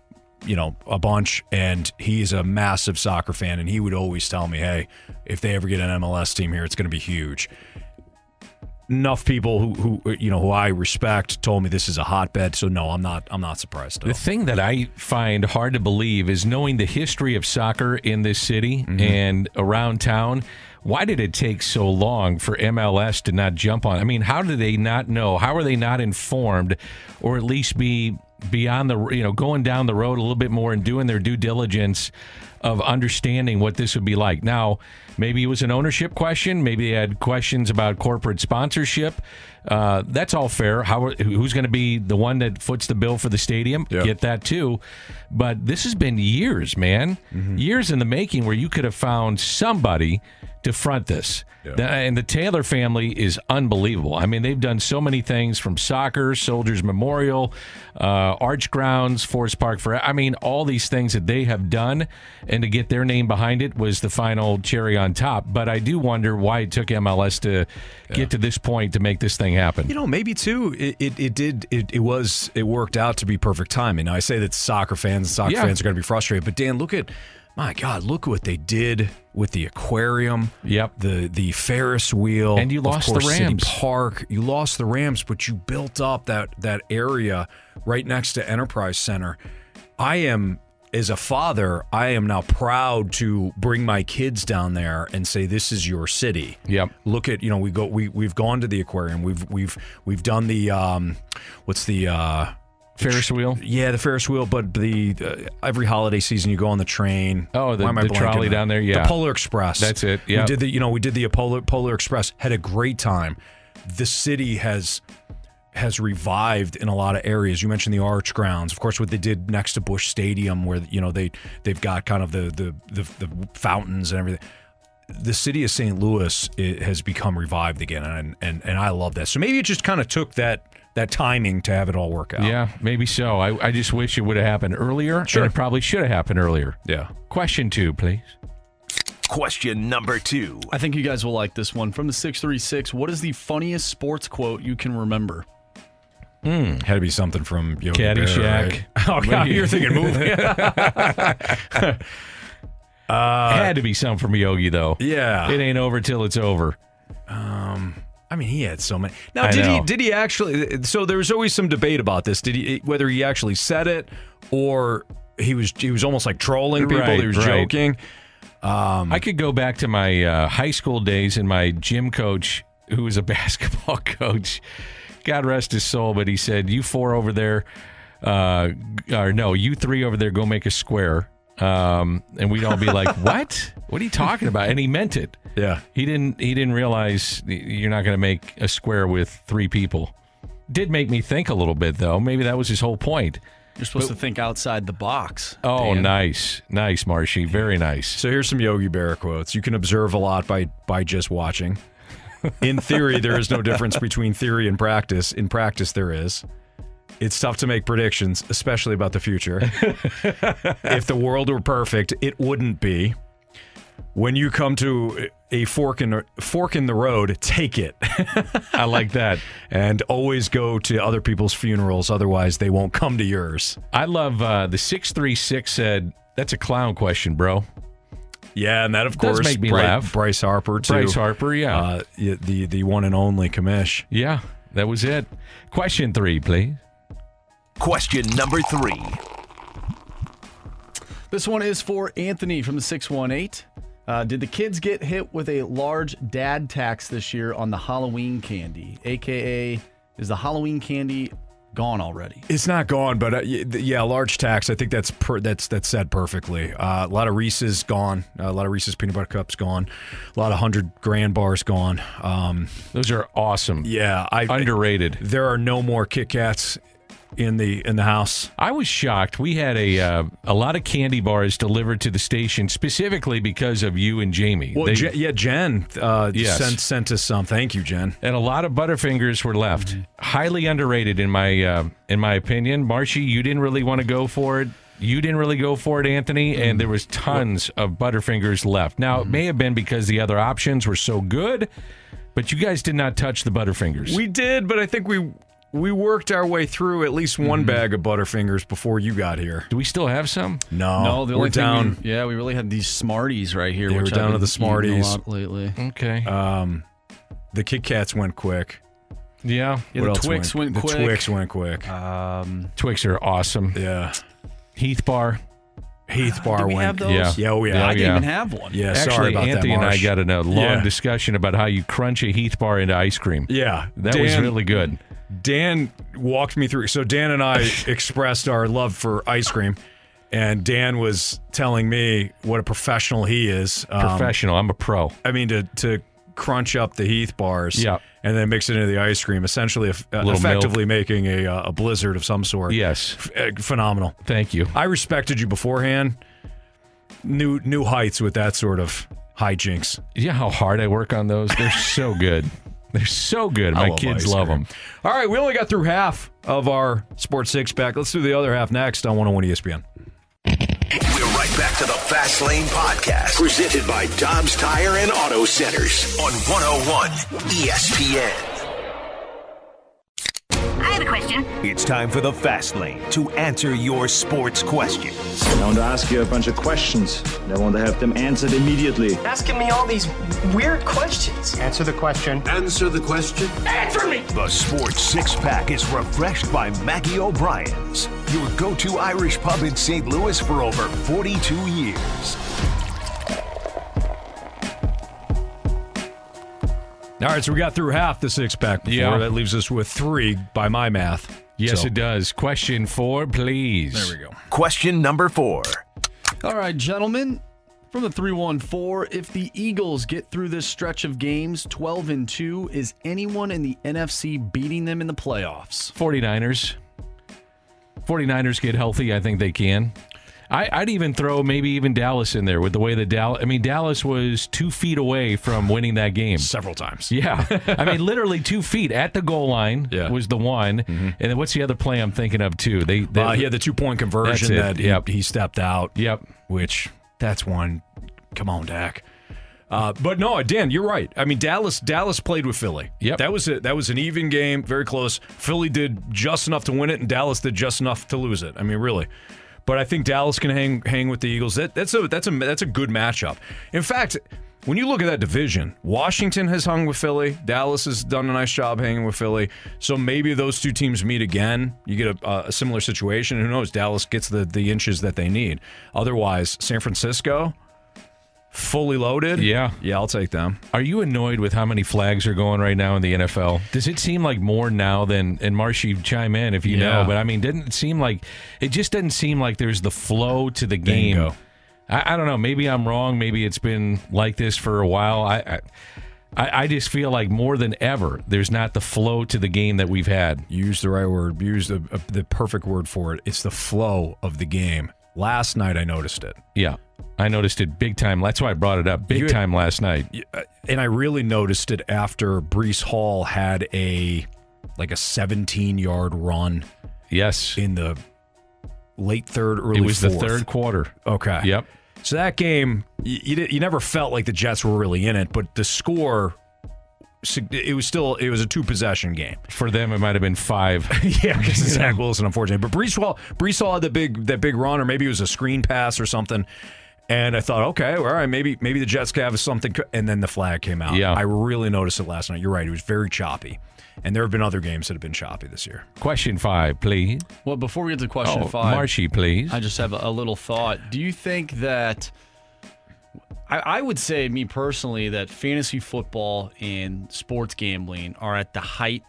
you know, a bunch, and he's a massive soccer fan, and he would always tell me, hey, if they ever get an M L S team here, it's going to be huge. Enough people who, who you know who I respect told me this is a hotbed, so no, I'm not. I'm not surprised. The thing that I find hard to believe is knowing the history of soccer in this city mm-hmm. and around town. Why did it take so long for M L S to not jump on? I mean, how do they not know? How are they not informed, or at least be beyond the, you know, going down the road a little bit more and doing their due diligence of understanding what this would be like? Now, maybe it was an ownership question. Maybe they had questions about corporate sponsorship. Uh, that's all fair. How, who's going to be the one that foots the bill for the stadium? Yeah. Get that too. But this has been years, man. Mm-hmm. Years in the making where you could have found somebody to front this. Yeah. The, and the Taylor family is unbelievable. I mean, they've done so many things from soccer, Soldiers Memorial, uh, Arch Grounds, Forest Park. For I mean, all these things that they have done, and to get their name behind it was the final cherry on top. But I do wonder why it took M L S to yeah. get to this point to make this thing happen. You know, maybe too, it, it, it did, it, it was, it worked out to be perfect timing. Now, I say that soccer fans, soccer yeah. fans are going to be frustrated, but Dan, look at my God, look what they did with the aquarium. Yep. The the Ferris wheel. And you lost of course, the Rams. City Park. You lost the Rams, but you built up that that area right next to Enterprise Center. I am, as a father, I am now proud to bring my kids down there and say, this is your city. Yep. Look at, you know, we go we we've gone to the aquarium. We've we've we've done the um what's the uh Ferris wheel? Yeah, the Ferris wheel, but the uh, every holiday season you go on the train. Oh, the, the trolley down there, yeah. The Polar Express. That's it, yeah. We did the, you know, we did the Polar, Polar Express, had a great time. The city has has revived in a lot of areas. You mentioned the Arch grounds. Of course, what they did next to Busch Stadium where, you know, they, they've got kind of the the, the the fountains and everything. The city of Saint Louis it has become revived again, and, and, and I love that. So maybe it just kind of took that that timing to have it all work out. Yeah, maybe so. I, I just wish it would have happened earlier. Sure. And it probably should have happened earlier. Yeah. Question two, please. Question number two. I think you guys will like this one. From the six three six, what is the funniest sports quote you can remember? Mm. Had to be something from Yogi Caddyshack. Right? Oh, God, you're thinking movie. uh, Had to be something from Yogi, though. Yeah. It ain't over till it's over. Um... I mean, he had so many. Now, I did know. he did he actually? So there was always some debate about this. Did he whether he actually said it or he was he was almost like trolling people? Right, he was right. joking. Um, I could go back to my uh, high school days and my gym coach, who was a basketball coach. God rest his soul, but he said, "You four over there, uh, or no, you three over there, go make a square." Um, and we'd all be like, what? What are you talking about? And he meant it. Yeah. He didn't He didn't realize you're not going to make a square with three people. Did make me think a little bit, though. Maybe that was his whole point. You're supposed but, to think outside the box. Oh, Dan. nice. Nice, Marshy. Very nice. So here's some Yogi Berra quotes. You can observe a lot by, by just watching. In theory, there is no difference between theory and practice. In practice, there is. It's tough to make predictions, especially about the future. If the world were perfect, it wouldn't be. When you come to a fork in, fork in the road, take it. I like that. And always go to other people's funerals, otherwise they won't come to yours. I love uh, the six three six said, that's a clown question, bro. Yeah, and that, of course, make me Bry- laugh. Bryce Harper, too. Bryce Harper, yeah. Uh, the, the one and only commish. Yeah, that was it. Question three, please. Question number three. This one is for Anthony from the six one eight. Uh, did the kids get hit with a large dad tax this year on the Halloween candy? A K A, is the Halloween candy gone already? It's not gone, but uh, yeah, large tax. I think that's per, that's that's said perfectly. Uh, a lot of Reese's gone. Uh, a lot of Reese's peanut butter cups gone. A lot of hundred grand bars gone. Um, Those are awesome. Yeah, I, underrated. I, there are no more Kit Kats in the in the house. I was shocked. We had a uh, a lot of candy bars delivered to the station specifically because of you and Jamie. Well, they, Je- yeah, Jen uh, yes. sent sent us some. Thank you, Jen. And a lot of Butterfingers were left. Mm-hmm. Highly underrated in my uh, in my opinion. Marshy, you didn't really want to go for it. You didn't really go for it, Anthony. Mm-hmm. And there was tons what? of Butterfingers left. Now, mm-hmm. it may have been because the other options were so good, but you guys did not touch the Butterfingers. We did, but I think we. We worked our way through at least one mm-hmm. bag of Butterfingers before you got here. Do we still have some? No. No, the only we're thing down. We, yeah, we really had these Smarties right here. Yeah, which we're down I've to the Smarties a lot lately. Okay. Um, the Kit Kats went quick. Yeah. yeah the Twix went, went quick. The Twix went quick. Um, Twix are awesome. Yeah. Heath Bar. Heath Bar we went. Have yeah. yeah, oh yeah. yeah I didn't yeah. even have one. Yeah, Actually, sorry about Anthony that, and I got in a long yeah. discussion about how you crunch a Heath Bar into ice cream. Yeah. That Dan, was really good. Dan walked me through. So Dan and I expressed our love for ice cream, and Dan was telling me what a professional he is. Um, professional. I'm a pro. I mean, to to crunch up the Heath bars yeah. and then mix it into the ice cream, essentially, uh, effectively milk. making a, uh, a blizzard of some sort. Yes. F- uh, phenomenal. Thank you. I respected you beforehand. New, new heights with that sort of hijinks. Yeah, how hard I work on those? They're so good. They're so good. My kids love them. All right, we only got through half of our Sports Six Pack. Let's do the other half next on one oh one E S P N. We're right back to the Fast Lane Podcast, presented by Dobbs Tire and Auto Centers on one oh one E S P N. I have a question. It's time for the Fast Lane to answer your sports questions. I want to ask you a bunch of questions. I want to have them answered immediately. Asking me all these weird questions. Answer the question. Answer the question. Answer me! The Sports Six-Pack is refreshed by Maggie O'Brien's, your go-to Irish pub in Saint Louis for over forty-two years. All right, so we got through half the six-pack before. Yeah. That leaves us with three, by my math. Yes, so. It does. Question four, please. There we go. Question number four. All right, gentlemen, from the three one four, if the Eagles get through this stretch of games, twelve and two, is anyone in the N F C beating them in the playoffs? forty-niners. forty-niners get healthy. I think they can. I, I'd even throw maybe even Dallas in there with the way that Dallas. I mean, Dallas was two feet away from winning that game several times. Yeah, I mean, literally two feet at the goal line yeah. was the one. Mm-hmm. And then what's the other play I'm thinking of too? They, they uh, yeah, the two point conversion that he, yep. he stepped out. Yep, which that's one. Come on, Dak. Uh, but no, Dan, you're right. I mean, Dallas Dallas played with Philly. Yep. That was a, that was an even game, very close. Philly did just enough to win it, and Dallas did just enough to lose it. I mean, really. But I think Dallas can hang hang with the Eagles. That, that's a that's a that's a good matchup. In fact, when you look at that division, Washington has hung with Philly. Dallas has done a nice job hanging with Philly. So maybe those two teams meet again. You get a, a similar situation. Who knows? Dallas gets the, the inches that they need. Otherwise, San Francisco, fully loaded. Yeah, yeah, I'll take them. Are you annoyed with how many flags are going right now in the N F L? Does it seem like more now than? And Marshy, chime in if you yeah. know. But I mean, didn't it seem like it just doesn't seem like there's the flow to the game. Bingo. I, I don't know. Maybe I'm wrong. Maybe it's been like this for a while. I. I I, I just feel like more than ever, there's not the flow to the game that we've had. You used the right word. You used the, uh, the perfect word for it. It's the flow of the game. Last night, I noticed it. Yeah, I noticed it big time. That's why I brought it up big had, time last night. And I really noticed it after Breece Hall had a like a seventeen-yard run. Yes, in the late third, early fourth. It was fourth. The third quarter. Okay. Yep. So that game, you, you you never felt like the Jets were really in it, but the score, it was still it was a two possession game for them. It might have been five. Yeah, because Zach Wilson, unfortunately. But Breece Hall, Breece Hall had the big that big run, or maybe it was a screen pass or something. And I thought, okay, all right, maybe maybe the Jets could have something. And then the flag came out. Yeah. I really noticed it last night. You're right; it was very choppy. And there have been other games that have been choppy this year. Question five, please. Well, before we get to question oh, five, Marshy, please. I just have a little thought. Do you think that? I would say, me personally, that fantasy football and sports gambling are at the height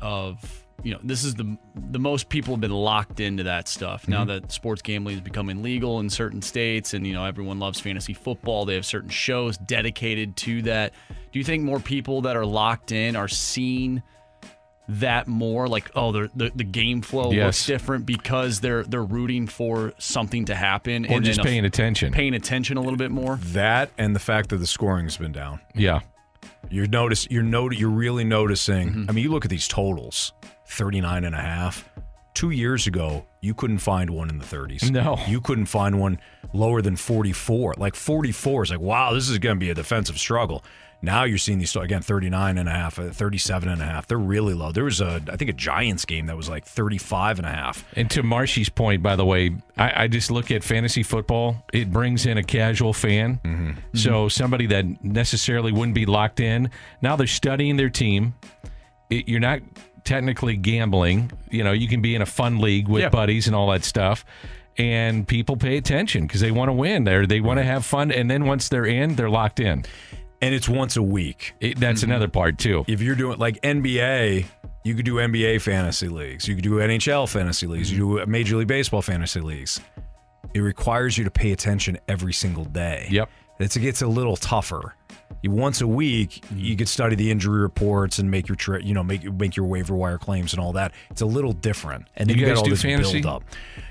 of, you know, this is the the most people have been locked into that stuff. Mm-hmm. Now that sports gambling is becoming legal in certain states and, you know, everyone loves fantasy football. They have certain shows dedicated to that. Do you think more people that are locked in are seeing that more? Like, oh, the the game flow yes. looks different because they're they're rooting for something to happen. Or and just paying a, attention. Paying attention a little bit more. That and the fact that the scoring's been down. Yeah. You're notice you're not you're really noticing. Mm-hmm. I mean, you look at these totals, thirty-nine and a half. Two years ago, you couldn't find one in the thirties. No. You couldn't find one lower than forty-four. Like forty-four is like, wow, this is going to be a defensive struggle. Now you're seeing these, again, thirty-nine and a half, thirty-seven and a half. They're really low. There was, a, I think, a Giants game that was like thirty-five and a half. And to Marshy's point, by the way, I, I just look at fantasy football. It brings in a casual fan. Mm-hmm. So somebody that necessarily wouldn't be locked in. Now they're studying their team. It, you're not technically gambling. You know, you can be in a fun league with yeah. buddies and all that stuff. And people pay attention because they want to win. They're, they want to have fun. And then once they're in, they're locked in. And it's once a week. It, that's mm-hmm. another part, too. If you're doing, like, N B A, you could do N B A fantasy leagues. You could do N H L fantasy leagues. You do Major League Baseball fantasy leagues. It requires you to pay attention every single day. Yep. It's, it gets a little tougher. You, once a week, you could study the injury reports and make your tri- you know, make make your waiver wire claims and all that. It's a little different. And then you, you guys get all do this fantasy? Build up.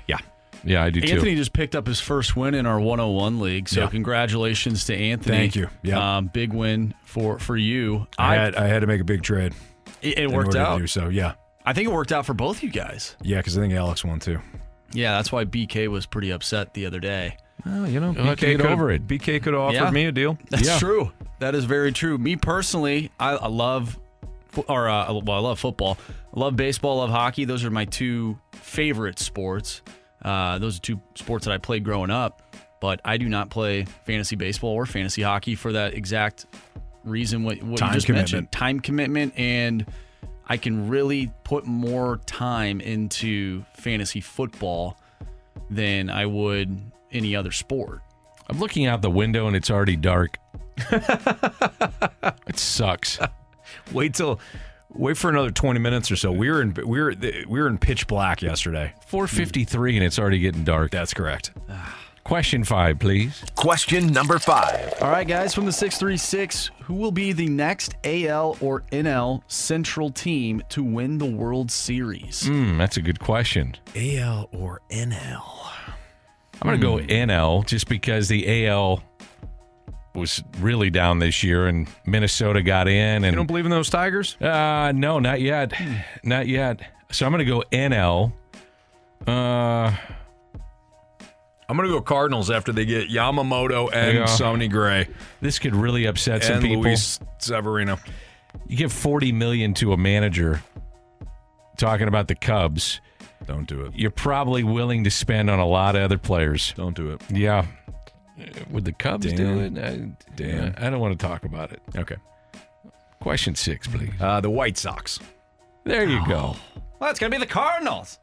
Yeah. Yeah, I do Anthony too. Anthony just picked up his first win in our one oh one league, so yeah. congratulations to Anthony. Thank you. Yeah, um, big win for for you. I had I had to make a big trade. It, it worked out. Do, so yeah, I think it worked out for both you guys. Yeah, because I think Alex won too. Yeah, that's why B K was pretty upset the other day. Well, you know, B K could, over it. B K could have offered yeah. me a deal. That's yeah. true. That is very true. Me personally, I, I love. Or uh, well, I love football. Love baseball, love hockey. Those are my two favorite sports. Uh, those are two sports that I played growing up, but I do not play fantasy baseball or fantasy hockey for that exact reason what, what you just commitment. mentioned. Time commitment, and I can really put more time into fantasy football than I would any other sport. I'm looking out the window and it's already dark. It sucks. Wait till wait for another twenty minutes or so. We were in we were we were in pitch black yesterday. four fifty-three and it's already getting dark. That's correct. Question five, please. Question number five. All right, guys, from the six three six, who will be the next A L or N L Central team to win the World Series? Mm, that's a good question. A L or N L? I'm going to mm. go N L just because the A L was really down this year and Minnesota got in. And, you don't believe in those Tigers? Uh, no, not yet. Mm. Not yet. So I'm going to go N L. Uh... I'm going to go Cardinals after they get Yamamoto and yeah. Sonny Gray. This could really upset some and people. Luis Severino. You give forty million dollars to a manager talking about the Cubs. Don't do it. You're probably willing to spend on a lot of other players. Don't do it. Yeah. Would the Cubs Dan, do it? I, Dan. I don't want to talk about it. Okay. Question six, please. Uh, the White Sox. There you oh. go. Well, it's going to be the Cardinals.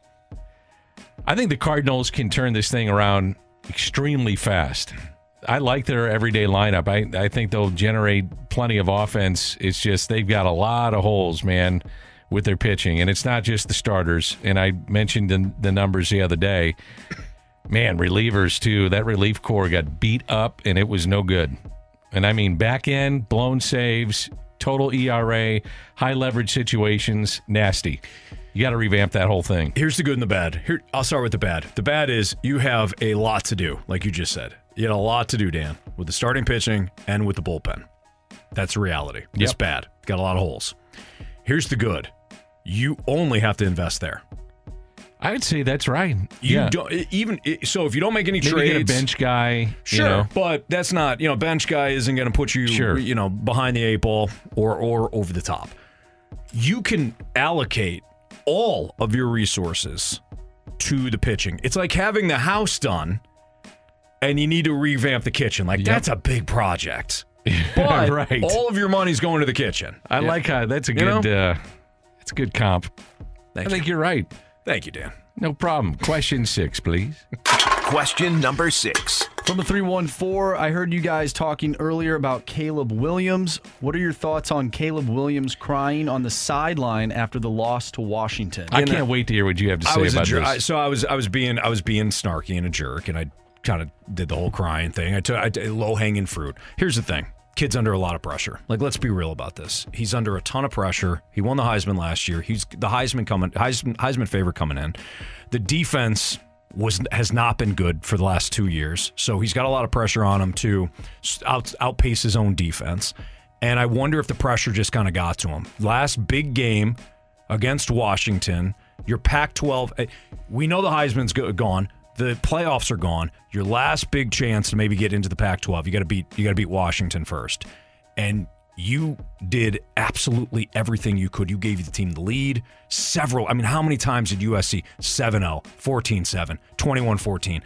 I think the Cardinals can turn this thing around extremely fast. I like their everyday lineup. I, I think they'll generate plenty of offense. It's just they've got a lot of holes, man, with their pitching. And it's not just the starters. And I mentioned the, the numbers the other day. Man, relievers, too. That relief corps got beat up, and it was no good. And, I mean, back end, blown saves, total E R A, high leverage situations, nasty. You got to revamp that whole thing. Here's the good and the bad. Here, I'll start with the bad. The bad is you have a lot to do, like you just said. You had a lot to do, Dan, with the starting pitching and with the bullpen. That's reality. Yep. It's bad. Got a lot of holes. Here's the good. You only have to invest there. I would say that's right. You yeah. don't even so if you don't make any Maybe trades, get a bench guy. Sure, you know. But that's not you know bench guy isn't going to put you sure. you know behind the eight ball or or over the top. You can allocate all of your resources to the pitching. It's like having the house done and you need to revamp the kitchen. Like, yep. that's a big project. But right. all of your money's going to the kitchen. I yeah. like how that's a you good uh, that's a good comp. Thank I you. think you're right. Thank you, Dan. No problem. Question six, please. Question number six. From the three one four, I heard you guys talking earlier about Caleb Williams. What are your thoughts on Caleb Williams crying on the sideline after the loss to Washington? I and can't I, wait to hear what you have to say about jer- this. I, so I was, I was being, I was being snarky and a jerk, and I kind of did the whole crying thing. I took I, I, low-hanging fruit. Here's the thing. Kid's under a lot of pressure. Like, let's be real about this. He's under a ton of pressure. He won the Heisman last year. He's the Heisman coming, Heisman, Heisman favorite coming in. The defense was has not been good for the last two years, so he's got a lot of pressure on him to out, outpace his own defense. And I wonder if the pressure just kind of got to him. Last big game against Washington, your Pac twelve. We know the Heisman's gone. The playoffs are gone. Your last big chance to maybe get into the Pac twelve. You got to beat. You got to beat Washington first, and you did absolutely everything you could. You gave the team the lead. Several. I mean, how many times did U S C seven oh, fourteen seven, twenty-one fourteen,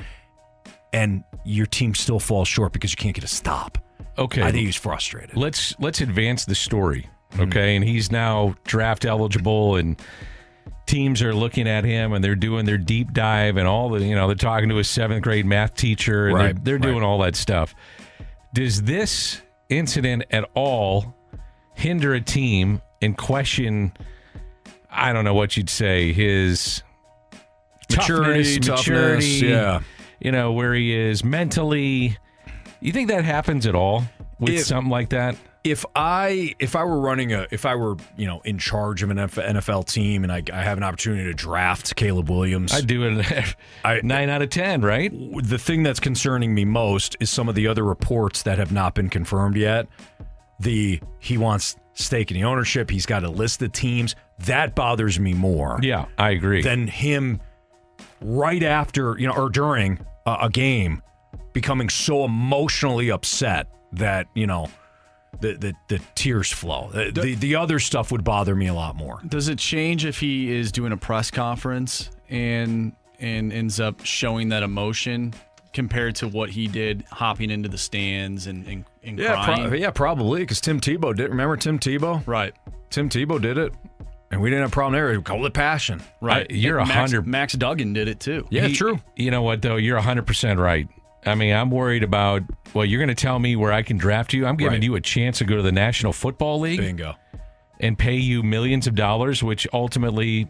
and your team still falls short because you can't get a stop? Okay, I think he's frustrated. Let's let's advance the story. Okay, mm-hmm. and he's now draft eligible and. Teams are looking at him and they're doing their deep dive and all the, you know, they're talking to a seventh grade math teacher and right, they're, they're right. doing all that stuff. Does this incident at all hinder a team and question, I don't know what you'd say, his maturity, toughness, maturity, yeah. you know, where he is mentally? You think that happens at all with if, something like that? If I if I were running a if I were you know in charge of an N F L team and I, I have an opportunity to draft Caleb Williams, I'd do it. I, nine out of ten, right? The thing that's concerning me most is some of the other reports that have not been confirmed yet. The he wants stake in the ownership. He's got a list of teams that bothers me more. Yeah, I agree. Than him right after you know or during a, a game becoming so emotionally upset that you know. the the, the tears flow. The, the the other stuff would bother me a lot more. Does it change if he is doing a press conference and and ends up showing that emotion compared to what he did hopping into the stands and, and, and yeah, crying? Pro- yeah, probably, because Tim Tebow did. Remember Tim Tebow? Right. Tim Tebow did it. And we didn't have a problem there. We call it passion. Right. I, you're one hundred. Max, Max Duggan did it too. Yeah, he, true. You know what, though? You're one hundred percent right. I mean, I'm worried about, well, you're going to tell me where I can draft you. I'm giving right. you a chance to go to the National Football League. Bingo. And pay you millions of dollars, which ultimately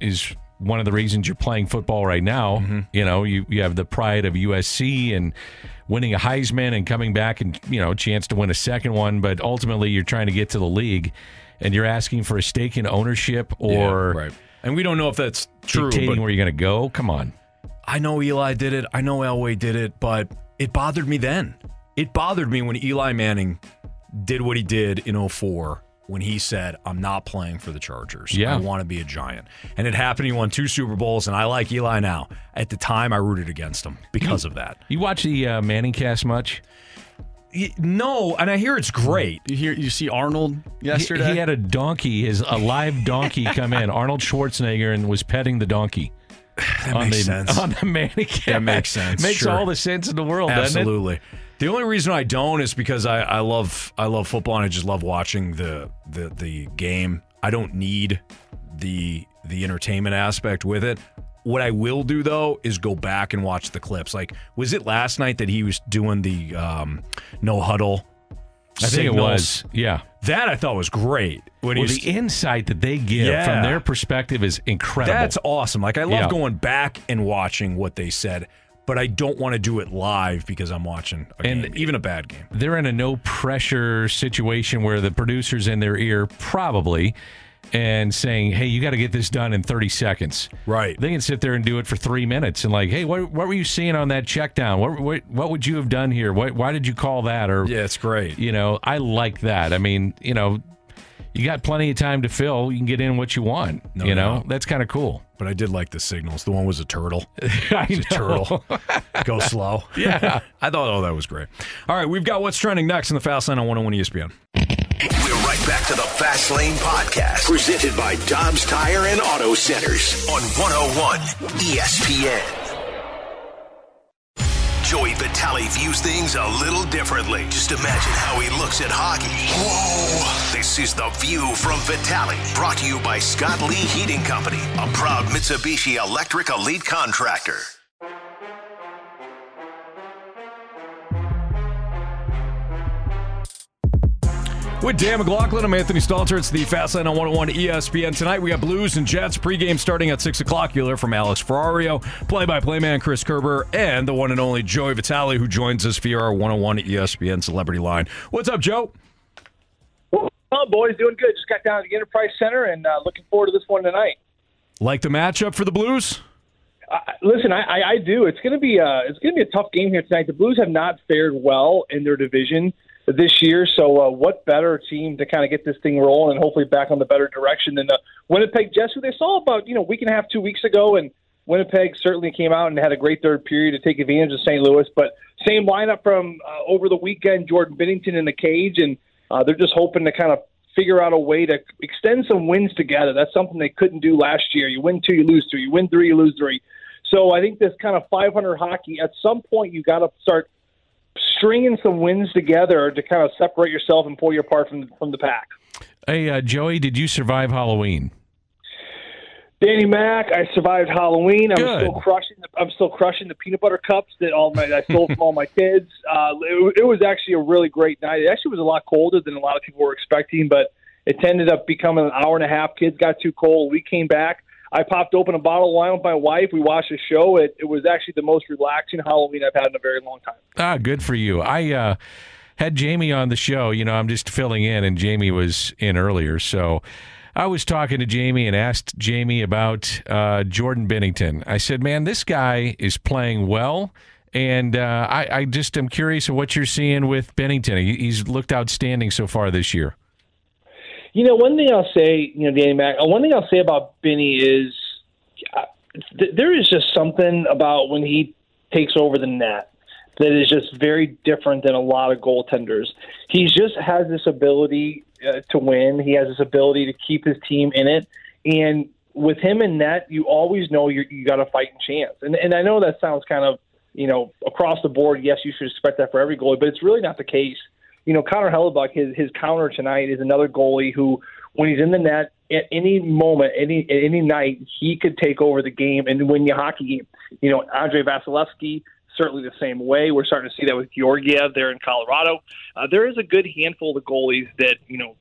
is one of the reasons you're playing football right now. Mm-hmm. You know, you, you have the pride of U S C and winning a Heisman and coming back and, you know, a chance to win a second one. But ultimately, you're trying to get to the league. And you're asking for a stake in ownership, or yeah, right. and we don't know if that's true. Dictating where you're going to go. Come on. I know Eli did it. I know Elway did it, but it bothered me then. It bothered me when Eli Manning did what he did in oh four when he said, I'm not playing for the Chargers. Yeah. I want to be a Giant. And it happened. He won two Super Bowls, and I like Eli now. At the time, I rooted against him because you, of that. You watch the uh, Manning cast much? No, and I hear it's great. You hear, you see Arnold yesterday? He, he had a donkey, his a live donkey come in. Arnold Schwarzenegger and was petting the donkey. That on makes the, sense. On the mannequin. That makes sense. Makes sure. all the sense in the world, Absolutely. Doesn't it? Absolutely. The only reason I don't is because I, I love I love football and I just love watching the the, the game. I don't need the the entertainment aspect with it. What I will do, though, is go back and watch the clips. Like, was it last night that he was doing the um, no huddle I signals? Think it was, yeah. That I thought was great. When well, was, the insight that they give yeah. from their perspective is incredible. That's awesome. Like, I love yeah. going back and watching what they said, but I don't want to do it live because I'm watching a and game, even a bad game. They're in a no-pressure situation where the producer's in their ear, probably, and saying, hey, you got to get this done in thirty seconds. Right. They can sit there and do it for three minutes and like, hey, what what were you seeing on that check down? What what, what would you have done here? What, why did you call that? Or yeah, it's great. You know, I like that. I mean, you know, you got plenty of time to fill. You can get in what you want. No, you know, no. That's kind of cool. But I did like the signals. The one was a turtle. I was a turtle. Go slow. Yeah. I thought, oh, that was great. All right, we've got what's trending next in the Fast Lane on one oh one E S P N. We're right back to the Fast Lane Podcast, presented by Dobbs Tire and Auto Centers on one oh one E S P N. Joey Vitale views things a little differently. Just imagine how he looks at hockey. Whoa! This is The View from Vitale, brought to you by Scott Lee Heating Company, a proud Mitsubishi Electric Elite Contractor. With Dan McLaughlin, I'm Anthony Stalter. It's the Fast Lane on one oh one E S P N. Tonight we got Blues and Jets pregame starting at six o'clock. You'll hear from Alex Ferrario, play-by-play man Chris Kerber, and the one and only Joey Vitale, who joins us via our one oh one E S P N Celebrity Line. What's up, Joe? Well, boys, doing good. Just got down to the Enterprise Center and uh, looking forward to this one tonight. Like the matchup for the Blues? Uh, listen, I, I, I do. It's going to be a, it's going to be a tough game here tonight. The Blues have not fared well in their division this year, so uh, what better team to kind of get this thing rolling and hopefully back on the better direction than the Winnipeg Jets, who they saw about, you know, week and a half, two weeks ago, and Winnipeg certainly came out and had a great third period to take advantage of Saint Louis, but same lineup from uh, over the weekend, Jordan Binnington in the cage, and uh, they're just hoping to kind of figure out a way to extend some wins together. That's something they couldn't do last year. You win two, you lose two. You win three, you lose three. So I think this kind of five hundred hockey, at some point you got to start stringing some wins together to kind of separate yourself and pull you apart from from the pack. Hey, uh, Joey, did you survive Halloween? Danny Mac, I survived Halloween. I'm Good. still crushing. The, I'm still crushing the peanut butter cups that all my I stole from all my kids. Uh, it, it was actually a really great night. It actually was a lot colder than a lot of people were expecting, but it ended up becoming an hour and a half. Kids got too cold. We came back. I popped open a bottle of wine with my wife. We watched a show. It, it was actually the most relaxing Halloween I've had in a very long time. Ah, good for you. I uh, had Jamie on the show. You know, I'm just filling in, and Jamie was in earlier. So I was talking to Jamie and asked Jamie about uh, Jordan Binnington. I said, man, this guy is playing well, and uh, I, I just am curious of what you're seeing with Binnington. He, he's looked outstanding so far this year. You know, one thing I'll say, you know, Danny Mac, one thing I'll say about Benny is uh, th- there is just something about when he takes over the net that is just very different than a lot of goaltenders. He just has this ability uh, to win. He has this ability to keep his team in it. And with him in net, you always know you're, you got a fighting chance. And and I know that sounds kind of, you know, across the board, yes, you should expect that for every goalie, but it's really not the case. You know, Connor Hellebuck, his his counter tonight is another goalie who, when he's in the net, at any moment, any at any night, he could take over the game and win your hockey game. You know, Andre Vasilevsky, certainly the same way. We're starting to see that with Georgiev there in Colorado. Uh, there is a good handful of goalies that, you know,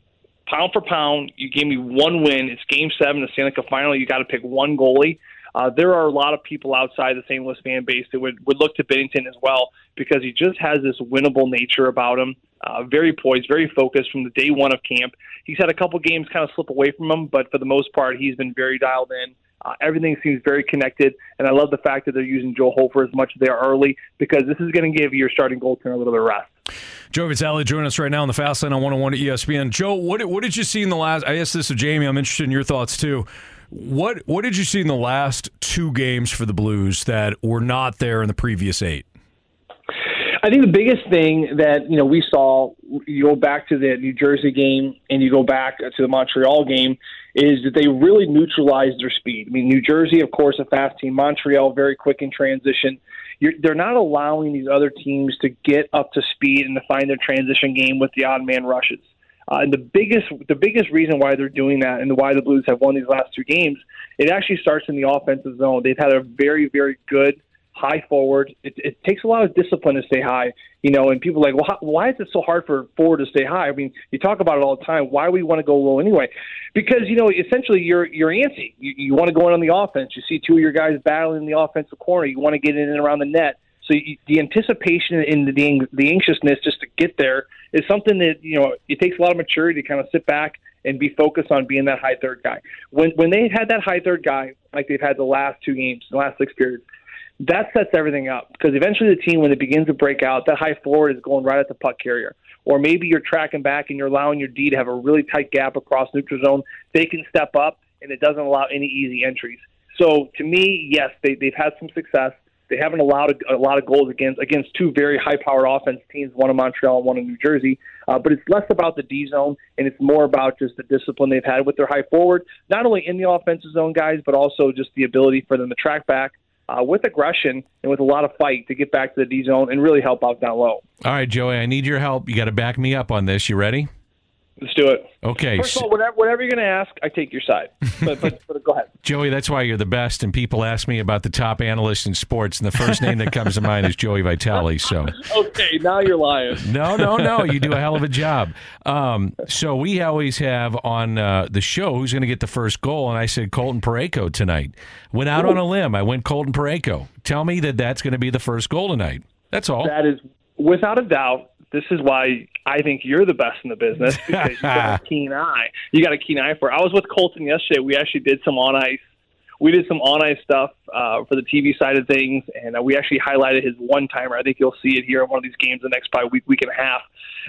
pound for pound, you gave me one win. It's game seven, the Stanley Cup final. You got to pick one goalie. Uh, there are a lot of people outside the Saint Louis fan base that would, would look to Binnington as well because he just has this winnable nature about him. Uh, very poised, very focused from the day one of camp. He's had a couple games kind of slip away from him, but for the most part, he's been very dialed in. Uh, everything seems very connected, and I love the fact that they're using Joel Hofer as much as they are early because this is going to give your starting goaltender a little bit of rest. Joe Vitale joining us right now on the Fast Lane on one oh one E S P N. Joe, what, what did you see in the last – I asked this to Jamie. I'm interested in your thoughts too. What What did you see in the last two games for the Blues that were not there in the previous eight? I think the biggest thing that, you know, we saw, you go back to the New Jersey game and you go back to the Montreal game, is that they really neutralized their speed. I mean, New Jersey, of course, a fast team. Montreal, very quick in transition. You're, they're not allowing these other teams to get up to speed and to find their transition game with the odd man rushes. Uh, and the biggest the biggest reason why they're doing that and why the Blues have won these last two games, it actually starts in the offensive zone. They've had a very, very good high forward. It, it takes a lot of discipline to stay high, you know, and people are like, well, how, why is it so hard for forward to stay high? I mean, you talk about it all the time. Why we want to go low anyway? Because, you know, essentially you're you're antsy. You, you want to go in on the offense. You see two of your guys battling in the offensive corner. You want to get in and around the net. So you, the anticipation and the, the anxiousness just to get there is something that, you know, it takes a lot of maturity to kind of sit back and be focused on being that high third guy. When when they had that high third guy, like they've had the last two games, the last six periods, that sets everything up because eventually the team, when it begins to break out, that high forward is going right at the puck carrier. Or maybe you're tracking back and you're allowing your D to have a really tight gap across neutral zone. They can step up, and it doesn't allow any easy entries. So to me, yes, they, they've had some success. They haven't allowed a, a lot of goals against against two very high-powered offense teams, one in Montreal and one in New Jersey. Uh, but it's less about the D zone, and it's more about just the discipline they've had with their high forward, not only in the offensive zone, guys, but also just the ability for them to track back Uh, with aggression and with a lot of fight to get back to the D zone and really help out down low. All right, Joey, I need your help. You got to back me up on this. You ready? Let's do it. Okay. First of all, whatever, whatever you're going to ask, I take your side. But, but, but go ahead. Joey, that's why you're the best, and people ask me about the top analysts in sports, and the first name that comes to mind is Joey Vitale. So okay, now you're lying. No, no, no. You do a hell of a job. Um, so we always have on uh, the show who's going to get the first goal, and I said Colton Parayko tonight. Went out Ooh. on a limb. I went Colton Parayko. Tell me that that's going to be the first goal tonight. That's all. That is, without a doubt, this is why I think you're the best in the business, because you got a keen eye. You got a keen eye for it. I was with Colton yesterday. We actually did some on ice. We did some on ice stuff uh, for the T V side of things, and uh, we actually highlighted his one timer. I think you'll see it here in one of these games the next probably week, week and a half.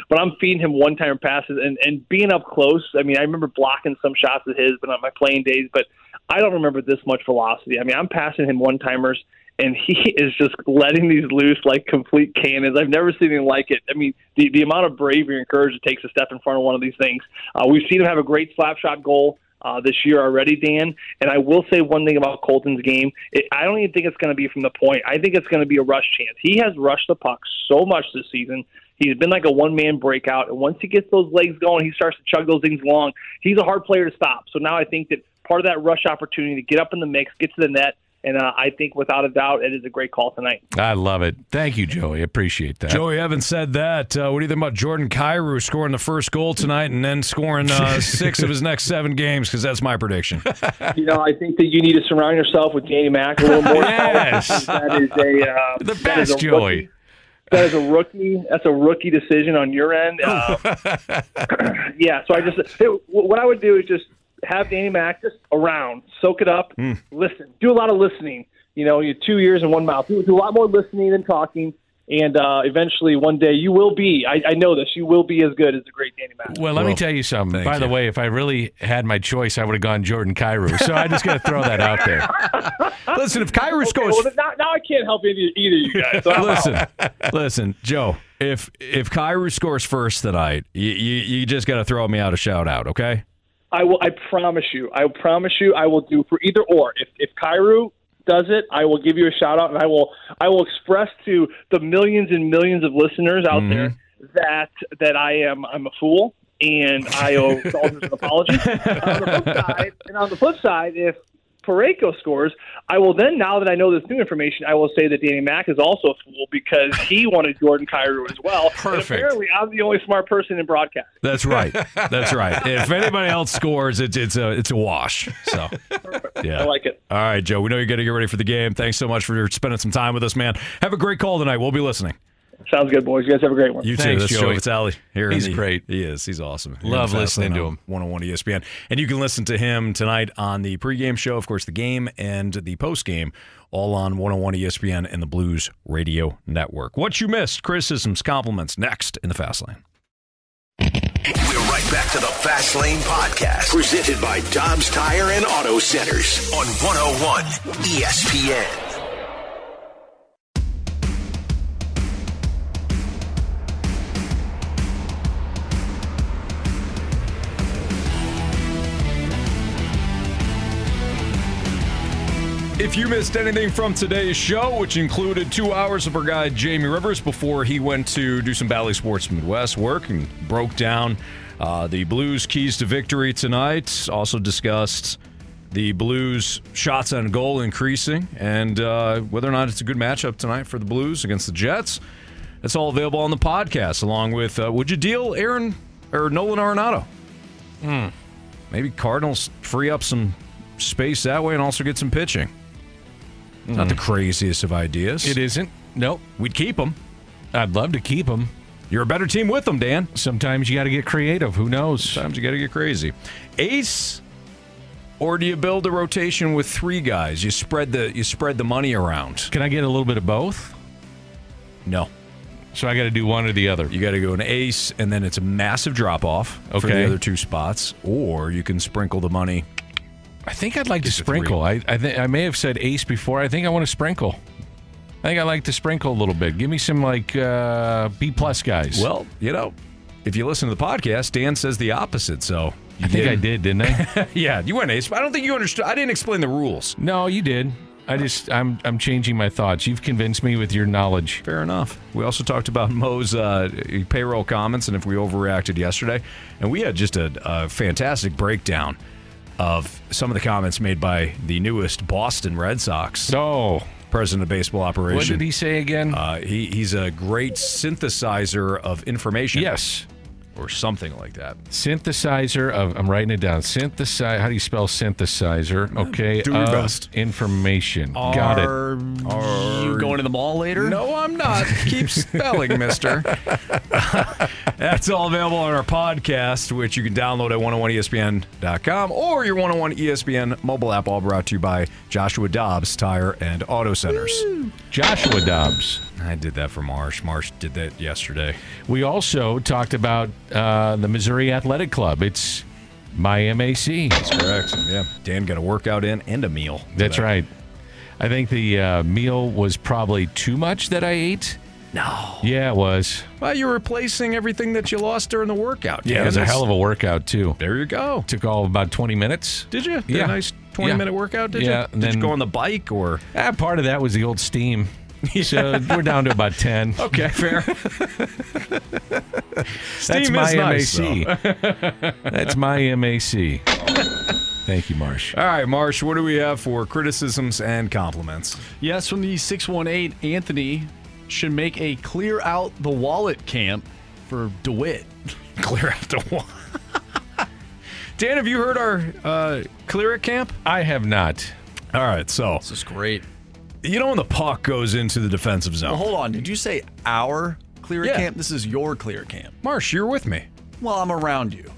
But I'm feeding him one timer passes and, and being up close. I mean, I remember blocking some shots of his, but on my playing days. But I don't remember this much velocity. I mean, I'm passing him one timers. And he is just letting these loose like complete cannons. I've never seen anything like it. I mean, the, the amount of bravery and courage it takes to step in front of one of these things. Uh, we've seen him have a great slap shot goal uh, this year already, Dan. And I will say one thing about Colton's game. It, I don't even think it's going to be from the point. I think it's going to be a rush chance. He has rushed the puck so much this season. He's been like a one-man breakout. And once he gets those legs going, he starts to chug those things along. He's a hard player to stop. So now I think that part of that rush opportunity to get up in the mix, get to the net, and uh, I think, without a doubt, it is a great call tonight. I love it. Thank you, Joey. Appreciate that. Joey, haven't said that. Uh, what do you think about Jordan Kyrou scoring the first goal tonight and then scoring uh, six of his next seven games? Because that's my prediction. You know, I think that you need to surround yourself with Danny Mac a little more. Yes. That is a, uh, the best, that is a Joey. Rookie. That is a rookie. That's a rookie decision on your end. Uh, yeah, so I just – what I would do is just – have Danny Mac just around, soak it up, mm. listen, do a lot of listening. You know, you're two ears and one mouth. Do, do a lot more listening than talking. And uh, eventually, one day, you will be, I, I know this, you will be as good as the great Danny Mac. Well, let well, me tell you something. By you. the way, if I really had my choice, I would have gone Jordan Kyrou. So I'm just going to throw that out there. Listen, if Kyrou okay, scores... Well, now, now I can't help either, either you guys. So listen, listen, Joe, if if Kyrou scores first tonight, you, you, you just got to throw me out a shout-out, okay? I will. I promise you. I promise you I will do for either or. If, if Kyrou... does it, I will give you a shout out, and I will I will express to the millions and millions of listeners out mm-hmm. there that that I am I'm a fool and I owe Dobbs an apology. On the flip side, and on the flip side, if Parayko scores, I will then, now that I know this new information, I will say that Danny Mac is also a fool because he wanted Jordan Kyrou as well. Perfect. And apparently, I'm the only smart person in broadcast. That's right. That's right. If anybody else scores, it's it's a it's a wash. So, perfect. Yeah, I like it. All right, Joe. We know you're going to get ready for the game. Thanks so much for spending some time with us, man. Have a great call tonight. We'll be listening. Sounds good, boys. You guys have a great one. You thanks, too. That's Joey Vitale. Here He's the, great. He is. He's awesome. Here Love listening to him. one oh one E S P N. And you can listen to him tonight on the pregame show, of course, the game and the postgame, all on one oh one E S P N and the Blues Radio Network. What you missed, criticisms, compliments, next in the Fast Lane. We're right back to the Fast Lane Podcast, presented by Dobbs Tire and Auto Centers on one oh one E S P N. If you missed anything from today's show, which included two hours of our guy Jamie Rivers before he went to do some Bally Sports Midwest work and broke down uh, the Blues' keys to victory tonight, also discussed the Blues' shots on goal increasing and uh, whether or not it's a good matchup tonight for the Blues against the Jets. That's all available on the podcast, along with uh, Would You Deal Aaron or Nolan Arenado? Hmm. Maybe Cardinals free up some space that way and also get some pitching. Not mm. the craziest of ideas. It isn't. Nope. We'd keep them. I'd love to keep them. You're a better team with them, Dan. Sometimes you got to get creative. Who knows? Sometimes you got to get crazy. Ace, or do you build a rotation with three guys? You spread the you spread the money around. Can I get a little bit of both? No. So I got to do one or the other. You got to go an ace, and then it's a massive drop off okay. for the other two spots, or you can sprinkle the money. I think I'd like Just to sprinkle. I I, th- I may have said ace before. I think I want to sprinkle. I think I like to sprinkle a little bit. Give me some, like, uh, B-plus guys. Well, you know, if you listen to the podcast, Dan says the opposite, so. You I did. think I did, didn't I? Yeah, you went ace. I don't think you understood. I didn't explain the rules. No, you did. I just, I'm I'm changing my thoughts. You've convinced me with your knowledge. Fair enough. We also talked about Mo's uh, payroll comments and if we overreacted yesterday. And we had just a, a fantastic breakdown of some of the comments made by the newest Boston Red Sox oh. president of baseball operation. What did he say again? Uh, he, he's a great synthesizer of information. Yes. Or something like that. Synthesizer of, I'm writing it down. Synthesize. How do you spell synthesizer? Okay. Do your of best. Information. Are Got it. Are you going to the mall later? No, I'm not. Keep spelling, mister. That's all available on our podcast, which you can download at one oh one E S P N dot com or your one oh one E S P N mobile app, all brought to you by Joshua Dobbs Tire and Auto Centers. Woo. Joshua Dobbs. I did that for Marsh. Marsh did that yesterday. We also talked about uh, the Missouri Athletic Club. It's my M A C. That's correct. Yeah, Dan got a workout in and a meal. That's right. I think the uh, meal was probably too much that I ate. No. Yeah, it was. Well, you're replacing everything that you lost during the workout. Yeah, Dan. It was a hell of a workout, too. There you go. Took all about twenty minutes. Did you? Yeah. A nice twenty-minute yeah. workout, did yeah. you? Did then, you go on the bike? or? Ah, part of that was the old steam. Yeah. So we're down to about ten. Okay, fair. That's my nice, M A C. That's my M A C. Thank you, Marsh. All right, Marsh, what do we have for criticisms and compliments? Yes, from the six one eight, Anthony should make a clear out the wallet camp for DeWitt. Clear out the wallet. Dan, have you heard our uh, clear it camp? I have not. All right, so. This is great. You know when the puck goes into the defensive zone. Well, hold on. Did you say our clear yeah. camp? This is your clear camp. Marsh, you're with me. Well, I'm around you.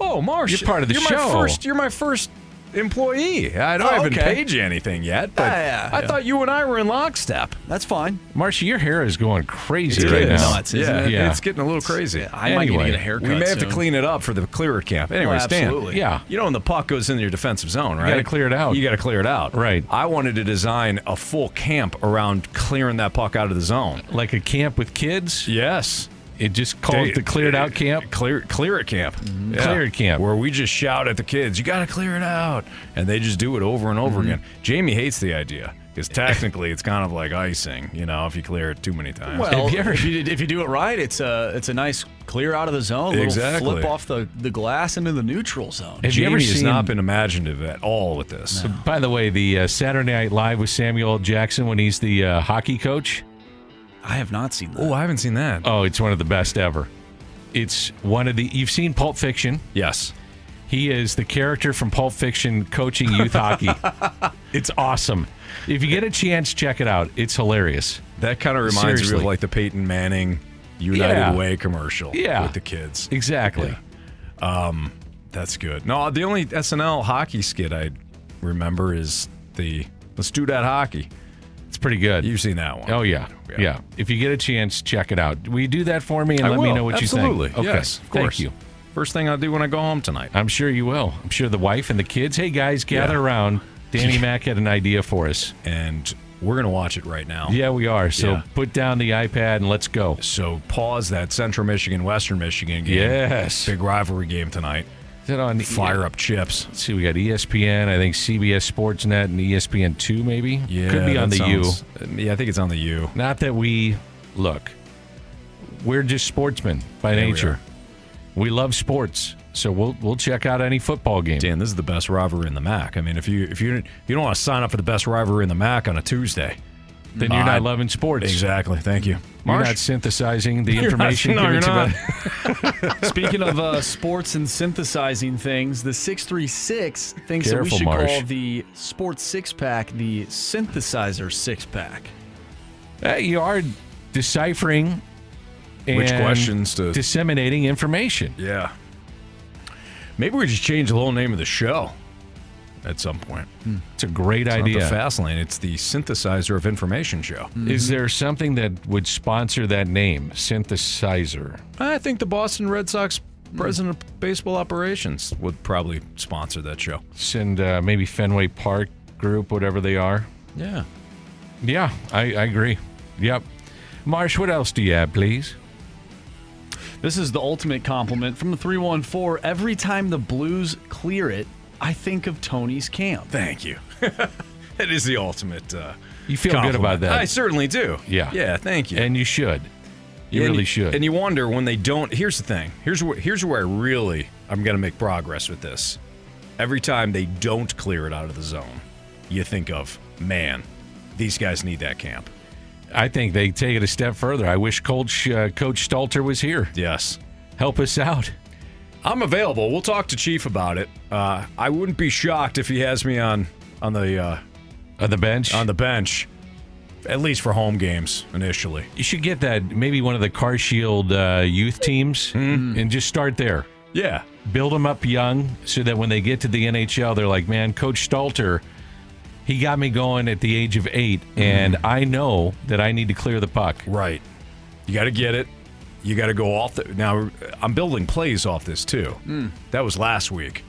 Oh, Marsh. You're part of the you're show. My first, you're my first employee. I don't oh, even okay. paid you anything yet, but uh, yeah, I yeah. thought you and I were in lockstep. That's fine. Marcia, your hair is going crazy it's right now. Nuts, isn't yeah, it? yeah, it's getting a little crazy. Yeah, I anyway, might need to get a haircut. We may have soon. to clean it up for the clearer camp. Anyway, oh, absolutely. Dan, yeah. You know when the puck goes into your defensive zone, right? You got to clear it out. You got to clear it out. Right. I wanted to design a full camp around clearing that puck out of the zone. Like a camp with kids? Yes. It just called the Clear It Out Camp? Clear clear it Camp. Mm-hmm. Yeah. Clear It Camp. Where we just shout at the kids, you got to clear it out. And they just do it over and over mm-hmm. again. Jamie hates the idea because technically it's kind of like icing, you know, if you clear it too many times. Well, if you, ever, if you, if you do it right, it's a, it's a nice clear out of the zone. Exactly. Flip off the, the glass into the neutral zone. Have Jamie you ever seen, has not been imaginative at all with this. No. So, by the way, the uh, Saturday Night Live with Samuel L. Jackson when he's the uh, hockey coach. I have not seen that. Oh, I haven't seen that. Oh, it's one of the best ever. It's one of the... You've seen Pulp Fiction? Yes. He is the character from Pulp Fiction coaching youth hockey. It's awesome. If you get a chance, check it out. It's hilarious. That kind of reminds Seriously. me of like the Peyton Manning United yeah. Way commercial yeah. with the kids. Exactly. Yeah. Um, that's good. No, the only S N L hockey skit I remember is the Let's Do That Hockey. It's pretty good. You've seen that one. Oh, yeah. Yeah. yeah. If you get a chance, check it out. Will you do that for me and I let will. me know what Absolutely. you think? Absolutely. Okay. Yes, of course. Thank you. First thing I'll do when I go home tonight. I'm sure you will. I'm sure the wife and the kids. Hey, guys, gather yeah. around. Danny Mac had an idea for us. And we're going to watch it right now. Yeah, we are. So yeah. put down the iPad and let's go. So pause that Central Michigan, Western Michigan game. Yes. Big rivalry game tonight. On Fire e- up chips. Let's see, we got E S P N, I think C B S Sportsnet, and E S P N two maybe? Yeah, could be on the sounds, U. Yeah, I think it's on the U. Not that we, look, we're just sportsmen by yeah, nature. We, we love sports, so we'll we'll check out any football game. Dan, this is the best rivalry in the M A C. I mean, if you if you, if you don't want to sign up for the best rivalry in the M A C on a Tuesday, then you're not loving sports. Exactly. Thank you. Marsh? You're not synthesizing the information. Not, no, you're not. Speaking of uh, sports and synthesizing things, the six three six thinks Careful, that we should Marsh. call the sports six-pack the synthesizer six-pack. Uh, you are deciphering Which and questions to... disseminating information. Yeah. Maybe we just change the whole name of the show. At some point. Mm. It's a great it's idea. It's not the Fast Lane. It's the Synthesizer of Information show. Mm-hmm. Is there something that would sponsor that name, Synthesizer? I think the Boston Red Sox president mm. of baseball operations would probably sponsor that show. Send uh, maybe Fenway Park Group, whatever they are. Yeah. Yeah, I, I agree. Yep. Marsh, what else do you have, please? This is the ultimate compliment from the three one four. Every time the Blues clear it, I think of Tony's camp. Thank you. That is the ultimate uh, You feel compliment. good about that. I certainly do. Yeah. Yeah, thank you. And you should. You and really you, should. And you wonder when they don't. Here's the thing. Here's where, here's where I really I'm going to make progress with this. Every time they don't clear it out of the zone, you think of, man, these guys need that camp. I think they take it a step further. I wish Coach, uh, Coach Stalter was here. Yes. Help us out. I'm available. We'll talk to Chief about it. Uh, I wouldn't be shocked if he has me on on the uh, on the bench. On the bench, at least for home games initially. You should get that maybe one of the Car Shield uh, youth teams mm-hmm. and just start there. Yeah, build them up young so that when they get to the N H L, they're like, man, Coach Stalter, he got me going at the age of eight, mm-hmm. and I know that I need to clear the puck. Right, you got to get it. You got to go off. The, now, I'm building plays off this, too. Mm. That was last week.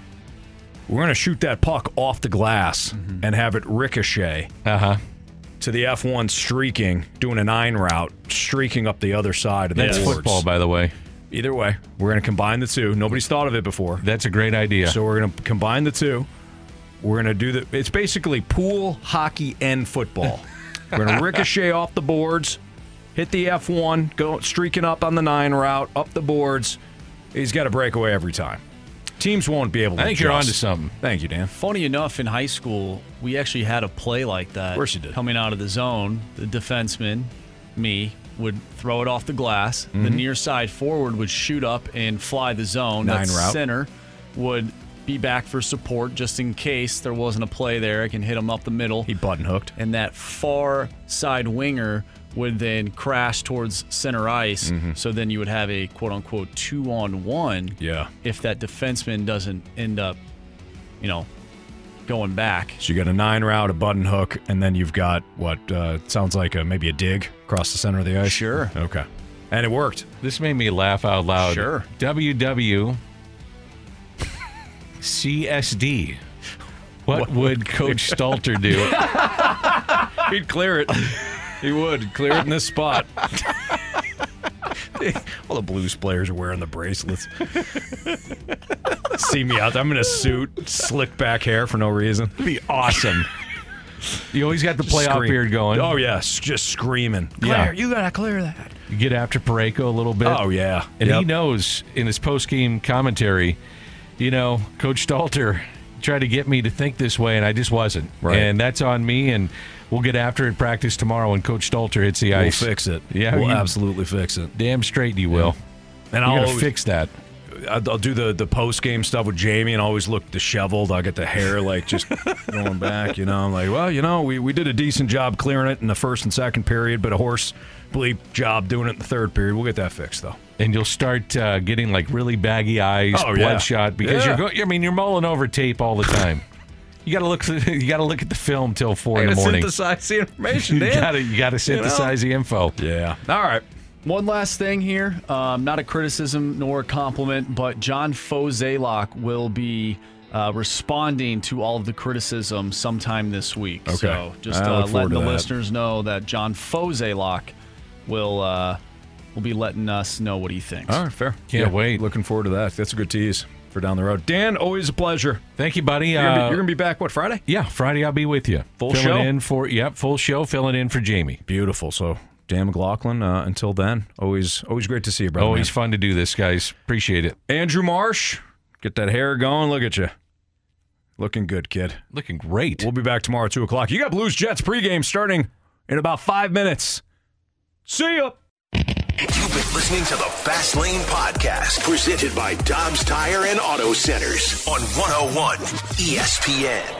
We're going to shoot that puck off the glass mm-hmm. and have it ricochet uh-huh. to the F one streaking, doing a nine route, streaking up the other side of the boards. That's football, by the way. Either way, we're going to combine the two. Nobody's thought of it before. That's a great idea. So we're going to combine the two. We're going to do the... It's basically pool, hockey, and football. We're going to ricochet off the boards. Hit the F one, go streaking up on the nine route, up the boards. He's got a breakaway every time. Teams won't be able to I think adjust. You're onto something. Thank you, Dan. Funny enough, in high school, we actually had a play like that. Of course you did. Coming out of the zone, the defenseman, me, would throw it off the glass. Mm-hmm. The near side forward would shoot up and fly the zone. Nine That's route. Center would be back for support just in case there wasn't a play there. I can hit him up the middle. He button hooked. And that far side winger would then crash towards center ice, mm-hmm. so then you would have a quote-unquote two-on-one yeah. if that defenseman doesn't end up, you know, going back. So you got a nine route, a button hook, and then you've got what uh, sounds like a, maybe a dig across the center of the ice? Sure. Okay. And it worked. This made me laugh out loud. Sure. W W C S D. What, what would Coach Stalter do? He'd clear it. He would. Clear it in this spot. All the Blues players are wearing the bracelets. See me out there. I'm in a suit, slick back hair for no reason. It'd be awesome. You always got the playoff beard going. Oh, yeah. Just screaming. Claire, yeah. You got to clear that. You get after Parayko a little bit. Oh, yeah. And yep. He knows in his post-game commentary, you know, Coach Stalter tried to get me to think this way, and I just wasn't. Right. And that's on me, and we'll get after it in practice tomorrow when Coach Stalter hits the ice. We'll fix it. Yeah, we'll absolutely fix it. Damn straight you will. Yeah. And I'll always fix that. I'll do the, the post-game stuff with Jamie and always look disheveled. I'll get the hair, like, just going back, you know. I'm like, well, you know, we, we did a decent job clearing it in the first and second period, but a horse bleep job doing it in the third period. We'll get that fixed, though. And you'll start uh, getting, like, really baggy eyes, oh, bloodshot, yeah. because yeah. you're go- I mean, you're mulling over tape all the time. You gotta look. You gotta look at the film till four in the morning. Synthesize the information. you gotta. You gotta synthesize you know? the info. Yeah. All right. One last thing here. Um, not a criticism nor a compliment, but John Mozeliak will be uh, responding to all of the criticism sometime this week. Okay. So just uh, letting the that. listeners know that John Mozeliak will uh, will be letting us know what he thinks. All right. Fair. Can't yeah. wait. Looking forward to that. That's a good tease. For down the road. Dan, always a pleasure. Thank you, buddy. You're going uh, to be back, what, Friday? Yeah, Friday I'll be with you. Full filling show? In for, yep, full show, filling in for Jamie. Beautiful. So, Dan McLaughlin, uh, until then, always always great to see you, brother. Always man. Fun to do this, guys. Appreciate it. Andrew Marsh, get that hair going. Look at you. Looking good, kid. Looking great. We'll be back tomorrow at two o'clock. You got Blues Jets pregame starting in about five minutes. See ya. You've been listening to the Fast Lane Podcast, presented by Dobbs Tire and Auto Centers on one oh one E S P N.